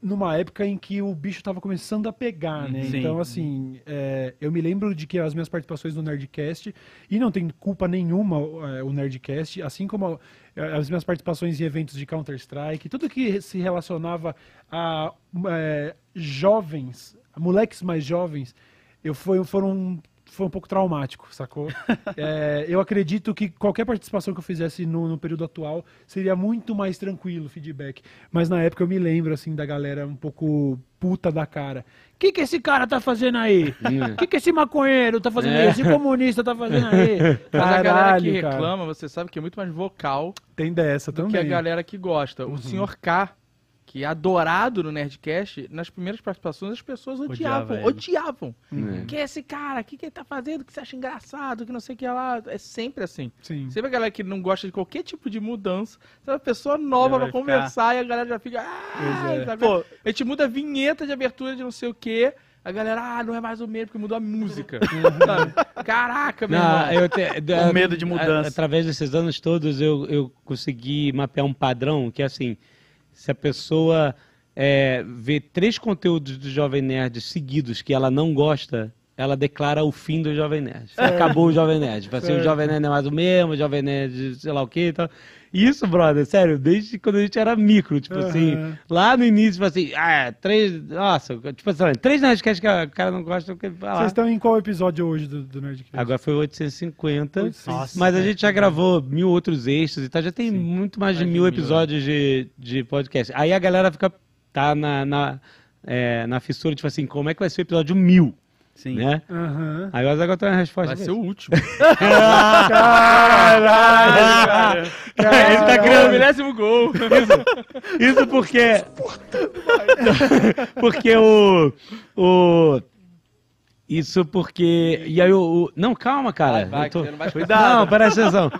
numa época em que o bicho tava começando a pegar, né? Sim. Então, assim, é, eu me lembro de que as minhas participações no Nerdcast, e não tem culpa nenhuma é, o Nerdcast, assim como a, as minhas participações em eventos de Counter-Strike, tudo que se relacionava a é, jovens, a moleques mais jovens, eu foi, foram... foi um pouco traumático, sacou? É, eu acredito que qualquer participação que eu fizesse no, no período atual seria muito mais tranquilo o feedback. Mas na época eu me lembro, assim, da galera um pouco puta da cara. O que que esse cara tá fazendo aí? O que que esse maconheiro tá fazendo é. aí? Esse comunista tá fazendo aí? Caralho, mas a galera que reclama, cara. Você sabe que é muito mais vocal Tem dessa do também. Que a galera que gosta. O uhum. senhor K... que é adorado no Nerdcast, nas primeiras participações as pessoas odiavam, Odiava odiavam. Uhum. Que é esse cara, o que, que ele tá fazendo, que você acha engraçado, que não sei o que lá. É sempre assim. Sim. Sempre a galera que não gosta de qualquer tipo de mudança, você é uma pessoa nova pra ficar... conversar e a galera já fica... Ah, é. Pô, a gente muda a vinheta de abertura de não sei o que, a galera, ah, não é mais o mesmo, porque mudou a música. Uhum. Caraca, meu não, irmão. Eu te, eu, o medo de mudança. A, através desses anos todos eu, eu consegui mapear um padrão que é assim... Se a pessoa é, vê três conteúdos do Jovem Nerd seguidos que ela não gosta, ela declara o fim do Jovem Nerd. É. Acabou o Jovem Nerd. Vai ser é. o Jovem Nerd não é mais o mesmo, o Jovem Nerd sei lá o quê e tal. Isso, brother, sério, desde quando a gente era micro, tipo uhum. assim, lá no início, tipo assim, ah, três, nossa, tipo assim, três Nerdcasts que o cara não gosta, que falar. Vocês estão em qual episódio hoje do, do Nerdcast? Agora foi oitocentos e cinquenta, oitocentos. Mas a gente já gravou mil outros extras e tal, já tem Sim. muito mais de mil episódios de, de podcast. Aí a galera fica, tá na, na, é, na fissura, tipo assim, como é que vai ser o episódio mil? Sim. Né? Uhum. Aí o Azaghal tem uma resposta. Vai ser o último. Caralho, cara. Ele tá criando o milésimo gol. Isso, isso porque... porque o... o... Isso porque... E aí o... Não, calma, cara. Vai, vai, tô... não, cuidado. Não, presta atenção.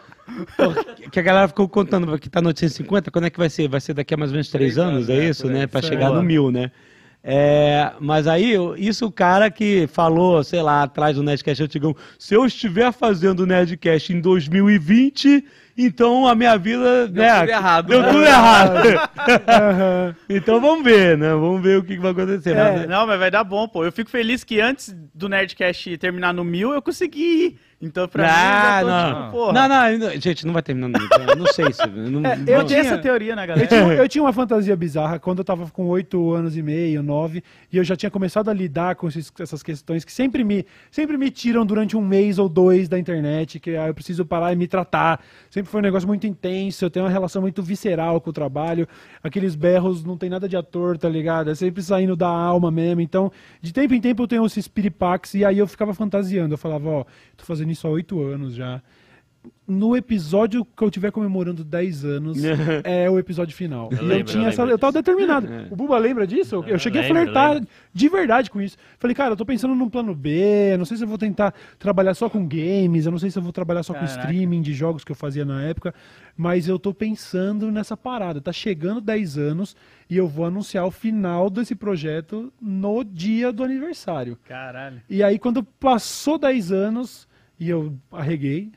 Que a galera ficou contando que tá no oitocentos e cinquenta, quando é que vai ser? Vai ser daqui a mais ou menos três anos, é, é isso, né? Pra chegar no mil, né? É, mas aí, isso o cara que falou, sei lá, atrás do Nerdcast antigão, se eu estiver fazendo o Nerdcast em dois mil e vinte, então a minha vida... Deu né, tudo errado. Deu tudo errado. Uhum. Então vamos ver, né? Vamos ver o que vai acontecer. É, mas... Não, mas vai dar bom, pô. Eu fico feliz que antes do Nerdcast terminar no mil, eu consegui ir. Então, pra não, mim, eu tô, não. Tipo, porra. Não, não, gente, não vai terminar no mil. Não sei se... Não, é, eu não. tinha essa teoria, né, galera? Eu tinha, eu tinha uma fantasia bizarra quando eu tava com oito anos e meio, nove, e eu já tinha começado a lidar com esses, essas questões que sempre me, sempre me tiram durante um mês ou dois da internet, que ah, eu preciso parar e me tratar. Sempre foi um negócio muito intenso, eu tenho uma relação muito visceral com o trabalho, aqueles berros não tem nada de ator, tá ligado? É sempre saindo da alma mesmo, então, de tempo em tempo eu tenho esses piripaques, e aí eu ficava fantasiando, eu falava, ó, tô fazendo isso há oito anos já. No episódio que eu tiver comemorando dez anos, é o episódio final. Eu, e lembro, eu, tinha eu, essa... eu tava determinado. É. O Bulba lembra disso? Eu, eu cheguei eu lembro, a flertar lembro. de verdade com isso. Falei, cara, eu tô pensando num plano B, não sei se eu vou tentar trabalhar só com games, eu não sei se eu vou trabalhar só Caraca. com streaming de jogos que eu fazia na época, mas eu tô pensando nessa parada. Tá chegando dez anos e eu vou anunciar o final desse projeto no dia do aniversário. Caralho. E aí, quando passou dez anos... E eu arreguei.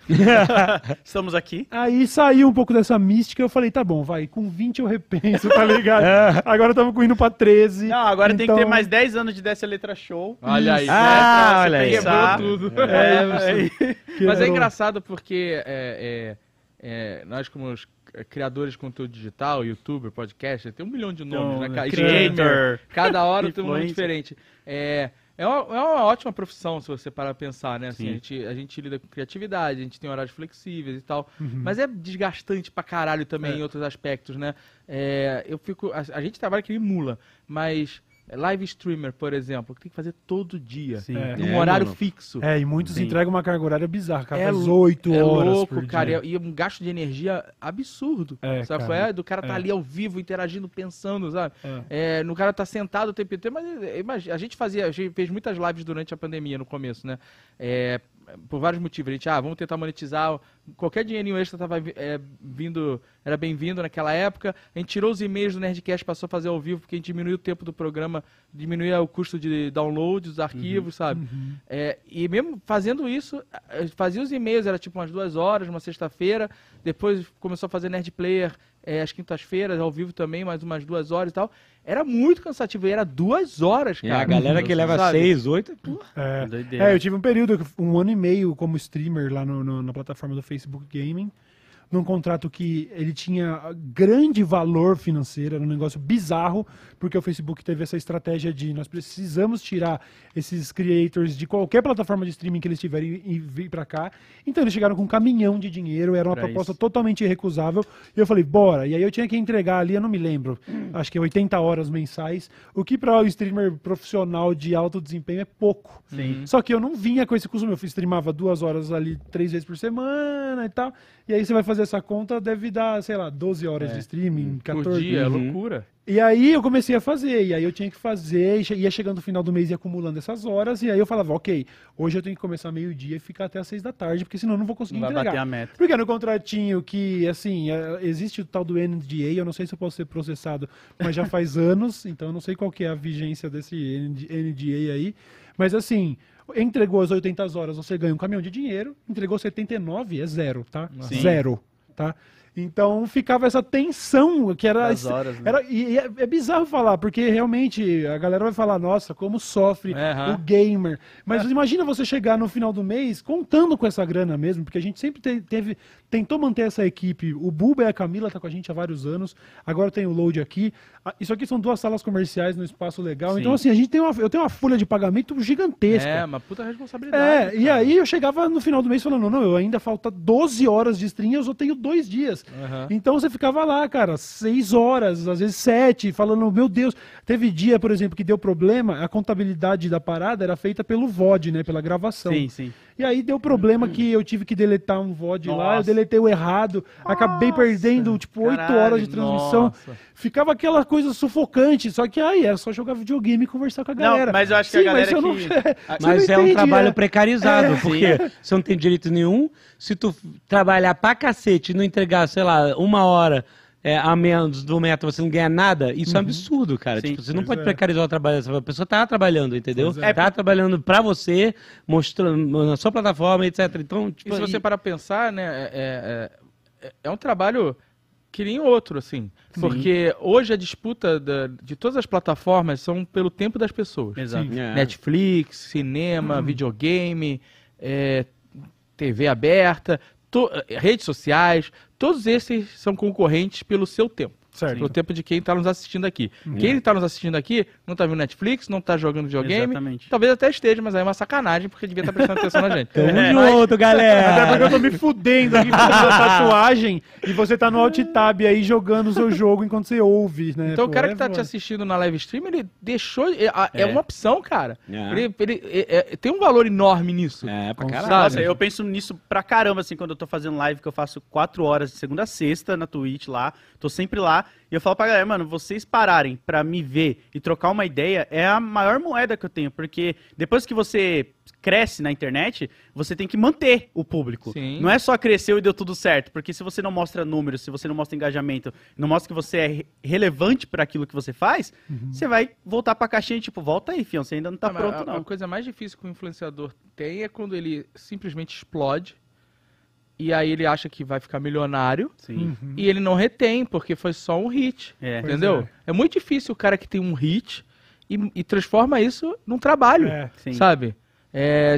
Estamos aqui. Aí saiu um pouco dessa mística, eu falei, tá bom, vai, com vinte eu repenso, tá ligado? É. Agora estamos indo pra treze. Não, agora então... tem que ter mais dez anos de Dessa Letra Show. Olha aí. Ah, olha aí. Quebrou tudo. É, é, é. Mas é engraçado porque é, é, é, nós como os criadores de conteúdo digital, youtuber, podcast, tem um milhão de nomes, então, né? Né? Creator. Cada hora tem um nome diferente. É... É uma, é uma ótima profissão, se você parar a pensar, né? Assim, a, gente, a gente lida com criatividade, a gente tem horários flexíveis e tal. Uhum. Mas é desgastante pra caralho também é. em outros aspectos, né? É, eu fico, a, a gente trabalha que nem mula, mas live streamer, por exemplo, que tem que fazer todo dia. Sim. É. Num é, horário mano. fixo. É, e muitos Sim. entregam uma carga horária bizarra. Cara, é oito é horas. É louco, por cara. Dia. E um gasto de energia absurdo. É, sabe? Cara, é, do cara tá é. ali ao vivo, interagindo, pensando, sabe? É. É, no cara tá sentado o tempo inteiro. Mas imagina, a gente fazia, a gente fez muitas lives durante a pandemia no começo, né? É, por vários motivos. A gente, ah, vamos tentar monetizar. Qualquer dinheirinho extra tava, é, vindo, era bem-vindo naquela época. A gente tirou os e-mails do Nerdcast, passou a fazer ao vivo, porque a gente diminuiu o tempo do programa, diminuía o custo de download, os arquivos, uhum. sabe? Uhum. É, e mesmo fazendo isso, fazia os e-mails, era tipo umas duas horas, uma sexta-feira. Depois começou a fazer Nerd Player é, às quintas-feiras, ao vivo também, mais umas duas horas e tal. Era muito cansativo, era duas horas, cara. É, a galera que leva sabe? seis, oito, pô. É, é, eu tive um período, um ano e meio como streamer lá no, no, na plataforma do Facebook Gaming, num contrato que ele tinha grande valor financeiro, era um negócio bizarro, porque o Facebook teve essa estratégia de nós precisamos tirar esses creators de qualquer plataforma de streaming que eles tiverem e vir pra cá. Então eles chegaram com um caminhão de dinheiro, era uma pra proposta isso. totalmente irrecusável, e eu falei, bora. E aí eu tinha que entregar ali, eu não me lembro, hum. acho que é oitenta horas mensais, o que para o streamer profissional de alto desempenho é pouco. Sim. Só que eu não vinha com esse costume, eu streamava duas horas ali, três vezes por semana e tal, e aí você vai fazer essa conta, deve dar, sei lá, doze horas é. de streaming, catorze. Por dia, é loucura. E aí eu comecei a fazer, e aí eu tinha que fazer, ia chegando no final do mês e acumulando essas horas, e aí eu falava, ok, hoje eu tenho que começar meio-dia e ficar até as seis da tarde, porque senão eu não vou conseguir entregar. Vai bater a meta. Porque no contratinho que, assim, existe o tal do N D A, eu não sei se eu posso ser processado, mas já faz anos, então eu não sei qual que é a vigência desse N D A aí, mas assim... Entregou as oitenta horas, você ganha um caminhão de dinheiro. Entregou setenta e nove, é zero, tá? Sim. Zero, tá? Então ficava essa tensão que era... As horas, né? era e é, é bizarro falar, porque realmente a galera vai falar, nossa, como sofre é, o gamer. Mas é. imagina você chegar no final do mês contando com essa grana mesmo, porque a gente sempre te, teve... Tentou manter essa equipe. O Bulba e a Camila tá com a gente há vários anos. Agora tem o Load aqui. Isso aqui são duas salas comerciais no espaço legal. Sim. Então, assim, a gente tem uma, eu tenho uma folha de pagamento gigantesca. É, uma puta responsabilidade. É, e aí eu chegava no final do mês falando, não, eu ainda falta doze horas de stream, eu só tenho dois dias. Uhum. Então você ficava lá, cara, seis horas, às vezes sete, falando, meu Deus. Teve dia, por exemplo, que deu problema, a contabilidade da parada era feita pelo V O D, né, pela gravação. Sim, sim. E aí deu problema que eu tive que deletar um V O D nossa. lá, eu deletei o errado, nossa, acabei perdendo, tipo, oito horas de transmissão. Nossa. Ficava aquela coisa sufocante, só que aí era só jogar videogame e conversar com a galera. Não, mas eu acho Sim, que a galera mas que... Não... Mas não é um trabalho é. precarizado, é. porque Sim. você não tem direito nenhum. Se tu trabalhar pra cacete e não entregar, sei lá, uma hora... É, a menos do metro você não ganha nada, isso uhum. é um absurdo, cara. Tipo, você não pois pode é. precarizar o trabalho dessa pessoa. A pessoa tá trabalhando, entendeu? É. Tá trabalhando pra você, mostrando na sua plataforma, etcétera. Então, tipo, e se você e... parar pra pensar, né, é, é, é um trabalho que nem outro, assim. Sim. Porque hoje a disputa da, de todas as plataformas são pelo tempo das pessoas. Exato. É. Netflix, cinema, hum. videogame, é, T V aberta, to, redes sociais... Todos esses são concorrentes pelo seu tempo. Certo. Pelo tempo de quem está nos assistindo aqui. Uhum. Quem está nos assistindo aqui não está vendo Netflix, não está jogando videogame. Exatamente. Talvez até esteja, mas aí é uma sacanagem, porque devia estar tá prestando atenção na gente. Tamo é, junto, mas... galera! Até porque eu tô me fudendo aqui com essa tatuagem e você tá no alt tab aí jogando o seu jogo enquanto você ouve, né? Então pô, o cara é que tá foda. te assistindo na live stream, ele deixou... É, é. é uma opção, cara. É. Ele, ele, ele, é, tem um valor enorme nisso. É, pra caralho. Nossa, eu penso nisso pra caramba, assim, quando eu tô fazendo live, que eu faço quatro horas de segunda a sexta na Twitch lá. Tô sempre lá. E eu falo pra galera, mano, vocês pararem pra me ver e trocar uma ideia é a maior moeda que eu tenho, porque depois que você cresce na internet, você tem que manter o público. Sim. Não é só cresceu e deu tudo certo, porque se você não mostra números, se você não mostra engajamento, não mostra que você é relevante para aquilo que você faz, uhum. você vai voltar pra caixinha, tipo, volta aí, fião, você ainda não tá não, pronto, a, não. A coisa mais difícil que o influenciador tem é quando ele simplesmente explode. E aí ele acha que vai ficar milionário. Sim. Uhum. E ele não retém, porque foi só um hit. É. Entendeu? É. é muito difícil o cara que tem um hit e, e transforma isso num trabalho. É. Sabe? É,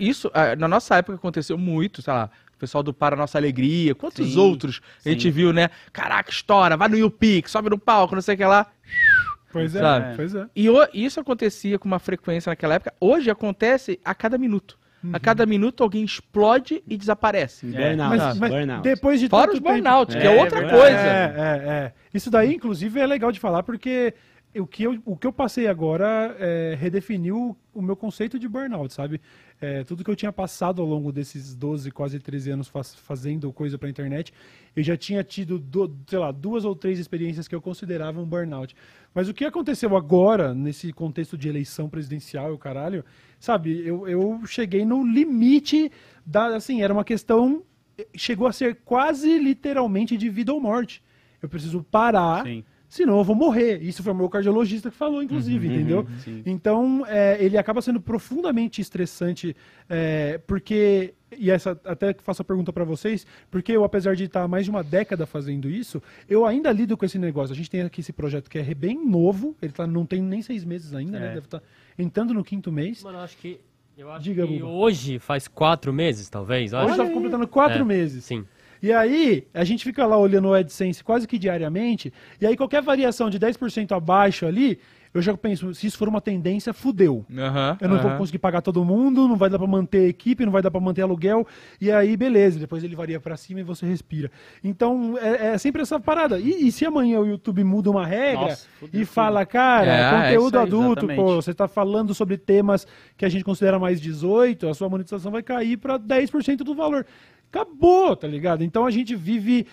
isso, na nossa época, aconteceu muito, sei lá. O pessoal do Para Nossa Alegria, quantos sim, outros sim. a gente viu, né? Caraca, estoura, vai no YouPix, sobe no palco, não sei o que lá. Pois sabe? é, pois é. E o, isso acontecia com uma frequência naquela época. Hoje acontece a cada minuto. Uhum. A cada minuto alguém explode e desaparece. Burnout. Mas, mas burnout. Depois de Fora os burnout, tempo... que é, é outra burnout. coisa. É, é, é. Isso daí, inclusive, é legal de falar, porque o que eu, o que eu passei agora é, redefiniu o meu conceito de burnout, sabe? É, tudo que eu tinha passado ao longo desses doze, quase treze anos faz, fazendo coisa pra internet, eu já tinha tido, do, sei lá, duas ou três experiências que eu considerava um burnout. Mas o que aconteceu agora, nesse contexto de eleição presidencial e o caralho, sabe, eu, eu cheguei no limite da, assim, era uma questão, chegou a ser quase literalmente de vida ou morte. Eu preciso parar... Sim. Senão eu vou morrer. Isso foi o meu cardiologista que falou, inclusive, uhum, entendeu? Sim. Então, é, ele acaba sendo profundamente estressante, é, porque... E essa, até faço a pergunta para vocês, porque eu, apesar de estar há mais de uma década fazendo isso, eu ainda lido com esse negócio. A gente tem aqui esse projeto que é bem novo, ele tá, não tem nem seis meses ainda, é. né? Deve estar entrando no quinto mês. Mano, eu acho que, eu acho Diga, que hoje faz quatro meses, talvez. Hoje está completando quatro é, meses. Sim. E aí, a gente fica lá olhando o AdSense quase que diariamente, e aí qualquer variação de dez por cento abaixo ali, eu já penso, se isso for uma tendência, fudeu. Uhum, eu não uhum. vou conseguir pagar todo mundo, não vai dar pra manter a equipe, não vai dar pra manter aluguel, e aí beleza, depois ele varia pra cima e você respira. Então, é, é sempre essa parada. E, e se amanhã o YouTube muda uma regra Nossa, fudeu, e fala, cara, é, conteúdo é aí, adulto, exatamente. pô, você tá falando sobre temas que a gente considera mais dezoito, a sua monetização vai cair pra dez por cento do valor. Acabou, tá ligado? Então a gente vive...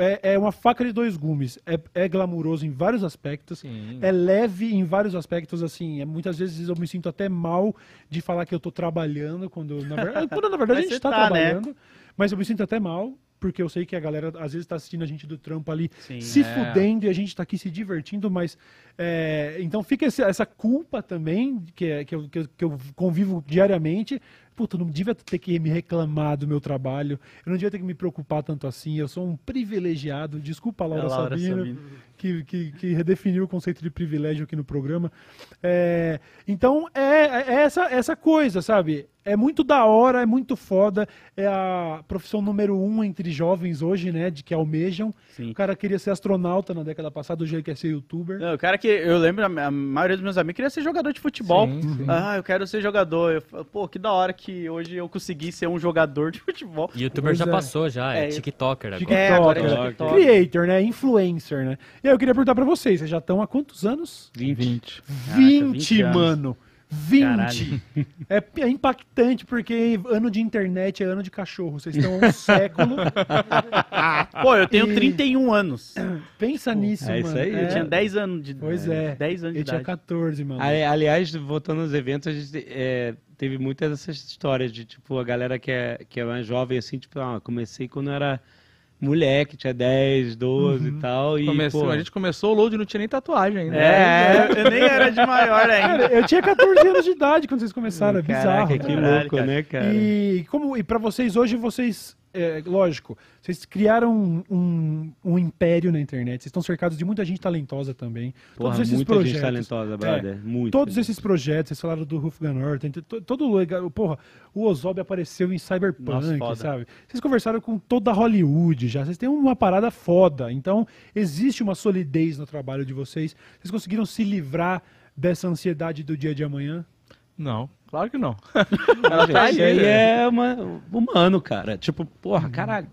É, é uma faca de dois gumes. É, é glamuroso em vários aspectos. Sim. É leve em vários aspectos, assim. É, muitas vezes eu me sinto até mal de falar que eu tô trabalhando, quando na verdade, quando, na verdade a gente tá, tá trabalhando. Né? Mas eu me sinto até mal, porque eu sei que a galera às vezes tá assistindo a gente do trampo ali, Sim, se é. fudendo, e a gente tá aqui se divertindo, mas... É, então fica esse, essa culpa também, que, é, que, eu, que, eu, que eu convivo diariamente. Puta, eu não devia ter que me reclamar do meu trabalho, eu não devia ter que me preocupar tanto assim, eu sou um privilegiado, desculpa a Laura, é a Laura Sabino, Sabino. Que, que, que redefiniu o conceito de privilégio aqui no programa. É, então, é, é essa, essa coisa, sabe? É muito da hora, é muito foda, é a profissão número um entre jovens hoje, né, de que almejam. Sim. O cara queria ser astronauta na década passada, hoje ele quer ser youtuber. Não, o cara que eu lembro, a maioria dos meus amigos queria ser jogador de futebol. Sim, sim. Ah, eu quero ser jogador. Eu, pô, que da hora que hoje eu consegui ser um jogador de futebol. Youtuber pois já é. passou, já. É, é TikToker agora. É, agora é TikToker. Creator, né? Influencer, né? E aí eu queria perguntar pra vocês, vocês já estão há quantos anos? vinte. vinte, vinte, mano. vinte! É, é impactante, porque ano de internet é ano de cachorro. Vocês estão há um século. Pô, eu tenho e... trinta e um anos. Pensa Pô, nisso, é mano. É isso aí. É... Eu tinha dez anos de idade. Pois é. dez anos de eu idade. Tinha catorze, mano. Aliás, voltando aos eventos, a gente é, teve muitas dessas histórias de, tipo, a galera que é, que é mais jovem, assim, tipo, ah, comecei quando era... moleque, tinha dez, doze uhum. e tal. E, Comecei, pô, a gente começou o Load, não tinha nem tatuagem ainda. É, eu, eu nem era de maior ainda. Cara, eu tinha catorze anos de idade quando vocês começaram, é bizarro. Caraca, que louco, cara. né, cara? E, como, e pra vocês hoje, vocês... É, lógico, vocês criaram um, um, um império na internet, vocês estão cercados de muita gente talentosa também. Porra, todos esses muita projetos, gente talentosa, brother. É, muito todos gente. esses projetos, vocês falaram do Ruff Gunner, todo lugar, porra, o Ozob apareceu em Cyberpunk, Nossa, sabe? Vocês conversaram com toda a Hollywood já, vocês têm uma parada foda, então existe uma solidez no trabalho de vocês. Vocês conseguiram se livrar dessa ansiedade do dia de amanhã? Não. Claro que não. Ela tá aí, é uma, humano, cara. Tipo, porra, caralho.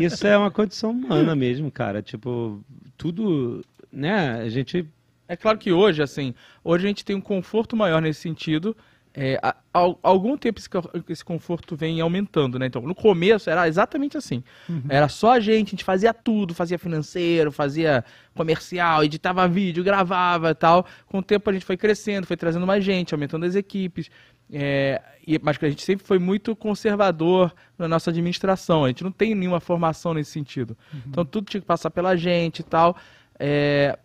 Isso é uma condição humana mesmo, cara. Tipo, tudo, né? A gente... É claro que hoje, assim, hoje a gente tem um conforto maior nesse sentido. É, há, há algum tempo esse, esse conforto vem aumentando, né? Então, no começo era exatamente assim. Uhum. Era só a gente, a gente fazia tudo. Fazia financeiro, fazia... comercial, editava vídeo, gravava e tal. Com o tempo a gente foi crescendo, foi trazendo mais gente, aumentando as equipes. É, e, mas a gente sempre foi muito conservador na nossa administração. A gente não tem nenhuma formação nesse sentido. Uhum. Então tudo tinha que passar pela gente e tal. É,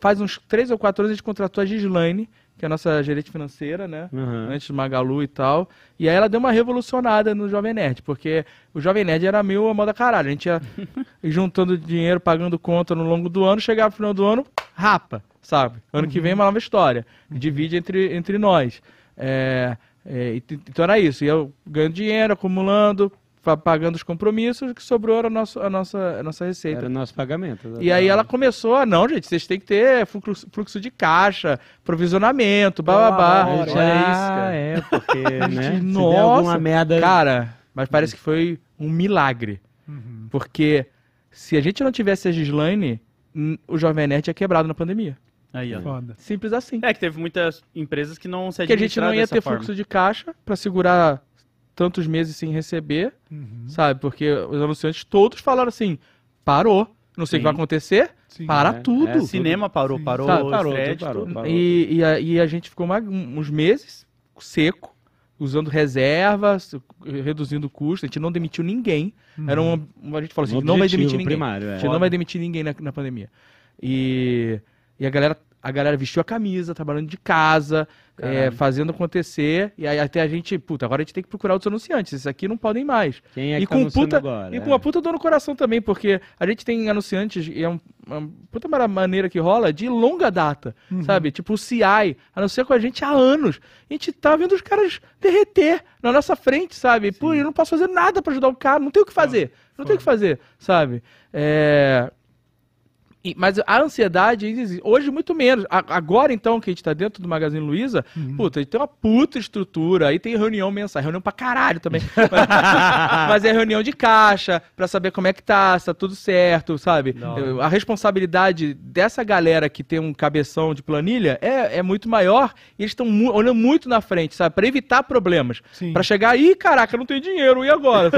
faz uns três ou quatro anos a gente contratou a Gislaine, que é a nossa gerente financeira, né? Uhum. Antes do Magalu e tal. E aí ela deu uma revolucionada no Jovem Nerd, porque o Jovem Nerd era meio a moda caralho. A gente ia juntando dinheiro, pagando conta no longo do ano, chegava no final do ano, rapa, sabe? Ano uhum. que vem é uma nova história. Divide entre, entre nós. É, é, então era isso. E eu ganhando dinheiro, acumulando, pagando os compromissos, que sobrou a nossa, a nossa, a nossa receita. Era o nosso pagamento. Exatamente. E aí ela começou a, não, gente, vocês têm que ter fluxo de caixa, provisionamento, bababá. Oh, é isso, cara. É, porque, né? Nossa, se der alguma merda... Cara, mas parece que foi um milagre. Uhum. Porque se a gente não tivesse a Gislaine, o Jovem Nerd é quebrado na pandemia. Aí, ó. Foda. Simples assim. É que teve muitas empresas que não se administraram. Que a gente não ia ter forma. Fluxo de caixa para segurar tantos meses sem receber, uhum. sabe? Porque os anunciantes todos falaram assim, parou. Não sei o que vai acontecer, Sim, para é. tudo. É, cinema parou, Sim. parou, sabe, parou, crédito, tudo, parou, parou. E, e, a, e a gente ficou uma, uns meses seco, usando reservas, reduzindo o custo. A gente não demitiu ninguém. Uhum. Era uma, a gente falou assim, um não vai demitir ninguém. Primário, é. A gente não vai demitir ninguém na, na pandemia. E, e a galera... A galera vestiu a camisa, trabalhando de casa, é, fazendo acontecer. E aí até a gente, puta, agora a gente tem que procurar outros anunciantes. Esses aqui não podem mais. Quem é e que com tá puta, agora? E é. com uma puta dor no coração também, porque a gente tem anunciantes, e é uma, uma puta maneira que rola, de longa data, uhum. sabe? Tipo o C I, anuncia com a gente há anos. A gente tá vendo os caras derreter na nossa frente, sabe? Pô, eu não posso fazer nada pra ajudar o cara, não tem o que fazer. Fora. Não tem o que fazer, sabe? É... Mas a ansiedade, hoje muito menos. Agora, então, que a gente tá dentro do Magazine Luiza, uhum. puta, a gente tem uma puta estrutura, aí tem reunião mensal, reunião pra caralho também. Mas é reunião de caixa, pra saber como é que tá, se tá tudo certo, sabe? Não. A responsabilidade dessa galera que tem um cabeção de planilha é, é muito maior, e eles estão mu- olhando muito na frente, sabe? Pra evitar problemas. Sim. Pra chegar aí, caraca, não tem dinheiro, e agora?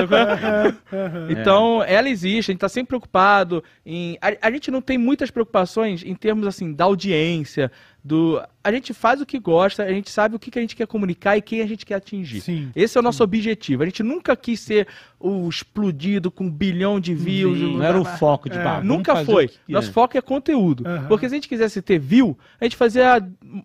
Então, ela existe, a gente tá sempre preocupado em... A, a gente não tem muitas preocupações em termos assim da audiência, do a gente faz o que gosta, a gente sabe o que, que a gente quer comunicar e quem a gente quer atingir. Sim, esse é o nosso sim. objetivo. A gente nunca quis ser o explodido com um bilhão de views. Sim, não era o foco de barra. É, nunca foi. Nosso é. foco é conteúdo. Uhum. Porque se a gente quisesse ter view, a gente fazia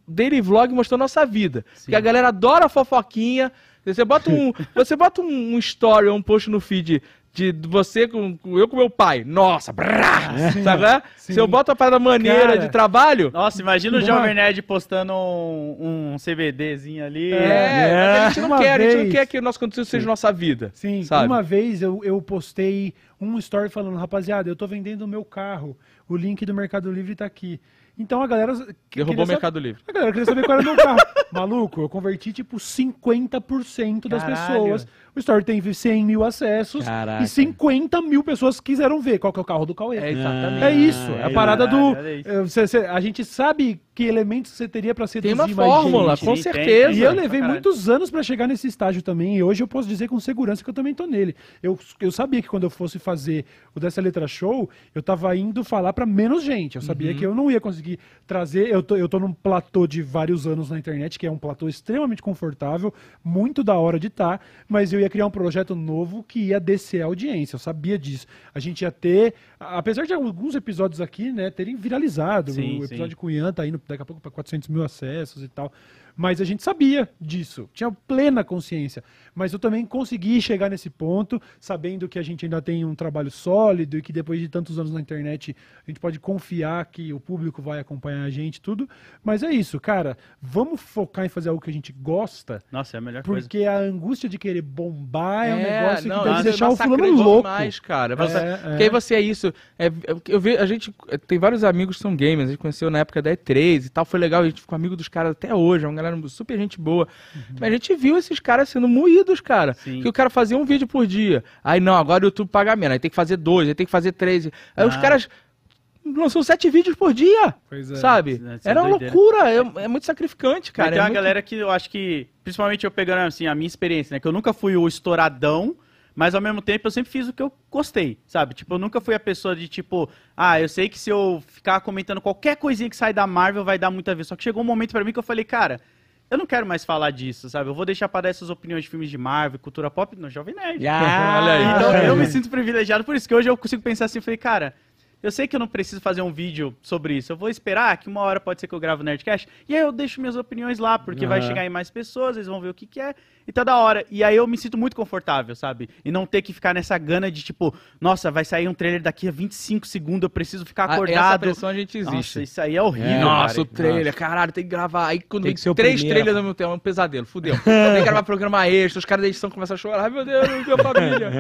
daily vlog mostrando a nossa vida. Sim. Porque a galera adora a fofoquinha. Você bota um, você bota um story ou um post no feed... De você com, com eu com meu pai. Nossa, brá, é, sabe? Né? Se eu boto a parada maneira cara, de trabalho... Nossa, imagina mano. o Jovem Nerd postando um, um C B Dzinho ali. É, é. Mas a gente não uma quer. Vez... A gente não quer que o nosso conteúdo seja nossa vida. Sim, sabe? Uma vez eu, eu postei um story falando, rapaziada, eu tô vendendo o meu carro. O link do Mercado Livre tá aqui. Então a galera... Derrubou o Mercado Livre. A galera queria saber qual era o meu carro. Maluco, eu converti tipo cinquenta por cento das Caralho. pessoas. O story tem cem mil acessos. Caraca. E cinquenta mil pessoas quiseram ver qual que é o carro do Cauê. É, exatamente. É isso. É a parada do... É cê, cê, a gente sabe que elementos você teria pra seduzir mais gente. Tem uma fórmula, com certeza. E eu levei muitos anos pra chegar nesse estágio também. E hoje eu posso dizer com segurança que eu também tô nele. Eu, eu sabia que quando eu fosse fazer o Dessa Letra Show, eu tava indo falar pra menos gente. Eu sabia uhum. que eu não ia conseguir trazer... Eu tô, eu tô num platô de vários anos na internet, que é um platô extremamente confortável, muito da hora de estar, tá, mas eu ia criar um projeto novo que ia descer a audiência, eu sabia disso. A gente ia ter, apesar de alguns episódios aqui, né, terem viralizado, sim, o episódio sim. com o Ian tá indo daqui a pouco para quatrocentos mil acessos e tal, mas a gente sabia disso, tinha plena consciência, mas eu também consegui chegar nesse ponto, sabendo que a gente ainda tem um trabalho sólido e que depois de tantos anos na internet, a gente pode confiar que o público vai acompanhar a gente, tudo, mas é isso, cara, vamos focar em fazer algo que a gente gosta. Nossa, é a melhor porque coisa. Porque a angústia de querer bombar é, é um negócio não, que deve deixar o fulano louco. Demais, cara. Você, é, porque é. aí você é isso, é, eu vi, a gente tem vários amigos que são gamers, a gente conheceu na época da E três e tal, foi legal, a gente ficou amigo dos caras até hoje, é um era super gente boa, uhum. mas a gente viu esses caras sendo moídos, cara, Sim. que o cara fazia um vídeo por dia, aí não, agora o YouTube paga menos, aí tem que fazer dois, aí tem que fazer três, aí ah. os caras lançou sete vídeos por dia, pois é, sabe? É, era uma doideira. loucura, é, é muito sacrificante, cara. Tem é uma muito... galera que eu acho que, principalmente eu pegando assim, a minha experiência, né, que eu nunca fui o estouradão, mas ao mesmo tempo eu sempre fiz o que eu gostei, sabe? Tipo, eu nunca fui a pessoa de tipo, ah, eu sei que se eu ficar comentando qualquer coisinha que sai da Marvel vai dar muita vez, só que chegou um momento pra mim que eu falei, cara, eu não quero mais falar disso, sabe? Eu vou deixar para dar essas opiniões de filmes de Marvel, cultura pop, no Jovem Nerd. Yeah. Olha aí. Então eu me sinto privilegiado, por isso que hoje eu consigo pensar assim, falei, cara, eu sei que eu não preciso fazer um vídeo sobre isso, eu vou esperar que uma hora pode ser que eu grave o Nerdcast, e aí eu deixo minhas opiniões lá, porque uhum. vai chegar em mais pessoas, eles vão ver o que que é, e tá da hora. E aí eu me sinto muito confortável, sabe? E não ter que ficar nessa gana de tipo, nossa, vai sair um trailer daqui a vinte e cinco segundos, eu preciso ficar acordado. Essa pressão a gente existe. Nossa, isso aí é horrível, é, Nossa, cara. o trailer, nossa. caralho, tem que gravar. Aí quando tem, tem três trailers no meu tempo, é um pesadelo, fudeu. Tem que gravar programa extra, os caras da edição começam a chorar, ai meu Deus, minha família.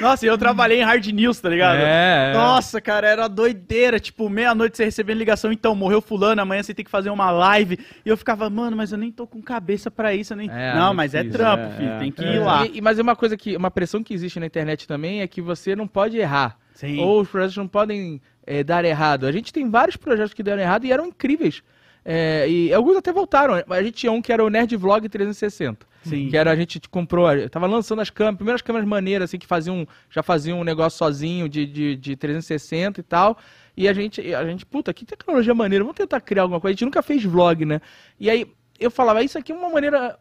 Nossa, eu trabalhei em hard news, tá ligado? É, Nossa, cara, era doideira. Tipo, meia-noite você recebendo ligação, então, morreu fulano, amanhã você tem que fazer uma live. E eu ficava, mano, mas eu nem tô com cabeça pra isso. Eu nem... é, não, mas é trampo, é, filho, é, tem que é. ir lá. E, mas é uma coisa que, uma pressão que existe na internet também é que você não pode errar. Sim. Ou os projetos não podem é, dar errado. A gente tem vários projetos que deram errado e eram incríveis. É, e alguns até voltaram. A gente tinha um que era o Nerd Vlog trezentos e sessenta. Sim. Que era, a gente comprou, tava lançando as câmeras, primeiras câmeras maneiras, assim, que faziam, já faziam um negócio sozinho de, de, de trezentos e sessenta e tal. E a gente, a gente, puta, que tecnologia maneira, vamos tentar criar alguma coisa. A gente nunca fez vlog, né? E aí eu falava, isso aqui é uma maneira...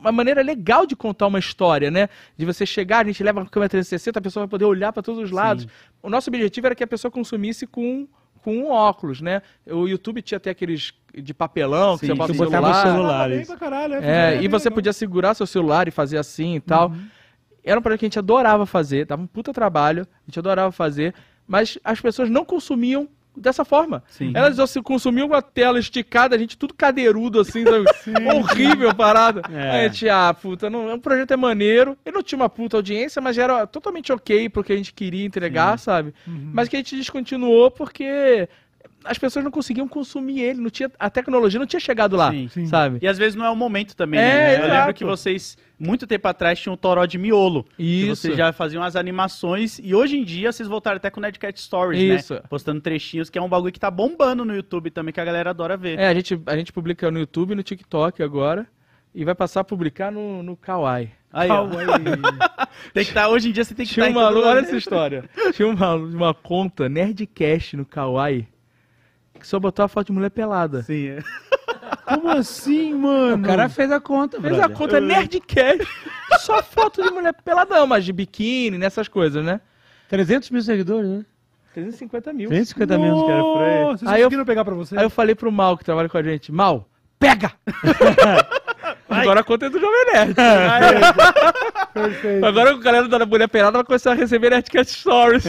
uma maneira legal de contar uma história, né? De você chegar, a gente leva a câmera trezentos e sessenta, a pessoa vai poder olhar para todos os lados. Sim. O nosso objetivo era que a pessoa consumisse com, com um óculos, né? O YouTube tinha até aqueles de papelão, sim, que você bota no celular. celular ah, pra caralho, é, é, é, e você podia segurar seu celular e fazer assim e tal. Uhum. Era um projeto que a gente adorava fazer, dava um puta trabalho, a gente adorava fazer, mas as pessoas não consumiam dessa forma. Sim. Elas se consumiam com a tela esticada, a gente tudo cadeirudo assim, sabe? Horrível parada. É. A gente, ah, puta, não, o projeto é maneiro. Ele não tinha uma puta audiência, mas era totalmente ok pro que a gente queria entregar, sim, sabe? Uhum. Mas que a gente descontinuou porque as pessoas não conseguiam consumir ele, não tinha, a tecnologia não tinha chegado lá, sim, sim, sabe? E às vezes não é o momento também, é, né? Eu exato. lembro que vocês, muito tempo atrás, tinham o Toró de Miolo. Isso. Que vocês já faziam as animações e hoje em dia vocês voltaram até com o Nerdcast Stories, isso, né? Postando trechinhos, que é um bagulho que tá bombando no YouTube também, que a galera adora ver. É, a gente, a gente publica no YouTube e no TikTok agora e vai passar a publicar no, no Kawaii. Aí, tem que estar, hoje em dia você tem que estar... Olha essa história. Tinha uma, uma conta Nerdcast no Kawaii que só botou a foto de mulher pelada. Sim, é. Como assim, mano? O cara fez a conta, Fez brother. a conta Nerdcast. Só foto de mulher pelada, não, mas de biquíni, nessas coisas, né? trezentos mil seguidores, né? trezentos e cinquenta mil. trezentos e cinquenta mil, que era por aí. Vocês aí conseguiram eu, pegar pra você? Aí eu falei pro Mal, que trabalha com a gente. Mal, pega! Agora a conta é do Jovem Nerd. Perfeito. Agora o galera da Mulher Pelada vai começar a receber Nerdcast Stories.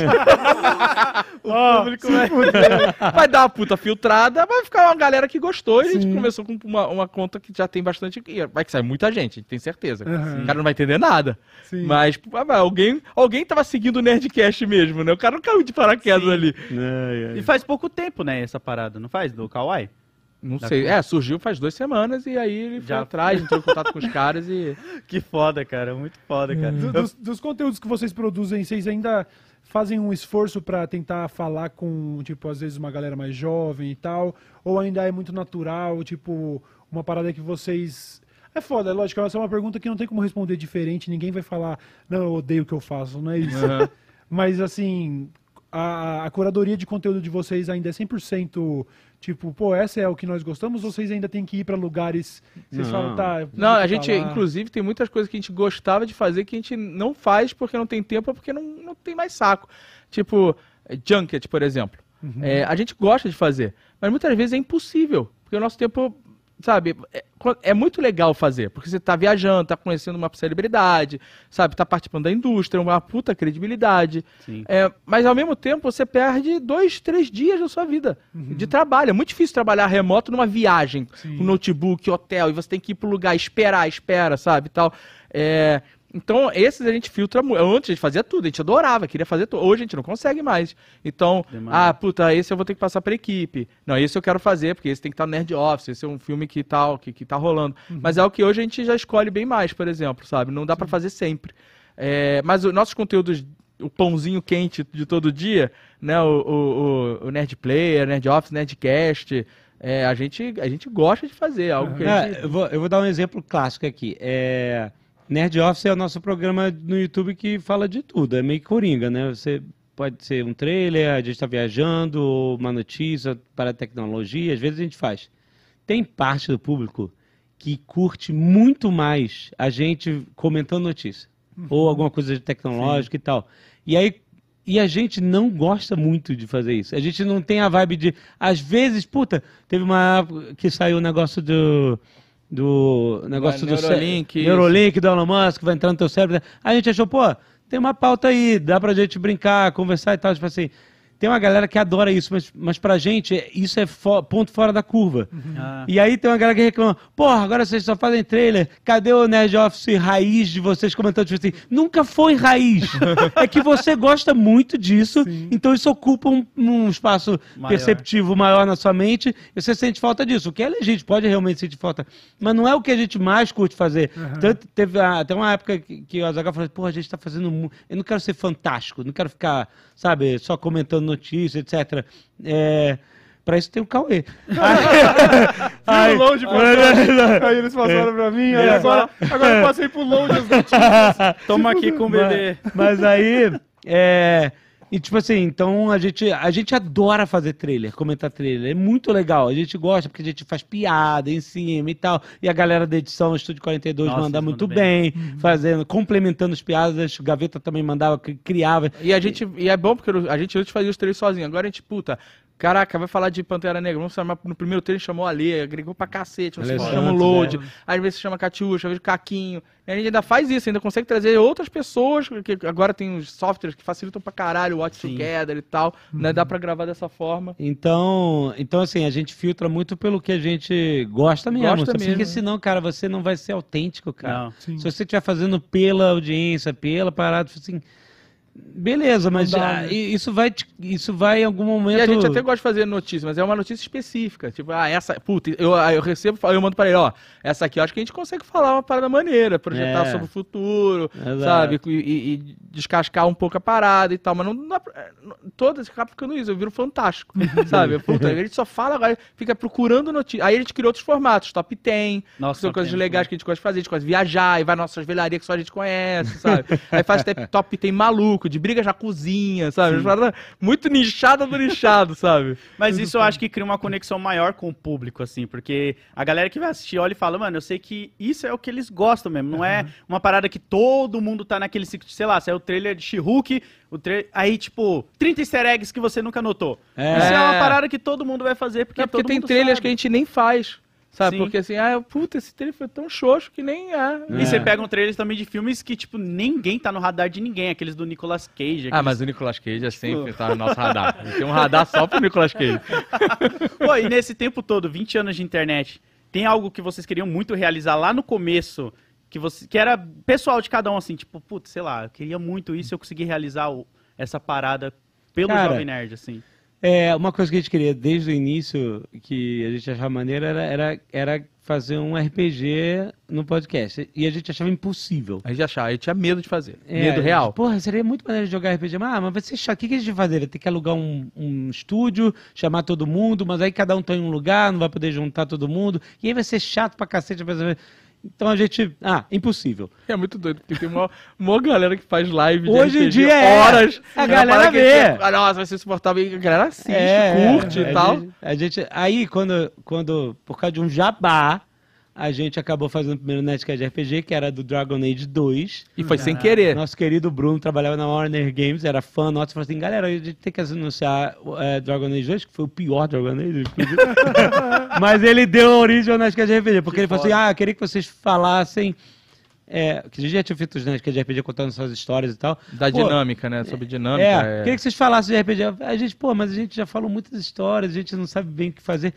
O oh, público vai... vai dar uma puta filtrada, vai ficar uma galera que gostou. E a gente começou com uma, uma conta que já tem bastante... Vai que sai muita gente, tem certeza. Uhum. O cara não vai entender nada. Sim. Mas alguém, alguém tava seguindo o Nerdcast mesmo, né? O cara não caiu de paraquedas, sim, ali. Ai, ai. E faz pouco tempo, né, essa parada, não faz? Do Kawaii? Não da sei. Conta. É, surgiu faz duas semanas e aí ele foi já atrás, entrou em contato com os caras e... Que foda, cara. Muito foda, cara. Uhum. Dos, dos conteúdos que vocês produzem, vocês ainda fazem um esforço pra tentar falar com, tipo, às vezes uma galera mais jovem e tal? Ou ainda é muito natural, tipo, uma parada que vocês... É foda, é lógico. Essa é uma pergunta que não tem como responder diferente. Ninguém vai falar, não, eu odeio o que eu faço. Não é isso. Uhum. Mas, assim, a, a curadoria de conteúdo de vocês ainda é cem por cento... Tipo, pô, essa é o que nós gostamos ou vocês ainda tem que ir pra lugares... Vocês não. falam, tá... Não, a gente, falar. inclusive, tem muitas coisas que a gente gostava de fazer que a gente não faz porque não tem tempo ou porque não, não tem mais saco. Tipo, junket, por exemplo. Uhum. É, a gente gosta de fazer, mas muitas vezes é impossível. Porque o nosso tempo, sabe, é, é muito legal fazer. Porque você tá viajando, tá conhecendo uma celebridade, sabe, tá participando da indústria, uma puta credibilidade. Sim. É, mas ao mesmo tempo você perde dois, três dias da sua vida, uhum, de trabalho. É muito difícil trabalhar remoto numa viagem, sim, com notebook, hotel, e você tem que ir pro lugar, esperar, espera, sabe, tal. É, então, esses a gente filtra muito. Antes a gente fazia tudo, a gente adorava, queria fazer tudo. Hoje a gente não consegue mais. Então, demais. ah, puta, esse eu vou ter que passar pra equipe. Não, esse eu quero fazer, porque esse tem que estar no Nerd Office, esse é um filme que tá, que, que tá rolando. Uhum. Mas é o que hoje a gente já escolhe bem mais, por exemplo, sabe? Não dá, sim, pra fazer sempre. É, mas os nossos conteúdos, o pãozinho quente de todo dia, né? O, o, o, o Nerd Player, Nerd Office, Nerdcast... É, a, gente, a gente gosta de fazer algo que ah, a gente... eu, vou, eu vou dar um exemplo clássico aqui. É... Nerd Office é o nosso programa no YouTube que fala de tudo, é meio coringa, né? Você pode ser um trailer, a gente está viajando, ou uma notícia para a tecnologia, às vezes a gente faz. Tem parte do público que curte muito mais a gente comentando notícia, uhum, ou alguma coisa de tecnológica, sim, e tal. E aí, e a gente não gosta muito de fazer isso. A gente não tem a vibe de... Às vezes, puta, teve uma época que saiu o um negócio do... do negócio ah, do Neurolink, Neurolink do Elon Musk, vai entrar no teu cérebro. Aí a gente achou, pô, tem uma pauta aí, dá pra gente brincar, conversar e tal. Tipo assim, Tem uma galera que adora isso, mas, mas pra gente isso é fo ponto fora da curva. Uhum. Ah. E aí tem uma galera que reclama, porra, agora vocês só fazem trailer, cadê o Nerd Office raiz de vocês comentando? Tipo assim, nunca foi raiz. É que você gosta muito disso, sim, então isso ocupa um, um espaço maior, perceptivo maior na sua mente, e você sente falta disso. O que é legítimo, pode realmente sentir falta, mas não é o que a gente mais curte fazer. Uhum. Tanto teve até uma época que, que o Azaghal falou, porra, a gente tá fazendo... Eu não quero ser fantástico, não quero ficar, sabe, só comentando notícias, etcétera. É... Pra isso tem o Cauê. Aí, o Load, aí, aí eles passaram pra mim, aí agora, agora eu passei pro Load as notícias. Toma aqui com o bebê. Mas, mas aí, é... E tipo assim, então a gente, a gente adora fazer trailer, comentar trailer, é muito legal, a gente gosta porque a gente faz piada em cima e tal, e a galera da edição, Estúdio quarenta e dois, nossa, manda muito bem, bem fazendo, complementando as piadas, o Gaveta também mandava, criava. E a gente, e é bom porque a gente antes fazia os trailers sozinho, agora a gente, puta, caraca, vai falar de Pantera Negra, vamos chamar, no primeiro trailer chamou a Lê, agregou pra cacete, você chama o Load, né? Às vezes chama Catiuxa, às vezes Caquinho, e a gente ainda faz isso, ainda consegue trazer outras pessoas, que agora tem uns softwares que facilitam pra caralho, o Watch Together e tal, uhum, né, dá pra gravar dessa forma. Então, então assim, a gente filtra muito pelo que a gente gosta mesmo, gosta mesmo, porque senão, cara, você não vai ser autêntico, cara. Se você estiver fazendo pela audiência, pela parada, assim... Beleza, mas dá, né? isso, vai, isso vai em algum momento... E a gente até gosta de fazer notícia, mas é uma notícia específica. Tipo, ah, essa... Puta, eu, eu recebo, eu mando pra ele, ó, essa aqui, eu acho que a gente consegue falar uma parada maneira, projetar é. sobre o futuro, exato, sabe? E, e, e descascar um pouco a parada e tal, mas não... não, não todas acabam ficando isso, eu viro fantástico, sabe? Puta, a gente só fala, agora fica procurando notícia. Aí a gente criou outros formatos, top dez, nossa, são top coisas legais que a gente gosta de fazer, a gente gosta de viajar, e vai nossas velarias que só a gente conhece, sabe? Aí faz até top dez maluco, de brigas na cozinha, sabe? Muito nichada do nichado, sabe? Mas isso eu acho que cria uma conexão maior com o público, assim, porque a galera que vai assistir olha e fala, mano, eu sei que isso é o que eles gostam mesmo, não uhum. é uma parada que todo mundo tá naquele ciclo, sei lá, saiu o trailer de She-Hulk, o tra... aí, tipo, trinta easter eggs que você nunca notou. É. Isso é uma parada que todo mundo vai fazer, porque é porque todo tem mundo trailers sabe. que a gente nem faz. Sabe, sim, porque assim, ah, puta, esse trailer foi tão xoxo que nem é. E é. você pega um trailer também de filmes que, tipo, ninguém tá no radar de ninguém. Aqueles do Nicolas Cage. Aqueles... Ah, mas o Nicolas Cage é sempre tipo... tá no nosso radar. Tem um radar só pro Nicolas Cage. Pô, e nesse tempo todo, vinte anos de internet, tem algo que vocês queriam muito realizar lá no começo, que, você... que era pessoal de cada um, assim, tipo, puta, sei lá, eu queria muito isso, eu consegui realizar o... essa parada pelo Cara... Jovem Nerd, assim. É, uma coisa que a gente queria desde o início, que a gente achava maneiro, era, era, era fazer um R P G no podcast. E a gente achava impossível. A gente achava, a gente tinha medo de fazer. É, medo real. Gente, porra, seria muito maneiro jogar R P G. Mas, ah, mas vai ser chato. O que a gente vai fazer? Vai ter que alugar um, um estúdio, chamar todo mundo, mas aí cada um tá em um lugar, não vai poder juntar todo mundo. E aí vai ser chato pra cacete. Então a gente... Ah, impossível. É muito doido, porque tem uma, uma galera que faz live de hoje em dia, horas. É. A galera vê. Que, nossa, vai ser insuportável. A galera assiste, é, curte é, e tal. Gente, a gente... Aí, quando, quando... Por causa de um jabá, a gente acabou fazendo o primeiro Nerdcast de R P G, que era do Dragon Age dois. E foi ah. sem querer. Nosso querido Bruno trabalhava na Warner Games, era fã nosso, falou assim, galera, a gente tem que anunciar é, Dragon Age dois, que foi o pior Dragon Age. Mas ele deu origem ao Nerdcast de R P G, porque que ele foda. falou assim, ah, eu queria que vocês falassem... É, que a gente já tinha feito os Nerdcast de R P G contando suas histórias e tal. Da pô, dinâmica, né? Sobre dinâmica. É, é, queria que vocês falassem de R P G. A gente, pô, mas a gente já falou muitas histórias, a gente não sabe bem o que fazer.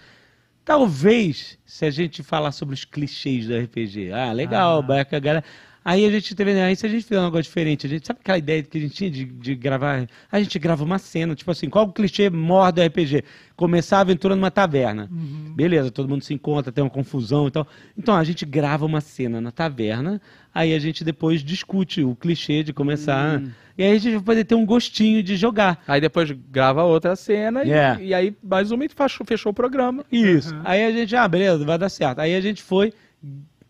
Talvez, se a gente falar sobre os clichês do R P G, ah, legal, barca, ah. galera. Aí a gente teve, aí se a gente fizer um negócio diferente, a gente sabe aquela ideia que a gente tinha de, de gravar, a gente grava uma cena, tipo assim, qual o clichê maior do R P G? Começar a aventura numa taverna. Uhum. Beleza, todo mundo se encontra, tem uma confusão e tal. Então a gente grava uma cena na taverna, aí a gente depois discute o clichê de começar... Uhum. E aí a gente vai poder ter um gostinho de jogar. Aí depois grava outra cena yeah. e, e aí mais uma e fechou, fechou o programa. Isso. Uhum. Aí a gente, ah, beleza, vai dar certo. Aí a gente foi...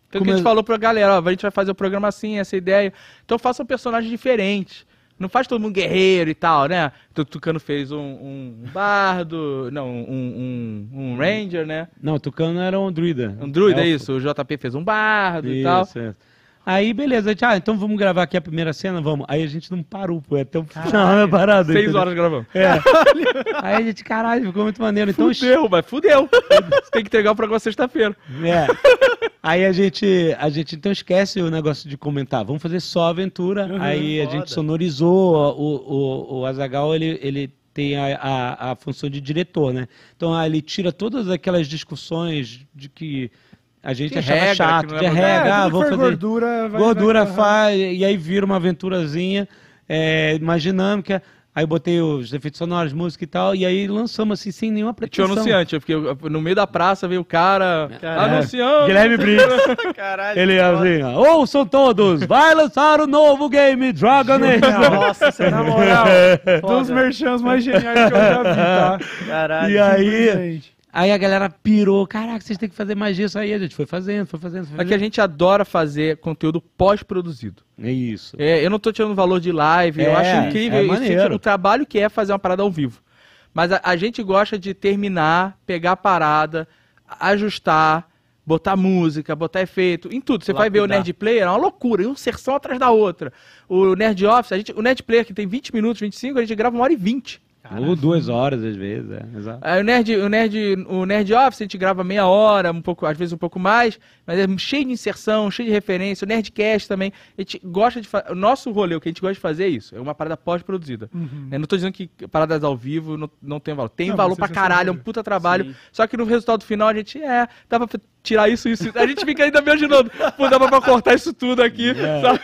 Então Come... que a gente falou pra galera, ó, a gente vai fazer o programa assim, essa ideia. Então faça um personagem diferente. Não faz todo mundo guerreiro e tal, né? O Tucano fez um, um bardo, não, um, um, um ranger, né? Não, o Tucano era um druida. Um druida, é isso. O J P fez um bardo isso, e tal. É. Aí, beleza, a gente, ah, então vamos gravar aqui a primeira cena, vamos. Aí a gente não parou, pô, é até um final parado. Seis horas gravamos. É. Aí a gente, caralho, ficou muito maneiro. Fudeu, então, mas fudeu. Você tem que entregar o programa sexta-feira. É. Aí a gente, a gente, então, esquece o negócio de comentar. Vamos fazer só aventura. Uhum, aí foda. a gente sonorizou, o, o, o Azaghal, ele... ele tem a, a, a função de diretor, né? Então ah, ele tira todas aquelas discussões de que a gente achava chato, de regra, ah, vamos fazer gordura, vai, gordura vai, faz, vai. E aí vira uma aventurazinha é, mais dinâmica. Aí eu botei os efeitos sonoros, música e tal, e aí lançamos assim, sem nenhuma pretensão. Tinha um anunciante, eu fiquei no meio da praça, veio o cara, Caralho. anunciando. Guilherme Brito. Caralho. Ele assim, ó, ouçam todos, vai lançar o novo game Dragon Age. Nossa, você na moral. Dos merchans mais geniais que eu já vi, tá? Caralho. E aí... Gente. Aí a galera pirou, caraca, vocês têm que fazer mais disso. Aí a gente foi fazendo, foi fazendo, foi fazendo. É que a gente adora fazer conteúdo pós-produzido. É isso. É, eu não tô tirando valor de live, é, eu acho incrível é isso, tipo, o trabalho que é fazer uma parada ao vivo. Mas a, a gente gosta de terminar, pegar a parada, ajustar, botar música, botar efeito, em tudo. Você vai ver o Nerd Player, é uma loucura, uma inserção atrás da outra. O Nerd Office, a gente, o Nerd Player que tem vinte minutos, vinte e cinco, a gente grava uma hora e vinte. Caraca. Ou duas horas, às vezes, é. Exato. Aí, o, nerd, o, nerd, o Nerd Office a gente grava meia hora, um pouco, às vezes um pouco mais, mas é cheio de inserção, cheio de referência. O Nerdcast também. A gente gosta de o nosso rolê, o que a gente gosta de fazer é isso. É uma parada pós-produzida. Uhum. Eu não tô dizendo que paradas ao vivo não, não tem valor. Tem não, valor pra caralho, é um puta trabalho. Sim. Só que no resultado final a gente, é, dá pra tirar isso, isso, isso. A gente fica ainda me ajudando. Pô, dá pra cortar isso tudo aqui. Yeah. Sabe?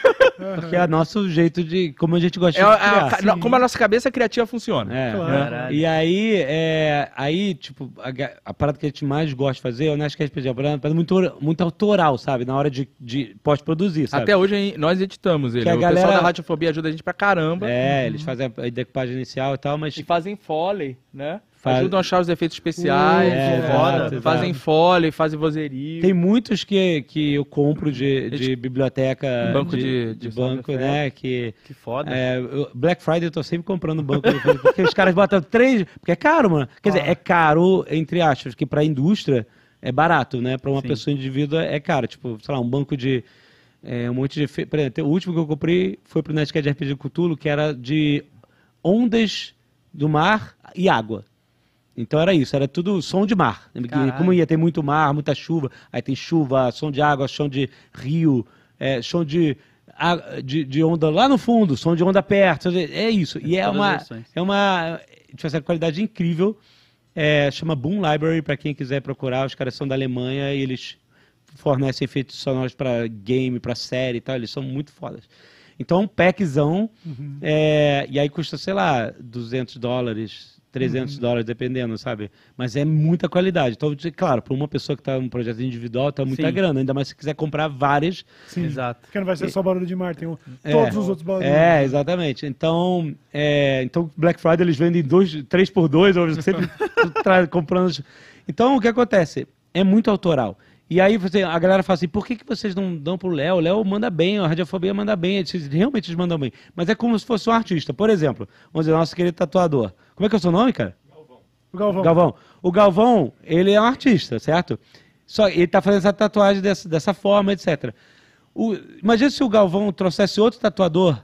Porque é o nosso jeito de... Como a gente gosta é, de criar. A, como a nossa cabeça criativa funciona. É. Claro. E aí, é, aí tipo, a, a parada que a gente mais gosta de fazer, eu acho que é uma parada muito, muito autoral, sabe? Na hora de, de pós-produzir, sabe? Até hoje nós editamos ele. A o galera... pessoal da Radiofobia ajuda a gente pra caramba. É, uhum. Eles fazem a decupagem inicial e tal, mas... E fazem Foley, né? Faz... Ajudam a achar os efeitos especiais, uh, é, roda, é, fazem Foley, fazem vozerio. Tem muitos que, que eu compro de, de biblioteca, banco de, de, de, de banco, né? Que, que foda. É, Black Friday eu tô sempre comprando banco, porque os caras botam três... Porque é caro, mano. Quer ah. dizer, é caro, entre aspas, que pra indústria é barato, né? Pra uma Sim. pessoa indivídua é caro. Tipo, sei lá, um banco de... É, um monte de efeitos... Por exemplo, o último que eu comprei foi pro Nerdcast de R P G Cthulhu, que era de ondas do mar e água. Então era isso, era tudo som de mar. Caralho. Como ia ter muito mar, muita chuva, aí tem chuva, som de água, som de rio, é, som de, de, de onda lá no fundo, som de onda perto, é isso. E é uma, é uma, tipo, essa qualidade incrível, é, chama Boom Library, para quem quiser procurar, os caras são da Alemanha e eles fornecem efeitos sonoros para game, para série e tal, eles são muito fodas. Então é um packzão, uhum. é, e aí custa, sei lá, duzentos dólares... trezentos dólares, dependendo, sabe? Mas é muita qualidade. Então, claro, para uma pessoa que está num projeto individual, tá muita Sim. grana. Ainda mais se quiser comprar várias. Sim, exato. Porque não vai ser só barulho de mar, tem o... é, todos os outros barulhos. É, exatamente. Então, é, então Black Friday eles vendem três por dois, eu sempre comprando. Então, o que acontece? É muito autoral. E aí você, a galera fala assim, por que, que vocês não dão pro Léo? O Léo manda bem, a Radiofobia manda bem, eles realmente eles mandam bem. Mas é como se fosse um artista. Por exemplo, vamos dizer, nosso querido tatuador. Como é que é o seu nome, cara? Galvão. O Galvão. Galvão. O Galvão, ele é um artista, certo? Só, ele tá fazendo essa tatuagem dessa, dessa forma, etcétera. O, imagina se o Galvão trouxesse outro tatuador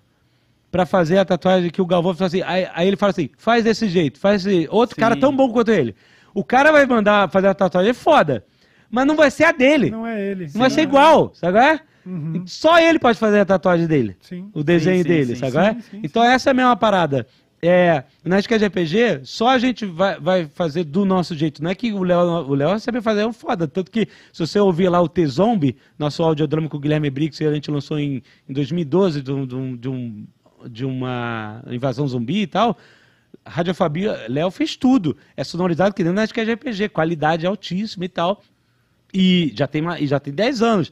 para fazer a tatuagem que o Galvão faz assim. Aí, aí ele fala assim, faz desse jeito, faz desse outro Sim. cara tão bom quanto ele. O cara vai mandar fazer a tatuagem, é foda. Mas não vai ser a dele. Não é ele. Não sim, vai ser não igual, é. Sabe? É? Uhum. Só ele pode fazer a tatuagem dele. Sim. O desenho sim, sim, dele, sim, sabe? Sim, é? Sim, sim, então sim. essa é a mesma parada. É, na Nerdcast de R P G, só a gente vai, vai fazer do nosso jeito. Não é que o Léo o Léo sabe fazer, é um foda. Tanto que se você ouvir lá o T-Zombie, nosso audiodrama com o Guilherme Brix, que a gente lançou em, em dois mil e doze de, um, de, um, de uma invasão zumbi e tal... Radiofobia, Léo fez tudo. É sonorizado que nem na Nerdcast de R P G. Qualidade altíssima e tal. E já tem, já tem dez anos.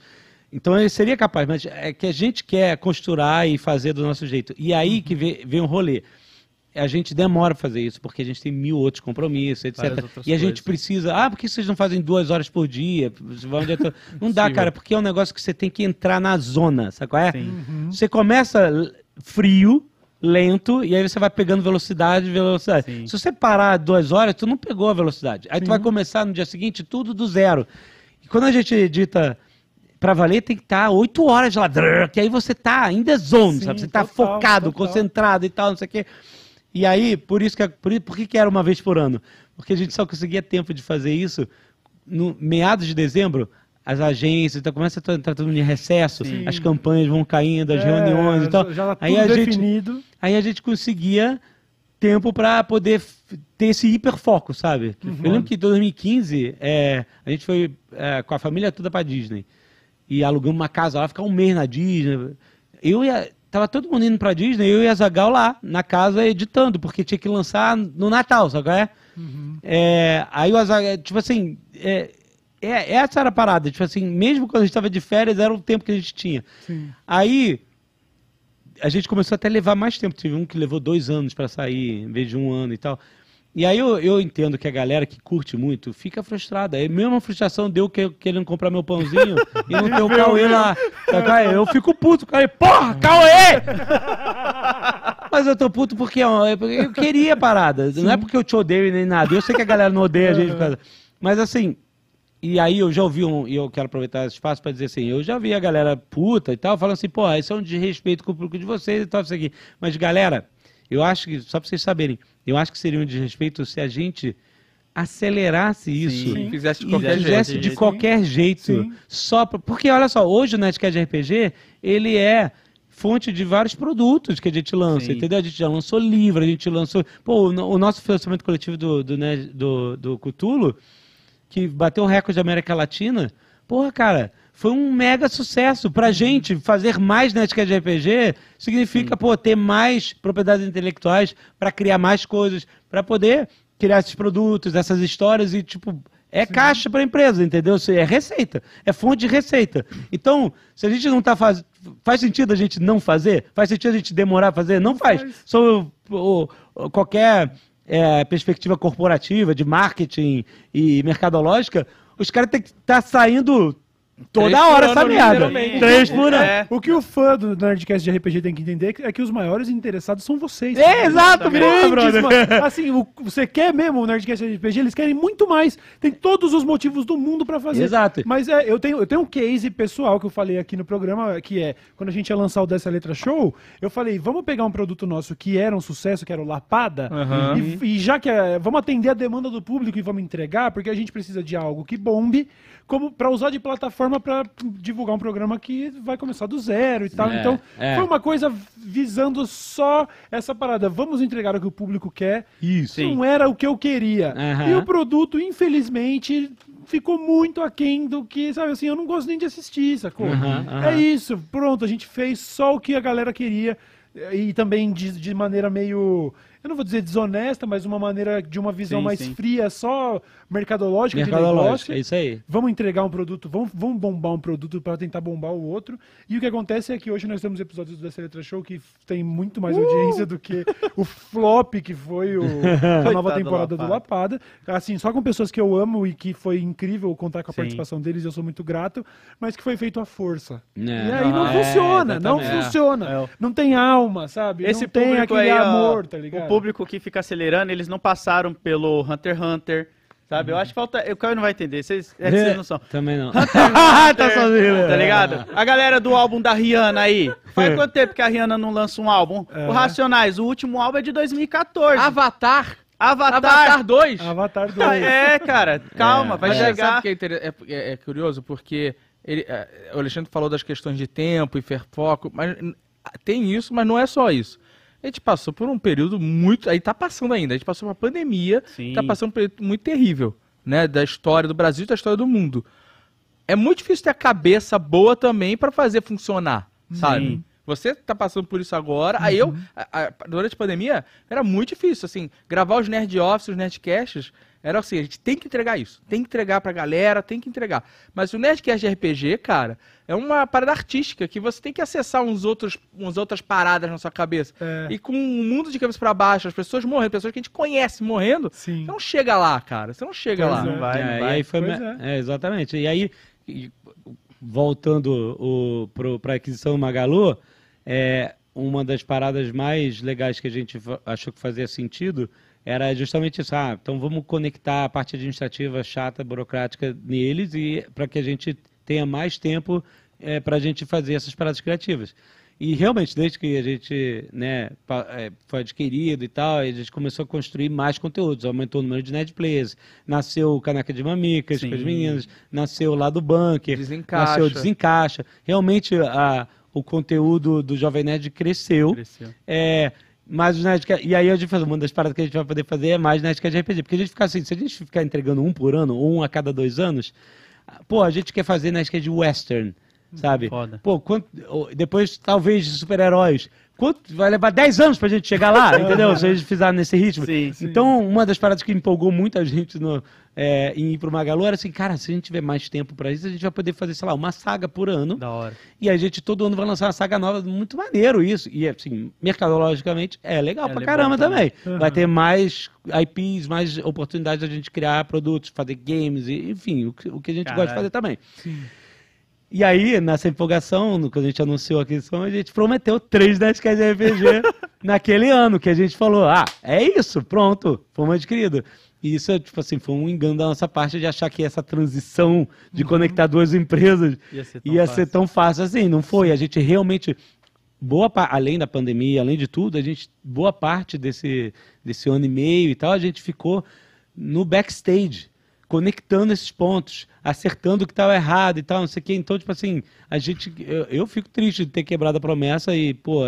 Então ele seria capaz, mas é que a gente quer costurar e fazer do nosso jeito. E aí uhum. que vem, vem um rolê. A gente demora pra fazer isso, porque a gente tem mil outros compromissos, etcétera. E a coisas. gente precisa... Ah, por que vocês não fazem duas horas por dia? Não dá, cara, porque é um negócio que você tem que entrar na zona, sabe qual é? Uhum. Você começa frio, lento, e aí você vai pegando velocidade, velocidade. Sim. Se você parar duas horas, tu não pegou a velocidade. Aí Sim. tu vai começar no dia seguinte tudo do zero. Quando a gente edita pra valer, tem que estar oito horas lá, que aí você tá ainda zone, Sim, sabe? Você tá total, focado, total. concentrado e tal, não sei o quê. E aí, por isso que, por, por que, que era uma vez por ano? Porque a gente só conseguia tempo de fazer isso no meados de dezembro. As agências, então começa a entrar todo mundo em recesso, Sim. as campanhas vão caindo, as é, reuniões e tal. Já tá tudo aí a definido. Gente, aí a gente conseguia tempo para poder ter esse hiperfoco, sabe? Uhum. Eu lembro que em dois mil e quinze, é, a gente foi é, com a família toda para Disney. E alugamos uma casa lá, ficar um mês na Disney. Eu e a, tava todo mundo indo para Disney, eu e a Azaghal lá, na casa, editando, porque tinha que lançar no Natal, sabe? É? Uhum. É, aí o Azaghal, tipo assim... É, é, essa era a parada, tipo assim, mesmo quando a gente estava de férias, era o tempo que a gente tinha. Sim. Aí, a gente começou até a levar mais tempo, teve um que levou dois anos para sair, em vez de um ano e tal. E aí eu, eu entendo que a galera que curte muito fica frustrada. É a mesma frustração de eu querendo comprar meu pãozinho e não ter o Cauê lá. Eu fico puto, Cauê, porra, Cauê! Mas eu tô puto porque eu, eu queria a parada, Sim. não é porque eu te odeio nem nada. Eu sei que a galera não odeia a gente por causa. Mas assim... E aí eu já ouvi, um, e eu quero aproveitar esse espaço para dizer assim, eu já vi a galera puta e tal, falando assim, pô, isso é um desrespeito com o público de vocês e tal, isso aqui. Mas galera, eu acho que, só para vocês saberem, eu acho que seria um desrespeito se a gente acelerasse isso. Sim. Fizesse de qualquer jeito. Fizesse de qualquer jeito. Sim. Só pra, porque, olha só, hoje o Nerdcast R P G, ele é... fonte de vários produtos que a gente lança, Sim. entendeu? A gente já lançou livro, a gente lançou... Pô, o, o nosso financiamento coletivo do, do, né, do, do Cthulhu, que bateu o recorde da América Latina, porra, cara, foi um mega sucesso. Pra gente, fazer mais Nerdcast de R P G significa, Sim. pô, ter mais propriedades intelectuais pra criar mais coisas, pra poder criar esses produtos, essas histórias e, tipo... É Sim. caixa para a empresa, entendeu? É receita, é fonte de receita. Então, se a gente não está fazendo... Faz sentido a gente não fazer? Faz sentido a gente demorar a fazer? Não faz. faz. Só ou, ou, qualquer é, perspectiva corporativa, de marketing e mercadológica, os caras têm que estar tá saindo... Toda hora essa merda. Três por ano. É. O que o fã do Nerdcast de R P G tem que entender é que os maiores interessados são vocês. É, exato, grandes, mano. Assim, o, você quer mesmo o Nerdcast de R P G, eles querem muito mais. Tem todos os motivos do mundo pra fazer. Exato. Mas é, eu, tenho, eu tenho um case pessoal que eu falei aqui no programa, que é, quando a gente ia lançar o Dessa Letra Show, eu falei, vamos pegar um produto nosso que era um sucesso, que era o Lapada, uhum. e, e já que é, vamos atender a demanda do público e vamos entregar, porque a gente precisa de algo que bombe, como pra usar de plataforma para divulgar um programa que vai começar do zero e tal. É, então, é. foi uma coisa visando só essa parada. Vamos entregar o que o público quer. Isso. Não Sim. era o que eu queria. Uhum. E o produto, infelizmente, ficou muito aquém do que, sabe assim, eu não gosto nem de assistir, sacou? Uhum, uhum. É isso. Pronto, a gente fez só o que a galera queria. E também de, de maneira meio... Eu não vou dizer desonesta, mas uma maneira de uma visão sim, mais sim. fria, só mercadológica, mercadológica de negócio. É isso aí. Vamos entregar um produto, vamos, vamos bombar um produto para tentar bombar o outro. E o que acontece é que hoje nós temos episódios do Dessa Letra Show que tem muito mais uh! audiência do que o flop que foi o, a nova temporada do Lapada. Assim, só com pessoas que eu amo e que foi incrível contar com a sim. participação deles, eu sou muito grato, mas que foi feito à força. É. E aí não é, funciona, não é. funciona. É. Não tem alma, sabe? Esse não tem aquele aí, amor, tá ligado? Público que fica acelerando, eles não passaram pelo Hunter x Hunter, sabe? Uhum. Eu acho que falta... O Caio não vai entender, vocês, é que vocês não são. Também não. Hunter, Hunter, tá sozinho. Tá ligado? A galera do álbum da Rihanna aí. Faz quanto tempo que a Rihanna não lança um álbum? Uhum. O Racionais, o último álbum é de dois mil e quatorze. Avatar? Avatar, Avatar dois? Avatar dois. É, cara, calma, é. vai Mas chegar. Sabe o que é, inter... é, é, é curioso? Porque ele, é, o Alexandre falou das questões de tempo e foco, mas tem isso, mas não é só isso. A gente passou por um período muito... Aí tá passando ainda. A gente passou por uma pandemia. Sim. Tá passando por um período muito terrível, né? Da história do Brasil e da história do mundo. É muito difícil ter a cabeça boa também para fazer funcionar, Sim. sabe? Você tá passando por isso agora. Uhum. Aí eu, a, a, durante a pandemia, era muito difícil, assim. Gravar os Nerd Office, os Nerdcasts, era assim, a gente tem que entregar isso. Tem que entregar pra galera, tem que entregar. Mas o Nerdcast de R P G, cara, é uma parada artística que você tem que acessar uns outros, umas outras paradas na sua cabeça. É. E com o mundo de cabeça pra baixo, as pessoas morrendo, pessoas que a gente conhece morrendo, Sim. você não chega lá, cara. Você não chega pois lá. É. Não vai, não é, vai. E aí foi me... é. É, exatamente. E aí, e, voltando o, pro, pra aquisição do Magalu, é, uma das paradas mais legais que a gente achou que fazia sentido... Era justamente isso, ah, então vamos conectar a parte administrativa chata, burocrática neles e para que a gente tenha mais tempo é, para a gente fazer essas paradas criativas. E realmente, desde que a gente né, foi adquirido e tal, a gente começou a construir mais conteúdos, aumentou o número de nerdplays, nasceu o Caneca de Mamicas Sim. com as meninas, nasceu lá do bunker, Desencaixa. nasceu o Desencaixa. Realmente a, o conteúdo do Jovem Nerd cresceu. cresceu. É, Mas os Nerdcast... E aí eu digo, uma das paradas que a gente vai poder fazer é mais Nerdcast de R P G. Porque a gente fica assim, se a gente ficar entregando um por ano, ou um a cada dois anos, pô, a gente quer fazer Nerdcast de Western, sabe? Foda. Pô, quanto... depois talvez de super-heróis. Quanto... Vai levar dez anos pra gente chegar lá, entendeu? Se a gente fizer nesse ritmo. Sim, sim. Então, uma das paradas que empolgou muita gente no, é, em ir pro Magalu era assim, cara, se a gente tiver mais tempo pra isso, a gente vai poder fazer, sei lá, uma saga por ano. Da hora. E a gente todo ano vai lançar uma saga nova, muito maneiro isso. E, assim, mercadologicamente, é legal é pra caramba também. também. Uhum. Vai ter mais I Ps, mais oportunidades da gente criar produtos, fazer games, enfim, o que, o que a gente Caralho. gosta de fazer também. Sim. E aí, nessa empolgação, quando a gente anunciou aqui, a gente prometeu três Nerdcast de R P G naquele ano, que a gente falou, ah, é isso, pronto, fomos adquiridos. E isso, tipo assim, foi um engano da nossa parte de achar que essa transição de uhum. conectar duas empresas ia ser tão, ia fácil. Ser tão fácil assim, não foi. A gente realmente, boa além da pandemia, além de tudo, a gente, boa parte desse, desse ano e meio e tal, a gente ficou no backstage, conectando esses pontos, acertando o que estava errado e tal, não sei o quê. Então, tipo assim, a gente, eu, eu fico triste de ter quebrado a promessa e, pô,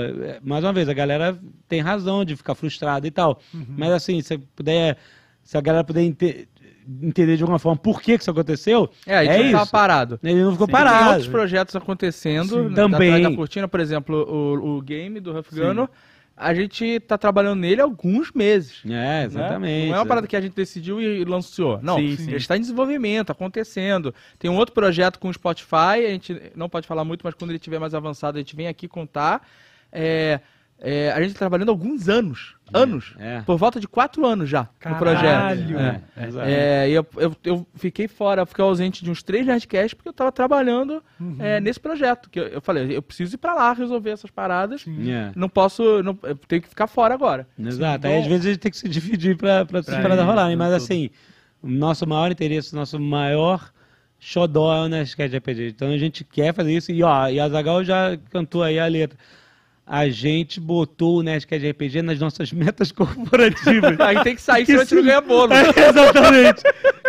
mais uma vez, a galera tem razão de ficar frustrada e tal. Uhum. Mas, assim, se, puder, se a galera puder ente, entender de alguma forma por que, que isso aconteceu, é, a gente é não isso. Tava parado. Ele não ficou Sim. parado. Tem outros projetos acontecendo Sim, também. Da, da cortina, por exemplo, o, o game do Ruff Gunner. A gente tá trabalhando nele há alguns meses. É, exatamente. Né? Não é uma parada que a gente decidiu e lançou. Não, sim, sim. Ele está em desenvolvimento, acontecendo. Tem um outro projeto com o Spotify, a gente não pode falar muito, mas quando ele estiver mais avançado, a gente vem aqui contar. É, é, a gente tá trabalhando há alguns anos. É, anos. É. Por volta de quatro anos já Caralho. no projeto. É, é, é, eu, eu, eu fiquei fora, fiquei ausente de uns três Nerdcasts porque eu tava trabalhando uhum. é, nesse projeto. Que eu, eu falei, eu preciso ir pra lá resolver essas paradas. É. Não posso, não, eu tenho que ficar fora agora. Exato. Aí, às vezes a gente tem que se dividir pra, pra, pra parada rolar. Mas tudo. assim, o nosso maior interesse, o nosso maior xodó é o Nerdcast de R P G. Então a gente quer fazer isso. E ó, e a Azaghal já cantou aí a letra. A gente botou o Nerdcast de R P G nas nossas metas corporativas. Aí tem que sair, senão a gente não ganha bônus. É, exatamente.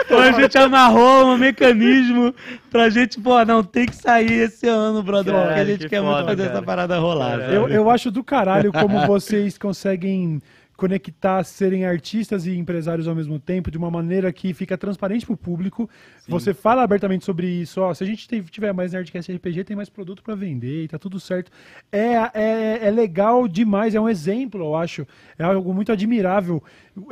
Então a gente amarrou um mecanismo pra gente, pô, não tem que sair esse ano, brother, caralho, porque a gente que quer foda, muito fazer cara. essa parada rolar. Eu, eu acho do caralho como vocês conseguem conectar, serem artistas e empresários ao mesmo tempo, de uma maneira que fica transparente pro público. Sim. Você fala abertamente sobre isso, ó, se a gente tiver mais Nerdcast R P G, tem mais produto para vender e tá tudo certo. É, é, é legal demais, é um exemplo, eu acho. É algo muito admirável,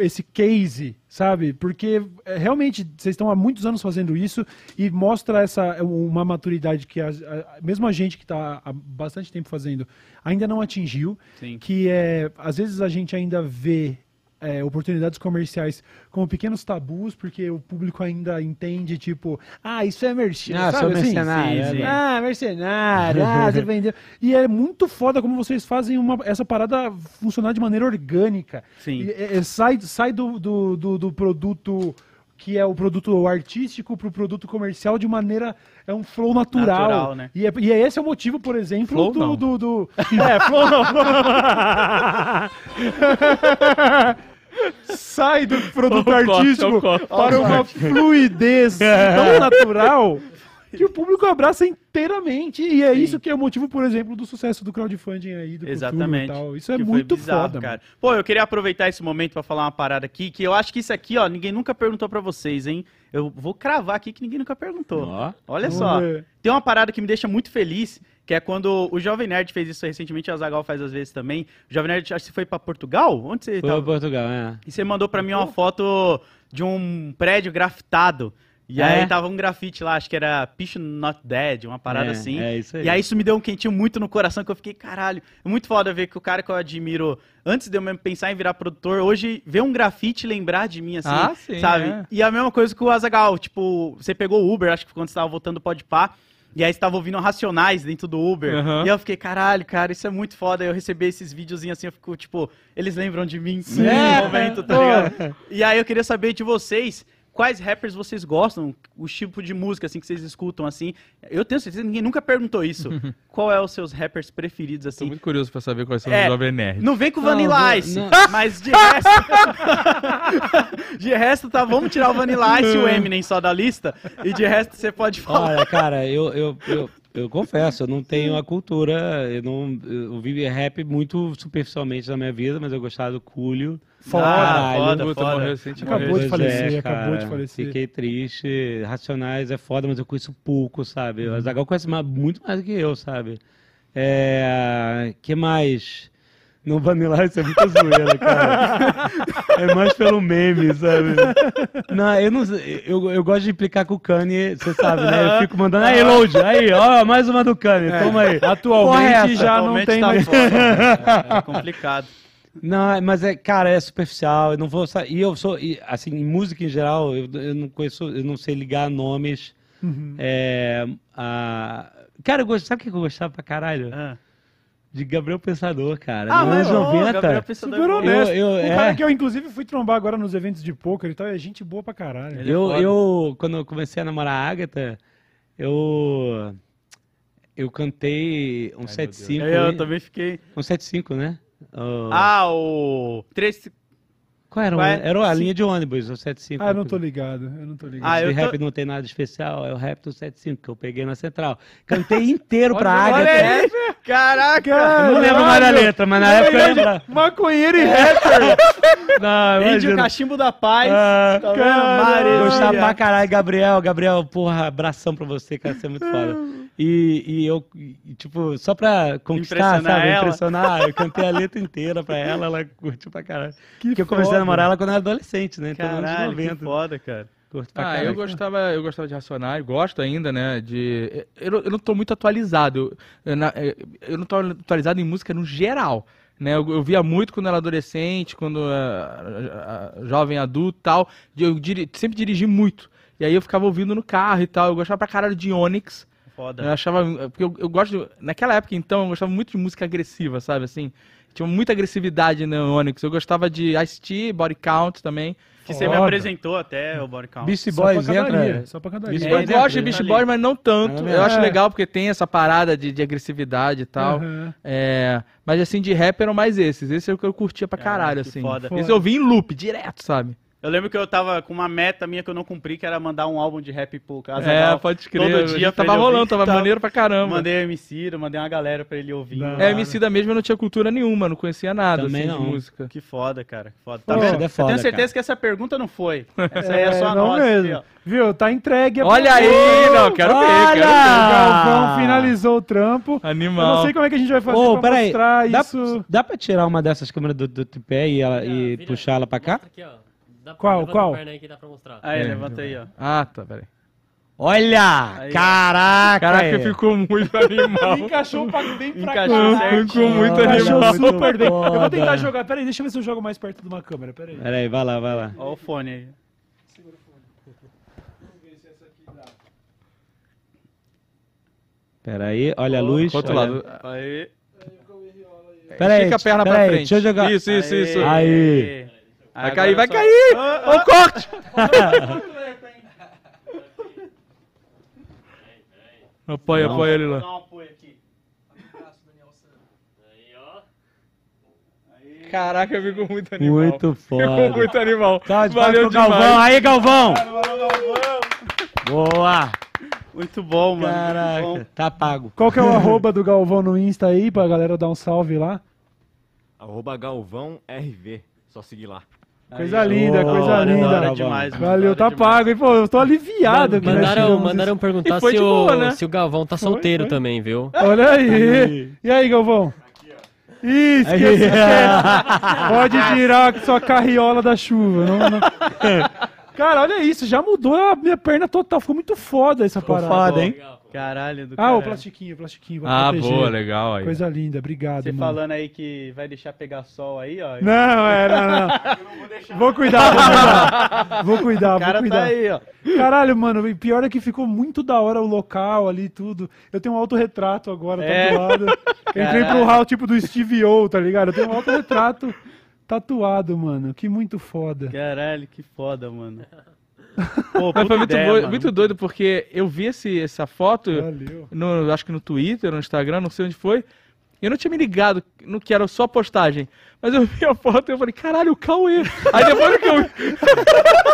esse case, sabe? Porque realmente vocês estão há muitos anos fazendo isso e mostra essa, uma maturidade que a, a, mesmo a gente que tá há bastante tempo fazendo, ainda não atingiu. Sim. Que é, às vezes a gente ainda ver é, oportunidades comerciais como pequenos tabus, porque o público ainda entende, tipo, ah, isso é merchan, ah, sabe? Assim? Mercenário, sim, sim. Ah, mercenário, ah, você vendeu. E é muito foda como vocês fazem uma, essa parada funcionar de maneira orgânica. Sim. E, é, sai sai do, do, do, do produto... que é o produto artístico para o produto comercial de maneira... É um flow natural. natural né? e, é, e esse é o motivo, por exemplo, flow do, não. do, do... É, flow não, flow não. Sai do produto oh, artístico oh, para oh, uma oh, fluidez tão natural... que o público abraça inteiramente. E é Sim. isso que é o motivo, por exemplo, do sucesso do crowdfunding aí, do Exatamente. Cthulhu e tal. Isso é que muito bizarro, foda, cara. Mano. Pô, eu queria aproveitar esse momento pra falar uma parada aqui, que eu acho que isso aqui, ó, ninguém nunca perguntou pra vocês, hein? Eu vou cravar aqui que ninguém nunca perguntou. Ó. Olha Vamos só. Ver. Tem uma parada que me deixa muito feliz, que é quando o Jovem Nerd fez isso recentemente, a Azaghal faz às vezes também. O Jovem Nerd, acho que foi pra Portugal? Onde você Foi tava? pra Portugal, é. E você mandou pra mim uma foto de um prédio grafitado. E é. aí tava um grafite lá, acho que era Picho Not Dead, uma parada é, assim. É isso aí. E aí isso me deu um quentinho muito no coração, que eu fiquei, caralho, é muito foda ver que o cara que eu admiro, antes de eu mesmo pensar em virar produtor, hoje ver um grafite lembrar de mim, assim, ah, sim, sabe? É. E a mesma coisa que o Azaghal, tipo, você pegou o Uber, acho que quando você tava voltando pro Podpah, e aí você tava ouvindo Racionais dentro do Uber. Uhum. E eu fiquei, caralho, cara, isso é muito foda. Eu recebi esses videozinhos assim, eu fico, tipo, eles lembram de mim nesse é. momento, tá ligado? E aí eu queria saber de vocês... Quais rappers vocês gostam? O tipo de música assim que vocês escutam assim? Eu tenho certeza que ninguém nunca perguntou isso. Qual é os seus rappers preferidos assim? Tô muito curioso pra saber quais são é, os Jovem Nerd. Não vem com o Vanilla Ice, não, não. mas de resto... de resto, tá, vamos tirar o Vanilla Ice e o Eminem só da lista e de resto você pode falar. Olha, cara, eu... eu, eu... Eu confesso, eu não tenho a cultura, eu não eu vi rap muito superficialmente na minha vida, mas eu gostava do Cúlio. Foda, ah, foda, foda. foda. Morreu, acabou de falecer, é, acabou de falecer. Fiquei triste, Racionais é foda, mas eu conheço pouco, sabe? O Azaghal conhece muito mais do que eu, sabe? É... que mais? No Vanilla, isso é muita zoeira, cara. É mais pelo meme, sabe? Não, eu não eu, eu gosto de implicar com o Kanye, você sabe, né? Eu fico mandando, aí, Load, aí, ó, mais uma do Kanye, é, toma aí. Atualmente já atualmente não tem tá mais. Foda, né? É complicado. Não, mas é, cara, é superficial, eu não vou... E eu sou, e, assim, em música em geral, eu, eu não conheço, eu não sei ligar nomes. Uhum. É, a... Cara, eu gosto, sabe o que eu gostava pra caralho? Ah. De Gabriel Pensador, cara. Ah, mas noventa. Super honesto. Eu, eu, um é... cara que eu, inclusive, fui trombar agora nos eventos de poker e tal. É gente boa pra caralho. Eu, é eu quando eu comecei a namorar a Agatha, eu... Eu cantei um sete cinco. Eu, eu também fiquei... Um sete cinco, né? O... Ah, o... três... Qual era? Vai, era a sim. linha de ônibus, o setenta e cinco. Ah, eu não tô ligado, eu não tô ligado. Ah, esse rap tô... não tem nada especial, é o rap do setenta e cinco que eu peguei na Central. Cantei inteiro pra Agatha. Aí, caraca! Eu não lembro caralho. mais da letra, mas na eu época eu lembro. Maconheiro e rapper! Não, Índio Cachimbo da Paz. Ah, tá caralho! Gostava pra caralho, Gabriel. Gabriel, porra, abração pra você, cara, você é muito foda. E, e eu, e, tipo, só pra conquistar, impressionar sabe? Ela. Impressionar, eu cantei a letra inteira pra ela, ela curtiu pra caralho. Que Porque eu comecei a namorar ela quando eu era adolescente, né? Caralho, que foda, cara. Curto pra ah, caralho. eu gostava, eu gostava de Racionais, gosto ainda, né? De, eu, eu não tô muito atualizado, eu, eu, eu não tô atualizado em música no geral. Né, eu, eu via muito quando era adolescente, quando era jovem, adulto e tal. Eu diri, sempre dirigi muito. E aí eu ficava ouvindo no carro e tal. Eu gostava pra caralho de Onyx. Foda. Eu achava... Porque eu, eu gosto... De, naquela época, então, eu gostava muito de música agressiva, sabe? Assim, tinha muita agressividade no Onyx. Eu gostava de Ice-T, Body Count também. Que você me apresentou até, o Body Count. Beast Boys entra. Só pra cantar. Eu gosto de Beast Boys, mas não tanto. Eu acho legal porque tem essa parada de, de agressividade e tal. Uhum. É, mas assim, de rap eram mais esses. Esse é o que eu curtia pra caralho, assim. Foda. Esse eu vi em loop, direto, sabe? Eu lembro que eu tava com uma meta minha que eu não cumpri, que era mandar um álbum de rap pro Azaghal. É, pode crer. Todo dia tava rolando, tava maneiro pra caramba. Mandei o M C da, mandei uma galera pra ele ouvir. É, o M C da mesmo eu não tinha cultura nenhuma, não conhecia nada assim, de música. Que foda, cara. Foda. Tá vendo? Eu tenho certeza que essa pergunta não foi. Essa aí é só a nossa. Viu? Tá entregue. Olha aí, não, quero ver, quero ver. O Galvão finalizou o trampo. Animal. Eu não sei como é que a gente vai fazer pra mostrar isso. Dá pra tirar uma dessas câmeras do tripé e puxar ela pra cá? Aqui, ó. Dá pra qual, qual? Perna aí, que dá pra mostrar. Aí, é, levanta aí, ó. Ah, tá, peraí. Olha! Aí, caraca! Caraca, ficou muito animal. Encaixou o pago bem pra cá. Ficou muito animal. Encaixou super bem. Eu vou tentar jogar. Peraí, deixa eu ver se eu jogo mais perto de uma câmera. Peraí. Peraí, vai lá, vai lá. Ó o fone aí. Segura o fone. Vamos ver se essa aqui dá. Peraí, olha a luz. Outro lado. Aí. Peraí, fica a perna pra frente. Deixa eu jogar. Isso, isso, isso. Aí. Vai Agora cair, vai só... cair! Ah, Ô, ah, corte! Apoia, não, apoia ele lá. Vou dar um apoio aqui. Aí, ó. Aí. Caraca, ficou muito animal. Muito foda. Ficou muito animal. Tá, valeu demais. Galvão. Aí, Galvão! Valeu, Galvão! Boa! Muito bom, mano. Caraca, muito bom. Tá pago. Qual que é o arroba do Galvão no Insta aí, pra galera dar um salve lá? Arroba Galvão R V. Só seguir lá. Coisa linda, oh, coisa linda. Hora demais, mano. Valeu, tá pago, hein? Pô, eu tô aliviado. Mano, mandaram, mandaram perguntar se, boa, o, né? se o Galvão tá solteiro foi, foi. também, viu? Olha aí. E aí, Galvão? Aqui, ó. Isso, aí. Que é. Pode tirar sua carriola da chuva. Não, não. Cara, olha isso, já mudou a minha perna total. Ficou muito foda essa parada. Foda, hein? Caralho do caralho. Ah, o plastiquinho, o plastiquinho. Ah, proteger. Boa, legal. Aí. Coisa linda, obrigado, Você mano. falando aí que vai deixar pegar sol aí, ó. Não, é, não, não. Eu não vou deixar. Vou cuidar, vou cuidar. Vou cuidar, o cara vou cuidar. Tá aí, ó. Caralho, mano, e pior é que ficou muito da hora o local ali e tudo. Eu tenho um autorretrato agora, é. tatuado. Eu entrei pro hall tipo do Steve O, tá ligado? Eu tenho um autorretrato tatuado, mano. Que muito foda. Caralho, que foda, mano. Pô, mas foi muito, ideia, boi, muito doido, porque eu vi esse, essa foto, no, acho que no Twitter, no Instagram, não sei onde foi, Eu não tinha me ligado no que era só a postagem. Mas eu vi a foto e eu falei, caralho, o Cauê. Aí depois que eu...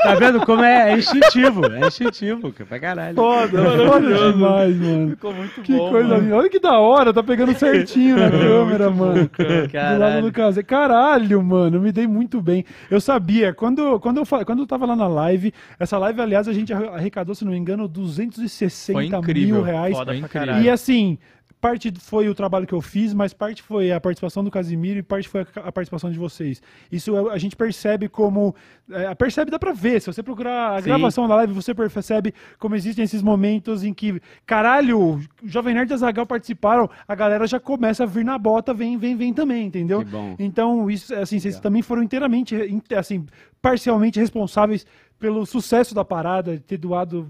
Tá vendo como é, é instintivo? É instintivo, que pra caralho. Foda, foda demais, mano. Ficou muito que bom, coisa linda. Olha que da hora, tá pegando certinho na câmera, muito mano. Bom, cara. Do lado do Cauê. Caralho, mano, me dei muito bem. Eu sabia, quando, quando, eu, quando eu tava lá na live, essa live, aliás, a gente arrecadou, se não me engano, duzentos e sessenta mil reais. Foda, pra caralho. E assim... Parte foi o trabalho que eu fiz, mas parte foi a participação do Casimiro e parte foi a participação de vocês. Isso a gente percebe como... É, percebe, dá pra ver. Se você procurar a Sim. gravação da live, você percebe como existem esses momentos em que... Caralho, Jovem Nerd e Azaghal participaram, a galera já começa a vir na bota, vem, vem, vem também, entendeu? Que bom. Então, isso, assim, vocês yeah. também foram inteiramente, assim, parcialmente responsáveis... Pelo sucesso da parada, ter doado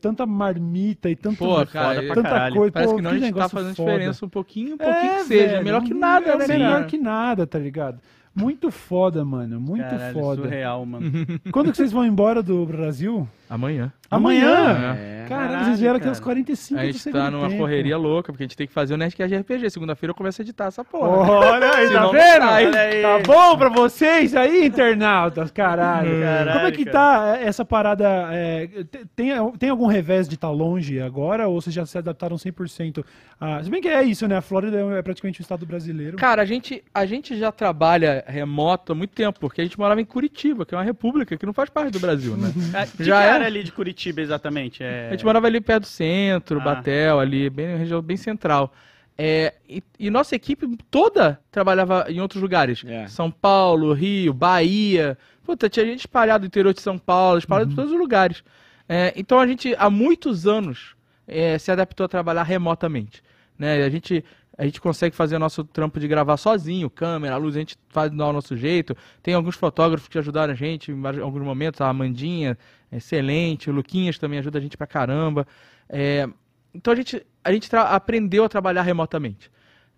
tanta marmita e tanto, pô, cara, tanta caralho. coisa. Parece pô, que, que nós a gente tá fazendo foda. diferença um pouquinho, um pouquinho é, que seja. Velho, melhor que nada, é né? Melhor que nada, tá ligado? Muito foda, mano. Muito caralho, foda. Surreal, mano. Quando que vocês vão embora do Brasil? Amanhã. Amanhã? Amanhã? É. Caralho, vocês vieram aqui aos quarenta e cinco. A gente tá numa tempo. correria louca, porque a gente tem que fazer o Nerdcast R P G. Segunda-feira eu começo a editar essa porra. Olha aí, tá vendo? Olha aí. Tá bom pra vocês aí, internautas? Caralho. Caralho, como é que cara. tá essa parada? É, tem, tem algum revés de estar tá longe agora? Ou vocês já se adaptaram cem por cento? A... Se bem que é isso, né? A Flórida é praticamente um estado brasileiro. Cara, a gente, a gente já trabalha remoto há muito tempo, porque a gente morava em Curitiba, que é uma república que não faz parte do Brasil, né? De já que era é... ali de Curitiba, exatamente? É... A gente morava ali perto do centro, ah. Batel, ali, bem região bem central. É, e, e nossa equipe toda trabalhava em outros lugares. É. São Paulo, Rio, Bahia. Puta, tinha gente espalhada no interior de São Paulo, espalhada uhum. em todos os lugares. É, então a gente, há muitos anos, é, se adaptou a trabalhar remotamente. Né? A gente... A gente consegue fazer o nosso trampo de gravar sozinho, câmera, luz, a gente faz do nosso jeito. Tem alguns fotógrafos que ajudaram a gente em alguns momentos, a Amandinha, excelente, o Luquinhas também ajuda a gente pra caramba. É, então a gente, a gente aprendeu a trabalhar remotamente.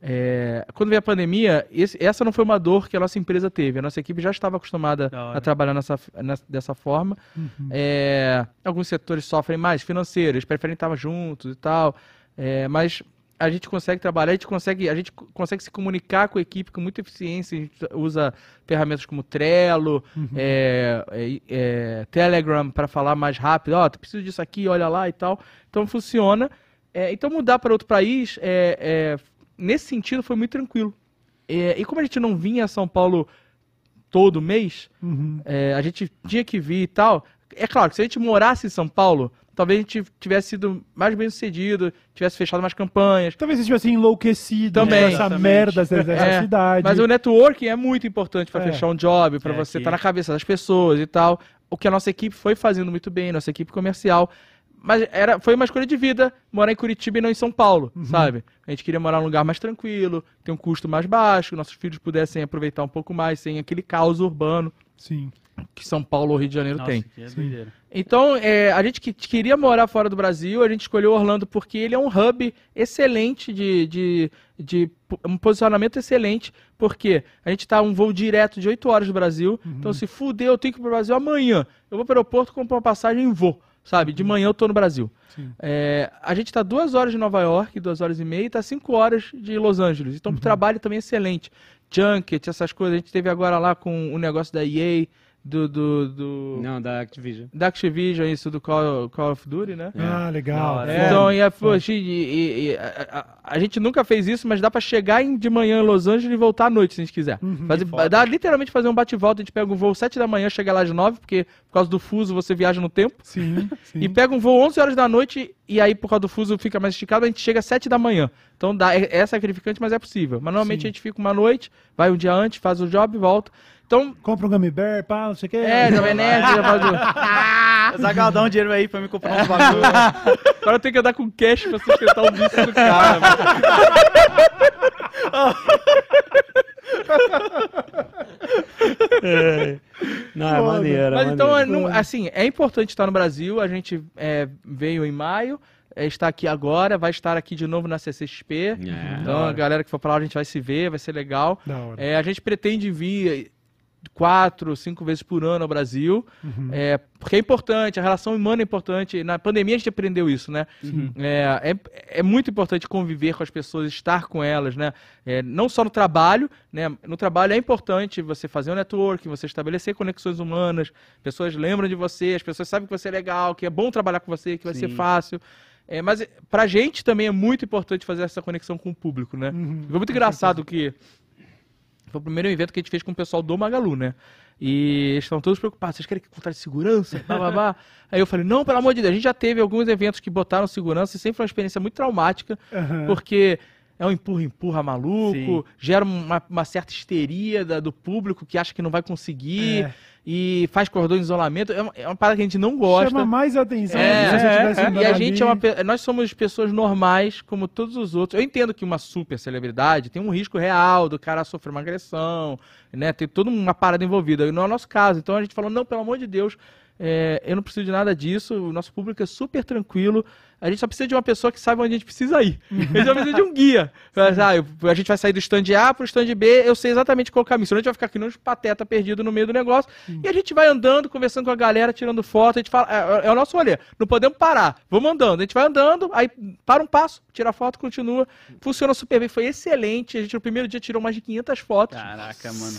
É, quando veio a pandemia, esse, essa não foi uma dor que a nossa empresa teve. A nossa equipe já estava acostumada a trabalhar nessa, nessa, dessa forma. Uhum. É, alguns setores sofrem mais, financeiros, preferem estar juntos e tal, é, mas... A gente consegue trabalhar, a gente consegue, a gente consegue se comunicar com a equipe com muita eficiência. A gente usa ferramentas como Trello, uhum. é, é, é, Telegram para falar mais rápido. Ó, oh, tu precisa disso aqui, olha lá e tal. Então funciona. É, então mudar para outro país, é, é, nesse sentido, foi muito tranquilo. É, e como a gente não vinha a São Paulo todo mês, uhum. é, a gente tinha que vir e tal. É claro que se a gente morasse em São Paulo... Talvez a gente tivesse sido mais bem sucedido, tivesse fechado mais campanhas. Talvez a gente tivesse enlouquecido também, essa exatamente. merda dessa é, cidade. Mas o networking é muito importante para é. fechar um job, para é você estar tá na cabeça das pessoas e tal. O que a nossa equipe foi fazendo muito bem, nossa equipe comercial. Mas era, foi uma escolha de vida morar em Curitiba e não em São Paulo, uhum. sabe? A gente queria morar num lugar mais tranquilo, ter um custo mais baixo, nossos filhos pudessem aproveitar um pouco mais, sem aquele caos urbano. Sim. Que São Paulo ou Rio de Janeiro Nossa, tem. É então, é, a gente que queria morar fora do Brasil, a gente escolheu Orlando porque ele é um hub excelente, de, de, de um posicionamento excelente, porque a gente está um voo direto de oito horas do Brasil, uhum. então se fuder, eu tenho que ir para o Brasil amanhã. Eu vou para o aeroporto, compro uma passagem e vou, sabe? De manhã eu estou no Brasil. É, a gente está duas horas de Nova York, duas horas e meia, e está cinco horas de Los Angeles. Então, uhum. o trabalho também é excelente. Junket, essas coisas, a gente teve agora lá com o negócio da E A, Do, do, do... Não, da Activision. Da Activision, isso do Call, Call of Duty, né? Yeah. Ah, legal. É. Então, e a, e, e, e, a, a, a gente nunca fez isso, mas dá pra chegar de manhã em Los Angeles e voltar à noite, se a gente quiser. Uhum. Fazer, dá literalmente fazer um bate-volta, a gente pega um voo sete da manhã, chega lá às nove, porque por causa do fuso você viaja no tempo. Sim, sim. E pega um voo onze horas da noite e aí por causa do fuso fica mais esticado, a gente chega às sete da manhã. Então dá, é, é sacrificante, mas é possível. Mas normalmente sim. a gente fica uma noite, vai um dia antes, faz o job e volta. Então... Compra um gummy bear, pá, não sei o que. É, Jovem Nerd, Azaghal, dá um dinheiro aí pra me comprar uns bagulho. Agora eu tenho que andar com cash pra sustentar o bicho do cara. é. Não, é maneiro. Mas então, não, assim, é importante estar no Brasil. A gente é, veio em maio. Está aqui agora, vai estar aqui de novo na C C X P. Yeah, então, a galera que for pra lá, a gente vai se ver, vai ser legal. É, a gente pretende vir quatro, cinco vezes por ano ao Brasil, uhum. é, porque é importante, a relação humana é importante, na pandemia a gente aprendeu isso, né? Uhum. É, é, é muito importante conviver com as pessoas, estar com elas, né? É, não só no trabalho, né? No trabalho é importante você fazer um networking, você estabelecer conexões humanas, pessoas lembram de você, as pessoas sabem que você é legal, que é bom trabalhar com você, que vai Sim. ser fácil... É, mas pra gente também é muito importante fazer essa conexão com o público, né? Uhum, foi muito engraçado que... Foi o primeiro evento que a gente fez com o pessoal do Magalu, né? E eles estão todos preocupados. Vocês querem contar de segurança? Blá, blá, blá. Aí eu falei, não, pelo amor de Deus. A gente já teve alguns eventos que botaram segurança e sempre foi uma experiência muito traumática. Uhum. Porque... É um empurra-empurra maluco, Sim. gera uma, uma certa histeria da, do público que acha que não vai conseguir é. E faz cordões de isolamento. É uma, é uma parada que a gente não gosta. Chama mais atenção. É, do que é, se a gente é. E a gente é uma, nós somos pessoas normais, como todos os outros. Eu entendo que uma super celebridade tem um risco real do cara sofrer uma agressão, né? Tem toda uma parada envolvida. E não é o nosso caso. Então a gente falou, não, pelo amor de Deus... É, eu não preciso de nada disso, o nosso público é super tranquilo, a gente só precisa de uma pessoa que saiba onde a gente precisa ir, a gente só precisa de um guia, mas, ah, eu, a gente vai sair do stand A pro stand B, eu sei exatamente qual caminho, senão a gente vai ficar aqui num pateta perdido no meio do negócio, uhum. e a gente vai andando, conversando com a galera, tirando foto, a gente fala, é, é o nosso rolê, não podemos parar, vamos andando, a gente vai andando, aí para um passo, tira a foto, continua, funciona super bem, foi excelente, a gente no primeiro dia tirou mais de quinhentas fotos. Caraca, mano.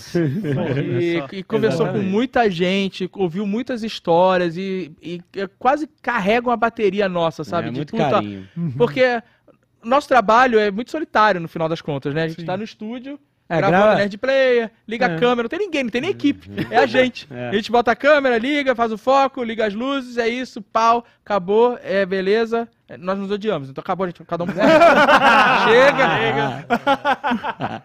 E, e conversou exatamente. Com muita gente, ouviu muitas histórias, histórias e, e, e quase carregam a bateria nossa, sabe? É, é muito carinho. Porque nosso trabalho é muito solitário, no final das contas, né? A gente Sim. tá no estúdio, é, gravando grava... Nerd Player, liga é. a câmera, não tem ninguém, não tem nem equipe, é a gente. É. A gente bota a câmera, liga, faz o foco, liga as luzes, é isso, pau, acabou, é beleza. Nós nos odiamos, então acabou, a gente, cada um... Chega!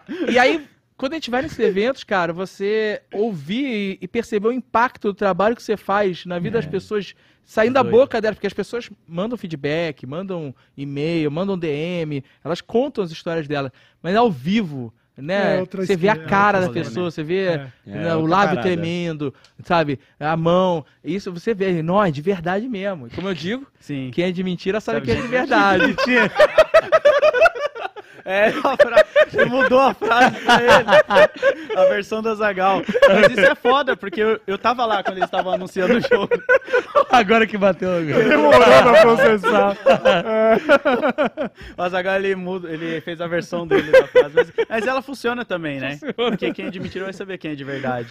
Chega! E aí... Quando a gente vai nesses eventos, cara, você ouvir e perceber o impacto do trabalho que você faz na vida é. das pessoas, saindo da boca delas, porque as pessoas mandam feedback, mandam e-mail, mandam D M, elas contam as histórias delas, mas ao vivo, né? É, você vê a cara é da pessoa, né? Você vê é. né, é, o lábio parada. tremendo, sabe? A mão, isso você vê, nós, de verdade mesmo. Como eu digo, Sim. quem é de mentira sabe, sabe que é de verdade. Mentira. É, fra... você mudou a frase pra ele. A versão da Azaghal. Mas isso é foda, porque eu, eu tava lá quando eles estavam anunciando o jogo. Agora que bateu. Demorou pra processar. É. O Azaghal, ele, muda, ele fez a versão dele da frase. Mas, mas ela funciona também, né? Funciona. Porque quem é de mentira vai saber quem é de verdade.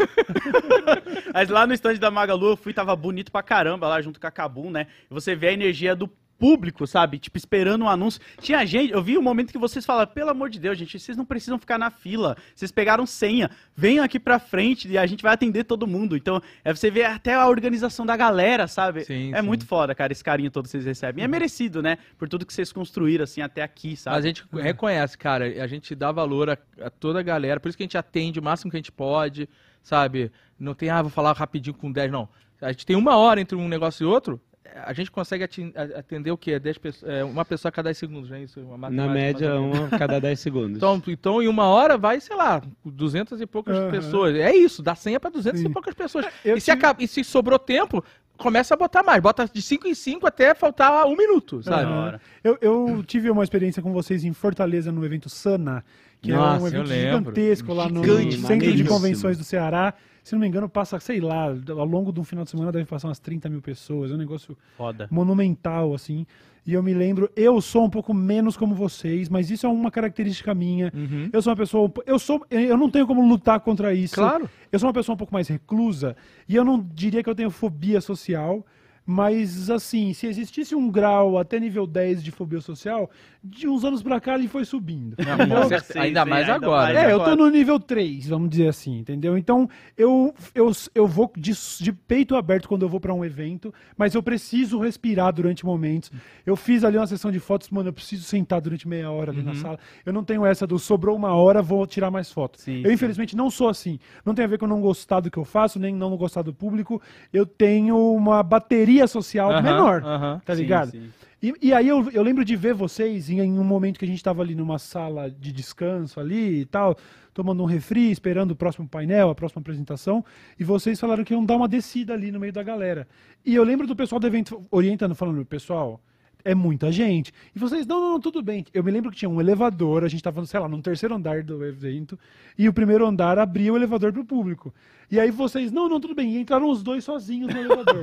Mas lá no stand da Magalu, eu fui, tava bonito pra caramba lá, junto com a Kabum, né? E você vê a energia do público, sabe? Tipo, esperando um anúncio. Tinha gente... Eu vi um momento que vocês falaram, pelo amor de Deus, gente, vocês não precisam ficar na fila. Vocês pegaram senha. Venham aqui pra frente e a gente vai atender todo mundo. Então, é você ver até a organização da galera, sabe? Sim, é sim. muito foda, cara, esse carinho todo que vocês recebem. E é merecido, né? Por tudo que vocês construíram, assim, até aqui, sabe? Mas a gente reconhece, cara. A gente dá valor a, a toda a galera. Por isso que a gente atende o máximo que a gente pode, sabe? Não tem, ah, vou falar rapidinho com dez, não. A gente tem uma hora entre um negócio e outro. A gente consegue atender o quê? dez pessoas, é, uma pessoa a cada dez segundos, né? Isso, uma na média, uma a cada dez segundos. Então, então, em uma hora vai, sei lá, duzentas e poucas uhum. pessoas. É isso, dá senha para duzentas Sim. e poucas pessoas. E se, acaba, e se sobrou tempo, começa a botar mais. Bota de cinco em cinco até faltar um minuto, sabe? Uhum. Eu, eu tive uma experiência com vocês em Fortaleza, no evento Sana, que Nossa, é um evento gigantesco lá no Gigante, Centro de Convenções do Ceará. Se não me engano, passa, sei lá, ao longo de um final de semana devem passar umas trinta mil pessoas. É um negócio Foda. monumental, assim. E eu me lembro, eu sou um pouco menos como vocês, mas isso é uma característica minha. Uhum. Eu sou uma pessoa... Eu, sou, eu não tenho como lutar contra isso. Claro. Eu sou uma pessoa um pouco mais reclusa. E eu não diria que eu tenho fobia social. Mas, assim, se existisse um grau até nível dez de fobia social, de uns anos pra cá ele foi subindo. Não, eu, sim, ainda sim, mais ainda agora. Mais é, agora. Eu tô no nível três, vamos dizer assim, entendeu? Então, eu, eu, eu vou de, de peito aberto quando eu vou pra um evento, mas eu preciso respirar durante momentos. Eu fiz ali uma sessão de fotos, mano, eu preciso sentar durante meia hora ali uhum. na sala. Eu não tenho essa do sobrou uma hora, vou tirar mais fotos. Sim, eu, sim. infelizmente, não sou assim. Não tem a ver com não gostar do que eu faço, nem não gostar do público. Eu tenho uma bateria social uhum, menor, uhum, tá ligado? Sim, sim. E, e aí eu, eu lembro de ver vocês em, em um momento que a gente tava ali numa sala de descanso ali e tal, tomando um refri, esperando o próximo painel, a próxima apresentação, e vocês falaram que iam dar uma descida ali no meio da galera. E eu lembro do pessoal do evento orientando, falando, pessoal, é muita gente. E vocês, não, não, não, tudo bem. Eu me lembro que tinha um elevador, a gente estava, sei lá, no terceiro andar do evento, e o primeiro andar abria o elevador para o público. E aí vocês, não, não, tudo bem. E entraram os dois sozinhos no elevador.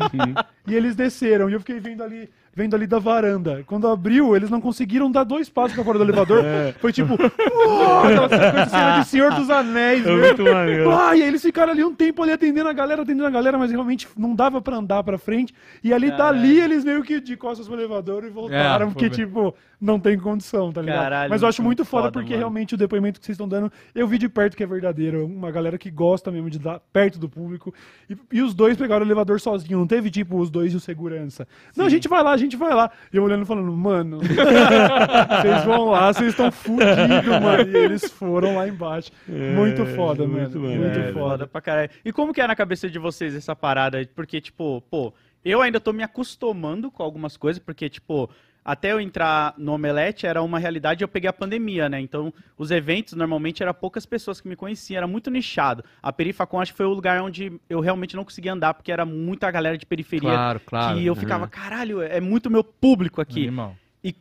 E eles desceram, e eu fiquei vendo ali... vendo ali da varanda. Quando abriu, eles não conseguiram dar dois passos pra fora do elevador. É. Foi tipo... Aquela coisa de Senhor dos Anéis, né? Muito maneiro. Ah, e aí eles ficaram ali um tempo ali atendendo a galera, atendendo a galera, mas realmente não dava pra andar pra frente. E ali, caralho, dali, eles meio que de costas pro elevador e voltaram, é, porque, bem, tipo, não tem condição, tá ligado? Caralho, mas eu acho muito foda, foda porque, mano, realmente o depoimento que vocês estão dando, eu vi de perto que é verdadeiro. Uma galera que gosta mesmo de dar perto do público. E, e os dois pegaram o elevador sozinho. Não teve, tipo, os dois e o segurança. Sim. Não, a gente vai lá, a gente vai lá. E eu olhando e falando, mano, vocês vão lá, vocês estão fudidos, mano. E eles foram lá embaixo. É, muito foda, muito, mano. Muito é, foda. É, pra caralho. E como que é na cabeça de vocês essa parada? Porque, tipo, pô, eu ainda tô me acostumando com algumas coisas, porque, tipo, até eu entrar no Omelete era uma realidade, eu peguei a pandemia, né? Então, os eventos, normalmente, eram poucas pessoas que me conheciam, era muito nichado. A Perifacon, acho que foi o lugar onde eu realmente não conseguia andar, porque era muita galera de periferia. Claro, claro. Que eu ficava, uhum, caralho, é muito meu público aqui. Animal. E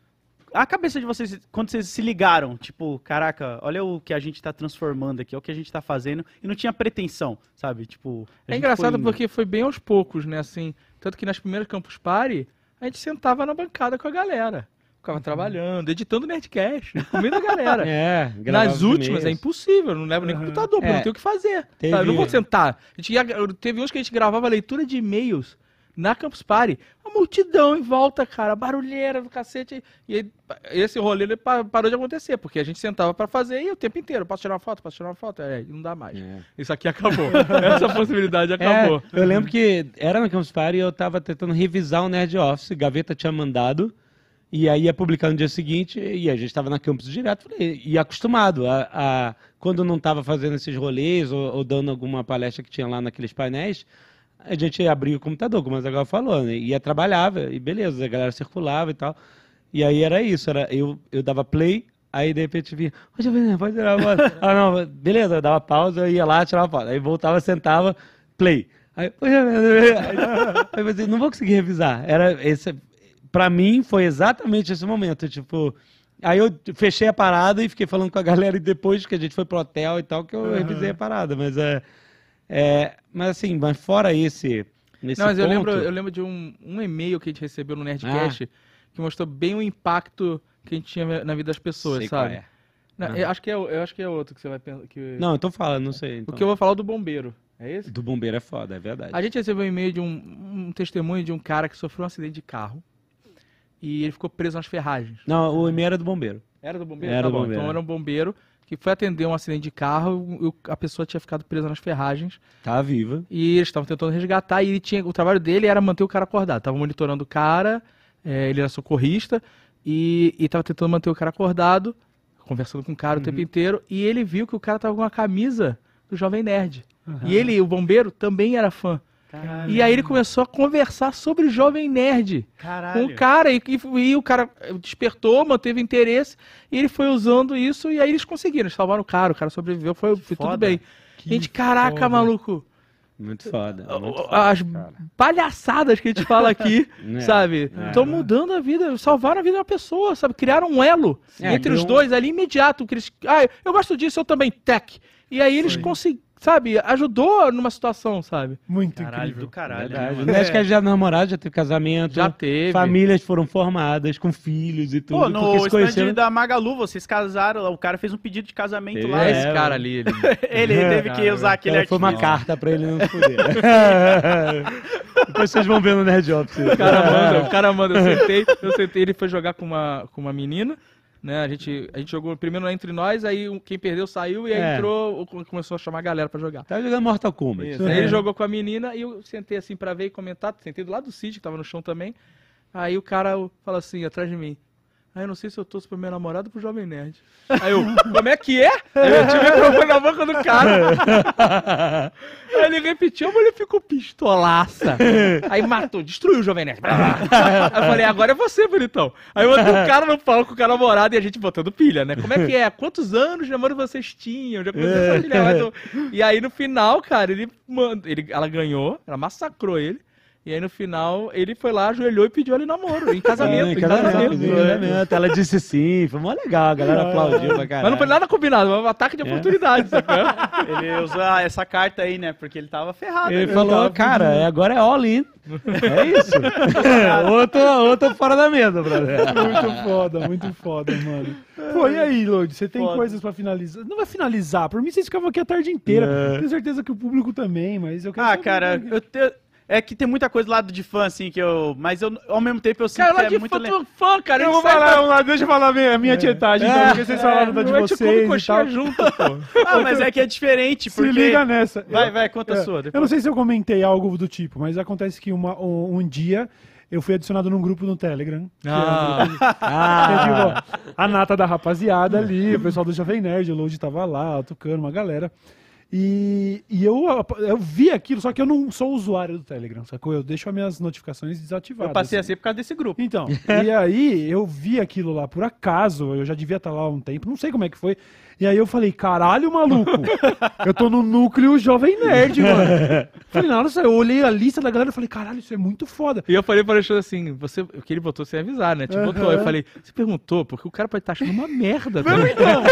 a cabeça de vocês, quando vocês se ligaram, tipo, caraca, olha o que a gente tá transformando aqui, olha o que a gente tá fazendo, e não tinha pretensão, sabe? Tipo, é engraçado foi... porque foi bem aos poucos, né? Assim, tanto que nas primeiras Campus Party... a gente sentava na bancada com a galera. Ficava, uhum, trabalhando, editando Nerdcast, comendo a galera. É, nas últimas é impossível, não levo nem, uhum, computador, é, não tenho o que fazer. Tá? Eu não vou sentar. A gente ia, teve uns que a gente gravava leitura de e-mails na Campus Party. A multidão em volta, cara, barulheira do cacete. E aí, esse rolê parou de acontecer, porque a gente sentava pra fazer e o tempo inteiro. Posso tirar uma foto? Posso tirar uma foto? É, não dá mais. É. Isso aqui acabou. Essa possibilidade acabou. É, eu lembro que era na Campus Party e eu tava tentando revisar o Nerd Office. Gaveta tinha mandado e aí ia publicar no dia seguinte e a gente tava na Campus direto. E acostumado a, a quando não tava fazendo esses rolês ou, ou dando alguma palestra que tinha lá naqueles painéis, a gente abria o computador, como a Azaghal falou, né? Ia, trabalhava, e beleza, a galera circulava e tal. E aí era isso, era, eu, eu dava play, aí de repente vinha, oh, Jovem Nerd, pode tirar a foto. Ah, não, beleza, eu dava pausa, eu ia lá, tirava a foto. Aí voltava, sentava, play. Aí, oh, Jovem Nerd, aí eu falei, não vou conseguir revisar. Era esse, pra mim, foi exatamente esse momento, tipo... Aí eu fechei a parada e fiquei falando com a galera, e depois que a gente foi pro hotel e tal, que eu, uhum, revisei a parada, mas é... É, mas assim, mas fora esse, nesse não, mas ponto... eu lembro, eu lembro de um, um e-mail que a gente recebeu no Nerdcast, ah, que mostrou bem o impacto que a gente tinha na vida das pessoas, sei, sabe? É. Não, ah. eu, acho que é, eu acho que é outro que você vai pensar... Que... Não, então fala, não sei. Então. Porque eu vou falar do bombeiro, é esse? Do bombeiro é foda, é verdade. A gente recebeu um e-mail de um, um testemunho de um cara que sofreu um acidente de carro e ele ficou preso nas ferragens. Não, o e-mail era do bombeiro. Era do bombeiro? Era tá do bom, bombeiro. Então era um bombeiro... que foi atender um acidente de carro, a pessoa tinha ficado presa nas ferragens. Tá viva. E eles estavam tentando resgatar, e ele tinha, o trabalho dele era manter o cara acordado. Tava monitorando o cara, é, ele era socorrista, e, e tava tentando manter o cara acordado, conversando com o cara, uhum, o tempo inteiro, e ele viu que o cara tava com uma camisa do Jovem Nerd. Uhum. E ele, o bombeiro, também era fã. Caralho. E aí ele começou a conversar sobre Jovem Nerd. Caralho. Com o cara, e, e, e o cara despertou, manteve interesse, e ele foi usando isso, e aí eles conseguiram, eles salvaram o cara, o cara sobreviveu, foi, foi tudo bem. Que gente, caraca, foda, maluco. Muito foda. Muito foda, as cara. palhaçadas que a gente fala aqui, é, sabe? Estão é, mudando a vida, salvaram a vida de uma pessoa, sabe? Criaram um elo é, entre os um... dois ali, imediato. Que eles, ah, eu gosto disso, eu também, tech. E aí eles conseguiram. Sabe, ajudou numa situação, sabe? Muito caralho, incrível. Do caralho. Verdade. Né? Acho que já namorado, já teve casamento. Já teve. Famílias foram formadas com filhos e tudo. Pô, no stand conheceram... da Magalu, vocês casaram, o cara fez um pedido de casamento teve, lá. É, esse cara ali. Ele, ele teve que usar aquele artigo. Foi uma carta pra ele não foder. Depois vocês vão ver no Nerd Office. O cara manda, o cara manda. Eu sentei, eu sentei, ele foi jogar com uma, com uma menina. Né, a, gente, a gente jogou primeiro entre nós, aí quem perdeu saiu e aí é. entrou, começou a chamar a galera pra jogar. Tava jogando Mortal Kombat. Isso, é. Aí ele jogou com a menina e eu sentei assim pra ver e comentar, sentei do lado do Cid, que tava no chão também. Aí o cara fala assim, atrás de mim, aí ah, eu não sei se eu torço pro meu namorado ou pro Jovem Nerd. Aí eu, como é que é? Aí eu tive o microfone na boca do cara. Aí ele repetiu, mas ele ficou pistolaça. Aí matou, destruiu o Jovem Nerd. Aí eu falei, agora é você, bonitão. Aí eu mandei o cara no palco com o namorado e a gente botando pilha, né? Como é que é? Quantos anos de namoro vocês tinham? Já aconteceu essa pilha. Mas eu... E aí no final, cara, ele, manda... ele... ela ganhou, ela massacrou ele. E aí no final, ele foi lá, ajoelhou e pediu ela em namoro, em casamento, ah, em casamento. Em casamento, casamento. Ela disse sim, foi mó legal, a galera aplaudiu pra caralho. Mas não foi nada combinado, foi um ataque de oportunidade, é. Sacou? Ele usou essa carta aí, né, porque ele tava ferrado. Ele, ele falou, tava... cara, agora é all in, é isso. Ou tô fora da mesa, brother. Muito foda, muito foda, mano. Pô, e aí, Load, você tem foda. coisas pra finalizar? Não vai finalizar, por mim vocês ficavam aqui a tarde inteira, é. tenho certeza que o público também, mas eu quero Ah, cara, que... eu tenho... É que tem muita coisa do lado de fã, assim, que eu... Mas eu, ao mesmo tempo eu sinto cara, que é muito... Cara, lado de fã, fã, cara. Eu vou falar, pra... lá, deixa eu falar a minha, minha é. tietagem, é. então, porque vocês falaram é. da de eu vocês e tal. Junto, pô. Ah, mas é que é diferente, porque... Se liga nessa. Vai, vai, conta é. a sua. Depois. Eu não sei se eu comentei algo do tipo, mas acontece que uma, um, um dia... Eu fui adicionado num grupo no Telegram. Ah. Que era... ah. que, tipo, a nata da rapaziada ali, o pessoal do Jovem Nerd, o Load tava lá, o Tucano, uma galera... E, e eu, eu vi aquilo, só que eu não sou usuário do Telegram, sacou? Eu deixo as minhas notificações desativadas. Eu passei assim por causa desse grupo. Então, e aí eu vi aquilo lá por acaso, eu já devia estar lá há um tempo, não sei como é que foi. E aí eu falei, caralho, maluco, eu tô no núcleo Jovem Nerd, mano. Falei, nossa, eu olhei a lista da galera e falei, caralho, isso é muito foda. E eu falei para o Alexandre assim, você, o que ele botou sem avisar, né? Te uhum. botou, eu falei, você perguntou, porque o cara pode estar achando uma merda. Não, então,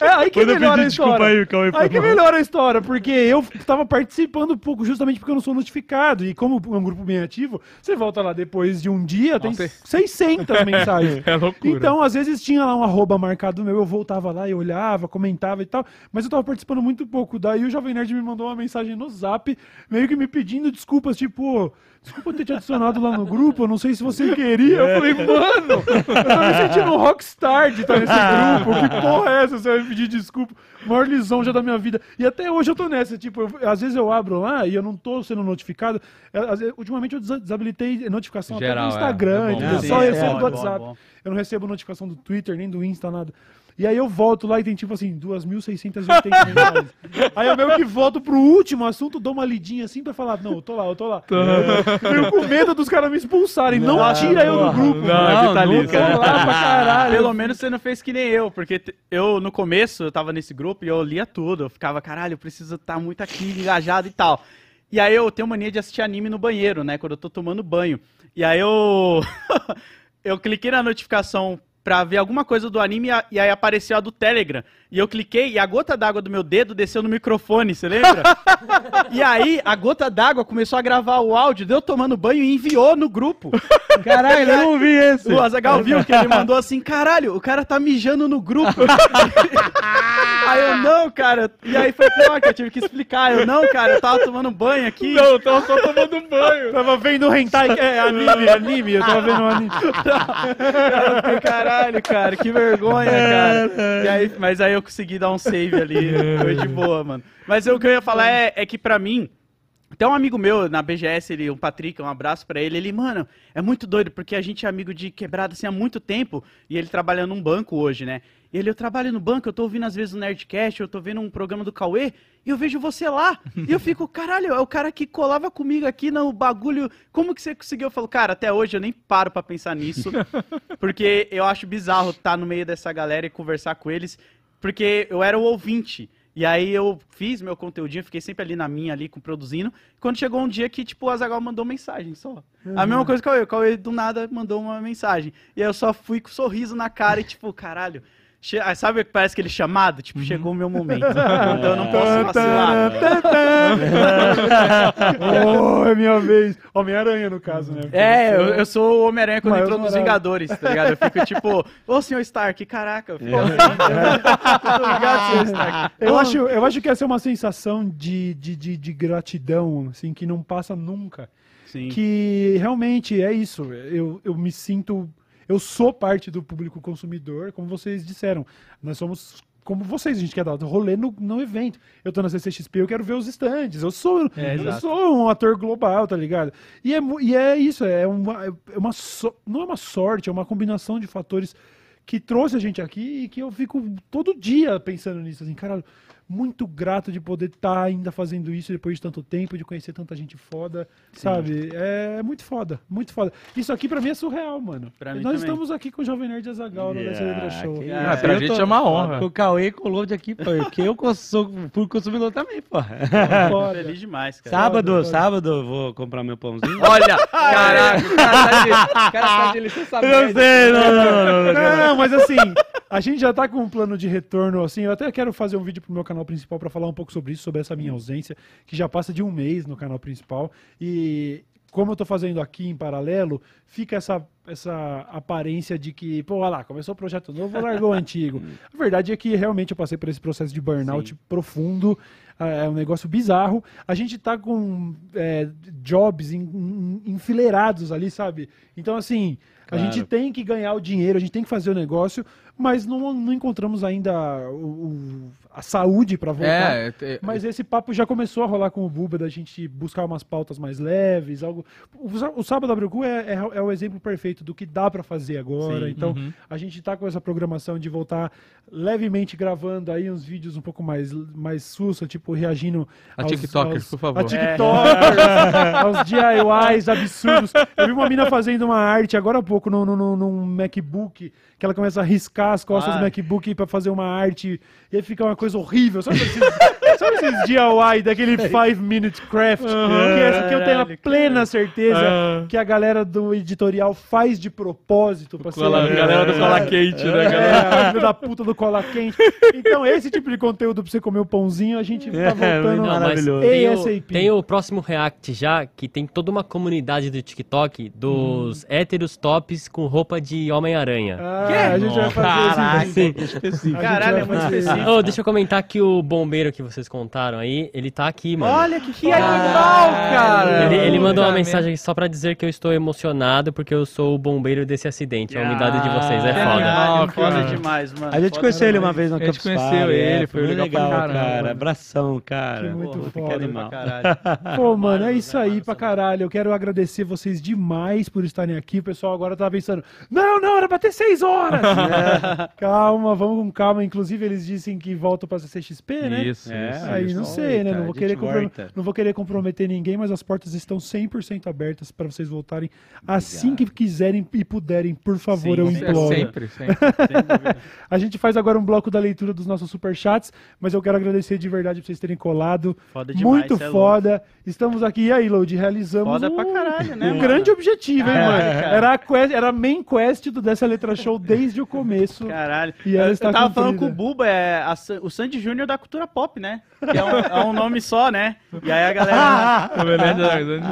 é aí que melhora a história. Aí, Cauê, aí que melhora a história. Porque eu tava participando um pouco, justamente porque eu não sou notificado. E como é um grupo bem ativo, você volta lá depois de um dia, tem Nossa. seiscentas mensagens. É loucura. Então, às vezes tinha lá um arroba marcado meu, eu voltava lá e olhava, comentava e tal. Mas eu tava participando muito pouco. Daí o Jovem Nerd me mandou uma mensagem no Zap, meio que me pedindo desculpas, tipo... Desculpa ter te adicionado lá no grupo, eu não sei se você queria. É. Eu falei, mano, eu tava me sentindo um rockstar de estar nesse grupo. Que porra é essa? Você vai me pedir desculpa. Maior lisão já da minha vida. E até hoje eu tô nessa. Tipo, eu, às vezes eu abro lá e eu não tô sendo notificado. Eu, às vezes, ultimamente eu desabilitei notificação geral, até no Instagram. É. É eu só recebo é, do é, WhatsApp. Bom, bom. Eu não recebo notificação do Twitter, nem do Insta, nada. E aí eu volto lá e tem tipo assim, duas mil seiscentas e oitenta mensagens. Aí eu mesmo que volto pro último assunto, dou uma lidinha assim pra falar, não, eu tô lá, eu tô lá. Eu, eu com medo dos caras me expulsarem, não, não tira não, eu do grupo. Não, não, nunca. Eu tô lá pra caralho. Pelo menos você não fez que nem eu, porque eu no começo, eu tava nesse grupo e eu lia tudo, eu ficava, caralho, eu preciso estar muito aqui, engajado e tal. E aí eu tenho mania de assistir anime no banheiro, né, quando eu tô tomando banho. E aí eu... eu cliquei na notificação... pra ver alguma coisa do anime, e aí apareceu a do Telegram. E eu cliquei, e a gota d'água do meu dedo desceu no microfone, você lembra? E aí, a gota d'água começou a gravar o áudio, deu tomando banho e enviou no grupo. Caralho, eu não vi esse. O Azaghal viu que ele mandou assim, caralho, o cara tá mijando no grupo. Aí eu, não, cara. E aí foi pior, que eu tive que explicar. Eu, não, cara, eu tava tomando banho aqui. Não, eu tava só tomando banho. Tava vendo hentai, é, anime, anime, eu tava vendo anime. Caralho. Caralho, cara, que vergonha, cara. E aí, mas aí eu consegui dar um save ali, foi de boa, mano. Mas o que eu ia falar é, é que pra mim, tem um amigo meu na B G S, ele, o Patrick, um abraço pra ele, ele, mano, é muito doido, porque a gente é amigo de quebrada assim há muito tempo, e ele trabalha num banco hoje, né? E ele, eu trabalho no banco, eu tô ouvindo às vezes o Nerdcast, eu tô vendo um programa do Cauê, e eu vejo você lá, e eu fico, caralho, é o cara que colava comigo aqui no bagulho, como que você conseguiu? Eu falo, cara, até hoje eu nem paro pra pensar nisso, porque eu acho bizarro estar no meio dessa galera e conversar com eles, porque eu era o ouvinte. E aí eu fiz meu conteúdinho, fiquei sempre ali na minha, ali, produzindo. Quando chegou um dia que, tipo, o Azaghal mandou mensagem só. Uhum. A mesma coisa que o Cauê, o Cauê do nada mandou uma mensagem. E aí eu só fui com um sorriso na cara e, tipo, caralho... Che... Sabe o que parece aquele chamado? Tipo, chegou o meu momento. Então eu não posso vacilar. Oh, é minha vez. Homem-Aranha, no caso, né? Porque é, eu, eu sou o Homem-Aranha quando entrou nos Vingadores, tá ligado? Eu fico tipo, ô oh, senhor Stark, caraca. Eu, fico, é, é. Obrigado, senhor Stark. Eu, eu, acho, eu acho que essa é uma sensação de, de, de, de gratidão, assim, que não passa nunca. Sim. Que realmente é isso. Eu, eu me sinto... Eu sou parte do público consumidor, como vocês disseram. Nós somos como vocês, a gente quer dar rolê no, no evento. Eu tô na C C X P, eu quero ver os stands. Eu sou, é, eu sou um ator global, tá ligado? E é, e é isso, é uma, é uma so, não é uma sorte, é uma combinação de fatores que trouxe a gente aqui e que eu fico todo dia pensando nisso. Assim, caralho, muito grato de poder estar tá ainda fazendo isso depois de tanto tempo, de conhecer tanta gente foda, sim, sabe? É muito foda, muito foda. Isso aqui pra mim é surreal, mano. Pra mim nós também. Estamos aqui com o Jovem Nerd Azaghal yeah, no Dessa Letra Show. Que... Ah, pra eu gente tô... é uma honra. Com o Cauê e com o Load aqui, pô, porque eu sou por consumidor também, pô. Foda. Feliz demais, cara. Sábado, foda, sábado eu vou comprar meu pãozinho. Olha, caraca, o cara tá de licença. Eu sei, não, não, não, não, não. Não, mas assim, a gente já tá com um plano de retorno, assim, eu até quero fazer um vídeo pro meu canal principal para falar um pouco sobre isso, sobre essa minha ausência, que já passa de um mês no canal principal. E como eu tô fazendo aqui em paralelo, fica essa, essa aparência de que, pô, olha lá, começou o projeto novo, largou o antigo. A verdade é que realmente eu passei por esse processo de burnout sim, profundo, é um negócio bizarro. A gente tá com é, jobs enfileirados ali, sabe? Então, assim, claro, a gente tem que ganhar o dinheiro, a gente tem que fazer o negócio, mas não, não encontramos ainda o, o, a saúde para voltar. É, é, mas esse papo já começou a rolar com o Bulba, da gente buscar umas pautas mais leves, algo... O, o Sábado Abre o Cu é, é, é o exemplo perfeito do que dá para fazer agora. Sim, então, uhum, a gente tá com essa programação de voltar levemente gravando aí uns vídeos um pouco mais, mais sussa, tipo, reagindo... A aos, TikTokers, aos, por favor. A TikTokers, é. aos D I Ys absurdos. Eu vi uma mina fazendo uma arte agora há pouco num, num, num MacBook, que ela começa a riscar as costas ah. do MacBook pra fazer uma arte e aí fica uma coisa horrível, sabe esses, sabe esses D I Y daquele five minute craft, uhum, que, é essa que eu tenho a plena certeza uhum. que a galera do editorial faz de propósito pra ser cola, a galera do cola quente, né, galera? É, da puta do cola quente. Então esse tipo de conteúdo pra você comer o um pãozinho, a gente tá voltando. Não, maravilhoso. Tem o, tem o próximo React já, que tem toda uma comunidade do TikTok dos hum. héteros tops com roupa de Homem-Aranha. Ah, que? A gente vai fazer Caraca, sim. específico. Caralho, é muito específico. Oh, deixa eu comentar que o bombeiro que vocês contaram aí, ele tá aqui, mano. Olha que, que animal, cara! Ele, ele mandou uma mensagem só pra dizer que eu estou emocionado porque eu sou o bombeiro desse acidente. A umidade de vocês é foda. Caralho, foda demais, mano. A gente foda conheceu ele uma vez no Campus Party. A gente conheceu ele, foi legal, legal pra caralho. Cara. Abração, cara. Que muito Pô, foda. Animal. Pô, mano, é isso aí pra caralho. Eu quero agradecer vocês demais por estarem aqui. O pessoal agora tá pensando, não, não, era pra ter seis horas! É. Calma, vamos com calma. Inclusive, eles dizem que voltam pra C C X P, né? Isso, é, isso. Aí não sei, né? Não vou, querer não vou querer comprometer ninguém, mas as portas estão cem por cento abertas pra vocês voltarem assim Obrigado. que quiserem e puderem. Por favor, Sim, eu imploro. Sempre, sempre. A gente faz agora um bloco da leitura dos nossos superchats, mas eu quero agradecer de verdade pra vocês terem colado. Foda demais, Muito é foda. Louco. Estamos aqui. E aí, Load, realizamos foda um, pra caralho, né, um mano? grande objetivo, hein, é, mano? É, era a quest, era a main quest do Dessa Letra Show desde o começo. Caralho. E eu, eu tava cumprida. falando com o Bulba, é a, o Sandy Júnior da cultura pop, né? Que é um, é um nome só, né? E aí a galera...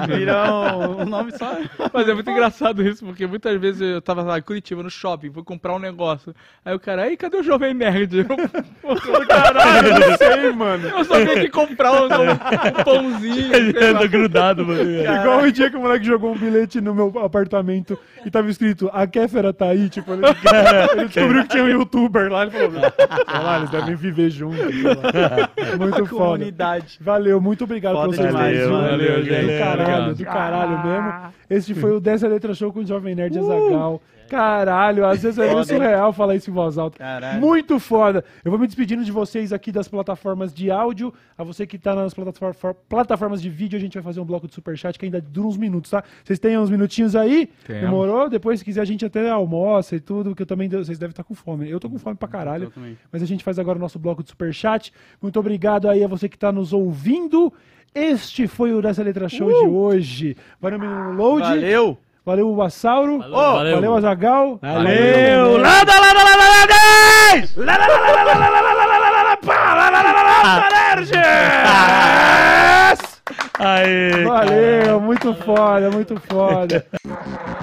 Vira um, um nome só. Mas é muito engraçado isso, porque muitas vezes eu tava lá em Curitiba, no shopping, fui comprar um negócio. Aí o cara, aí cadê o Jovem Nerd? Eu, caralho, eu não sei, mano. Eu só tinha que comprar um, um pãozinho. Tá grudado, mano. Caralho. Igual o dia que o moleque jogou um bilhete no meu apartamento e tava escrito, a Kéfera tá aí, tipo... Ele... Ele descobriu que tinha um youtuber lá, ele falou, lá, eles devem viver juntos. Muito a foda. Comunidade. Valeu, muito obrigado foda pelos seus valeu, valeu, valeu, gente. Do caralho, do caralho ah. mesmo. Esse foi o Dessa Letra Show com o Jovem Nerd uh. Azaghal. Caralho, às vezes é meio surreal falar isso em voz alta. Caralho. Muito foda. Eu vou me despedindo de vocês aqui das plataformas de áudio. A você que tá nas plataformas de vídeo, a gente vai fazer um bloco de superchat que ainda dura uns minutos, tá? Vocês têm uns minutinhos aí? Temos. Demorou? Depois, se quiser, a gente até almoça e tudo, que eu também... Vocês devem estar com fome. Eu tô com fome pra caralho. Mas a gente faz agora o nosso bloco de superchat. Muito obrigado aí a você que tá nos ouvindo. Este foi o Dessa Letra Show uh. de hoje. Vai no menino Load. Valeu! Valeu, Ubasauro. Valeu, oh, valeu. valeu, Azaghal. Valeu. Lada, lada, lada, lada. Lada, lada, lada, lada, lada, lada, lada, lada,